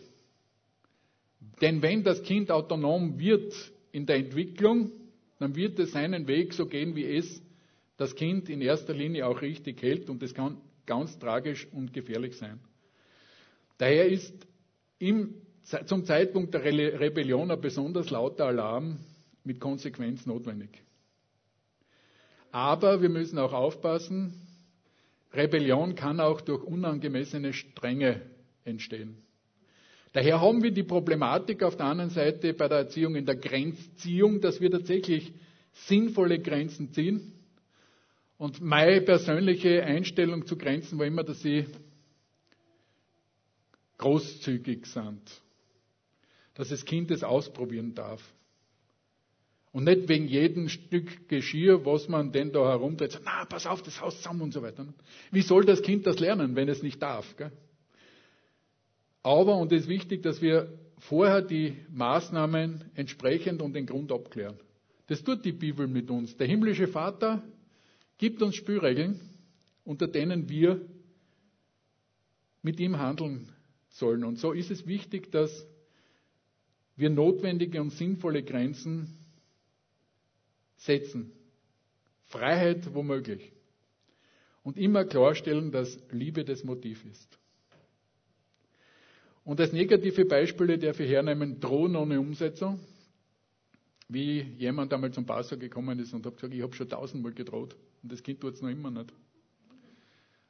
Denn wenn das Kind autonom wird in der Entwicklung, dann wird es seinen Weg so gehen, wie es das Kind in erster Linie auch richtig hält, und das kann ganz tragisch und gefährlich sein. Daher ist im, zum Zeitpunkt der Re- Rebellion ein besonders lauter Alarm mit Konsequenz notwendig. Aber wir müssen auch aufpassen, Rebellion kann auch durch unangemessene Strenge entstehen. Daher haben wir die Problematik auf der anderen Seite bei der Erziehung in der Grenzziehung, dass wir tatsächlich sinnvolle Grenzen ziehen. Und meine persönliche Einstellung zu Grenzen war immer, dass sie großzügig sind. Dass das Kind es ausprobieren darf. Und nicht wegen jedem Stück Geschirr, was man denn da herumdreht, sagt, na, pass auf, das haust zusammen und so weiter. Wie soll das Kind das lernen, wenn es nicht darf? Gell? Aber, und es ist wichtig, dass wir vorher die Maßnahmen entsprechend und den Grund abklären. Das tut die Bibel mit uns. Der himmlische Vater gibt uns Spielregeln, unter denen wir mit ihm handeln sollen. Und so ist es wichtig, dass wir notwendige und sinnvolle Grenzen setzen. Freiheit womöglich. Und immer klarstellen, dass Liebe das Motiv ist. Und als negative Beispiele darf ich hernehmen, Drohen ohne Umsetzung. Wie jemand einmal zum Pastor gekommen ist und hat gesagt, ich habe schon tausendmal gedroht. Und das Kind tut es noch immer nicht.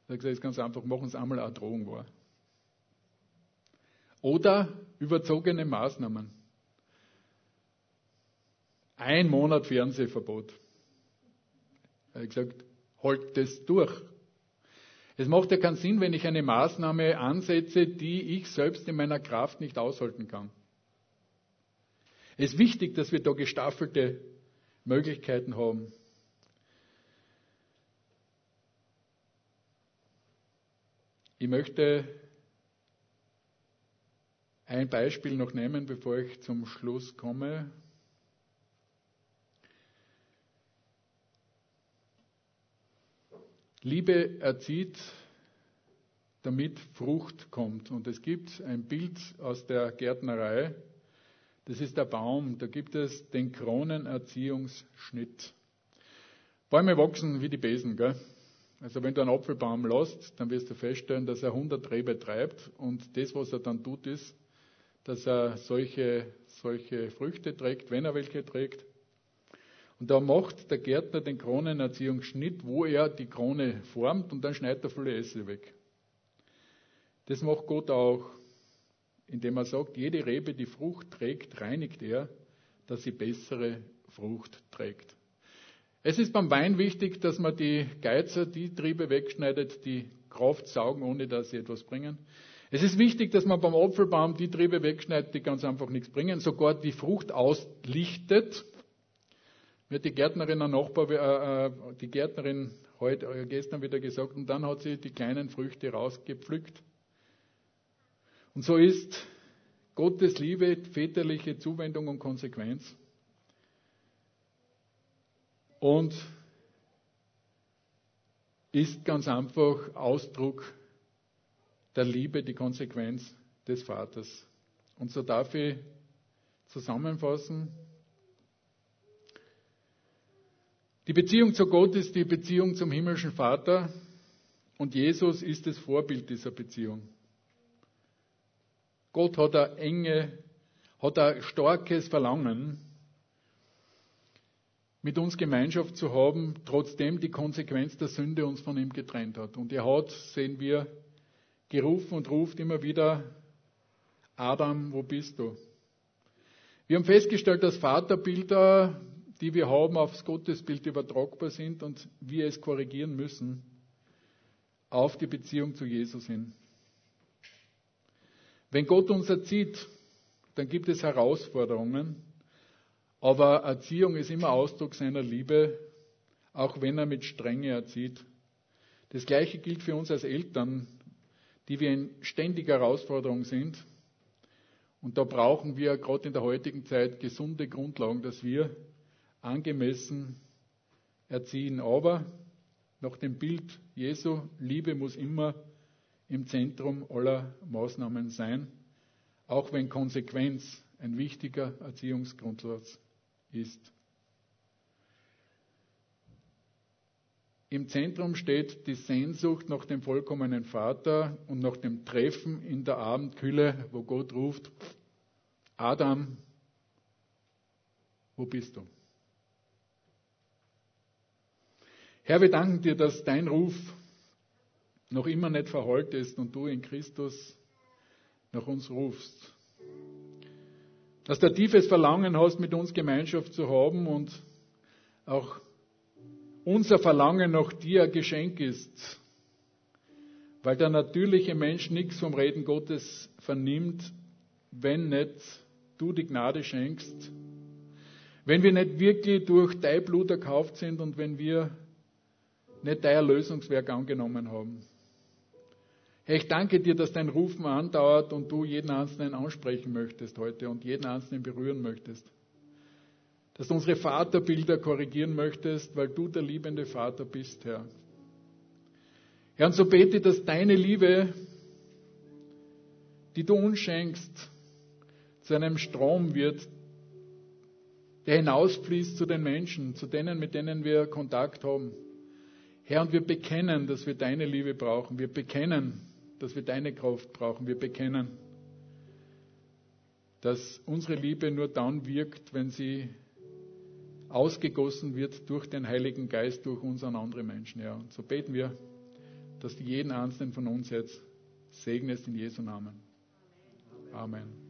Er hat gesagt, es ist ganz einfach, machen Sie einmal eine Drohung wahr. Oder überzogene Maßnahmen. Ein Monat Fernsehverbot. Er hat gesagt, halt das durch. Es macht ja keinen Sinn, wenn ich eine Maßnahme ansetze, die ich selbst in meiner Kraft nicht aushalten kann. Es ist wichtig, dass wir da gestaffelte Möglichkeiten haben. Ich möchte ein Beispiel noch nehmen, bevor ich zum Schluss komme. Liebe erzieht, damit Frucht kommt. Und es gibt ein Bild aus der Gärtnerei. Das ist der Baum. Da gibt es den Kronenerziehungsschnitt. Bäume wachsen wie die Besen, gell? Also wenn du einen Apfelbaum lässt, dann wirst du feststellen, dass er hundert Rebe treibt. Und das, was er dann tut, ist, dass er solche, solche Früchte trägt, wenn er welche trägt. Und da macht der Gärtner den Kronenerziehungsschnitt, wo er die Krone formt und dann schneidet er viele Äste weg. Das macht Gott auch, indem er sagt, jede Rebe, die Frucht trägt, reinigt er, dass sie bessere Frucht trägt. Es ist beim Wein wichtig, dass man die Geizer, die Triebe wegschneidet, die Kraft saugen, ohne dass sie etwas bringen. Es ist wichtig, dass man beim Apfelbaum die Triebe wegschneidet, die ganz einfach nichts bringen, sogar die Frucht auslichtet. Mir hat die Gärtnerin, ein Nachbar, äh, die Gärtnerin heute, äh, gestern wieder gesagt, und dann hat sie die kleinen Früchte rausgepflückt. Und so ist Gottes Liebe, väterliche Zuwendung und Konsequenz. Und ist ganz einfach Ausdruck der Liebe, die Konsequenz des Vaters. Und so darf ich zusammenfassen, die Beziehung zu Gott ist die Beziehung zum himmlischen Vater und Jesus ist das Vorbild dieser Beziehung. Gott hat ein enge, hat ein starkes Verlangen, mit uns Gemeinschaft zu haben, trotzdem die Konsequenz der Sünde uns von ihm getrennt hat. Und er hat, sehen wir, gerufen und ruft immer wieder, Adam, wo bist du? Wir haben festgestellt, dass Vaterbilder, die wir haben, aufs Gottesbild übertragbar sind und wir es korrigieren müssen auf die Beziehung zu Jesus hin. Wenn Gott uns erzieht, dann gibt es Herausforderungen, aber Erziehung ist immer Ausdruck seiner Liebe, auch wenn er mit Strenge erzieht. Das Gleiche gilt für uns als Eltern, die wir in ständiger Herausforderung sind. Und da brauchen wir gerade in der heutigen Zeit gesunde Grundlagen, dass wir angemessen erziehen. Aber nach dem Bild Jesu, Liebe muss immer im Zentrum aller Maßnahmen sein, auch wenn Konsequenz ein wichtiger Erziehungsgrundsatz ist. Im Zentrum steht die Sehnsucht nach dem vollkommenen Vater und nach dem Treffen in der Abendkühle, wo Gott ruft, Adam, wo bist du? Herr, wir danken dir, dass dein Ruf noch immer nicht verhallt ist und du in Christus nach uns rufst. Dass du ein tiefes Verlangen hast, mit uns Gemeinschaft zu haben und auch unser Verlangen nach dir ein Geschenk ist, weil der natürliche Mensch nichts vom Reden Gottes vernimmt, wenn nicht du die Gnade schenkst, wenn wir nicht wirklich durch dein Blut erkauft sind und wenn wir nicht dein Erlösungswerk angenommen haben. Herr, ich danke dir, dass dein Rufen andauert und du jeden Einzelnen ansprechen möchtest heute und jeden Einzelnen berühren möchtest. Dass du unsere Vaterbilder korrigieren möchtest, weil du der liebende Vater bist, Herr. Herr, und so bete, dass deine Liebe, die du uns schenkst, zu einem Strom wird, der hinausfließt zu den Menschen, zu denen, mit denen wir Kontakt haben. Herr, und wir bekennen, dass wir deine Liebe brauchen. Wir bekennen, dass wir deine Kraft brauchen. Wir bekennen, dass unsere Liebe nur dann wirkt, wenn sie ausgegossen wird durch den Heiligen Geist, durch uns an andere Menschen. Ja, und so beten wir, dass du jeden Einzelnen von uns jetzt segnest in Jesu Namen. Amen.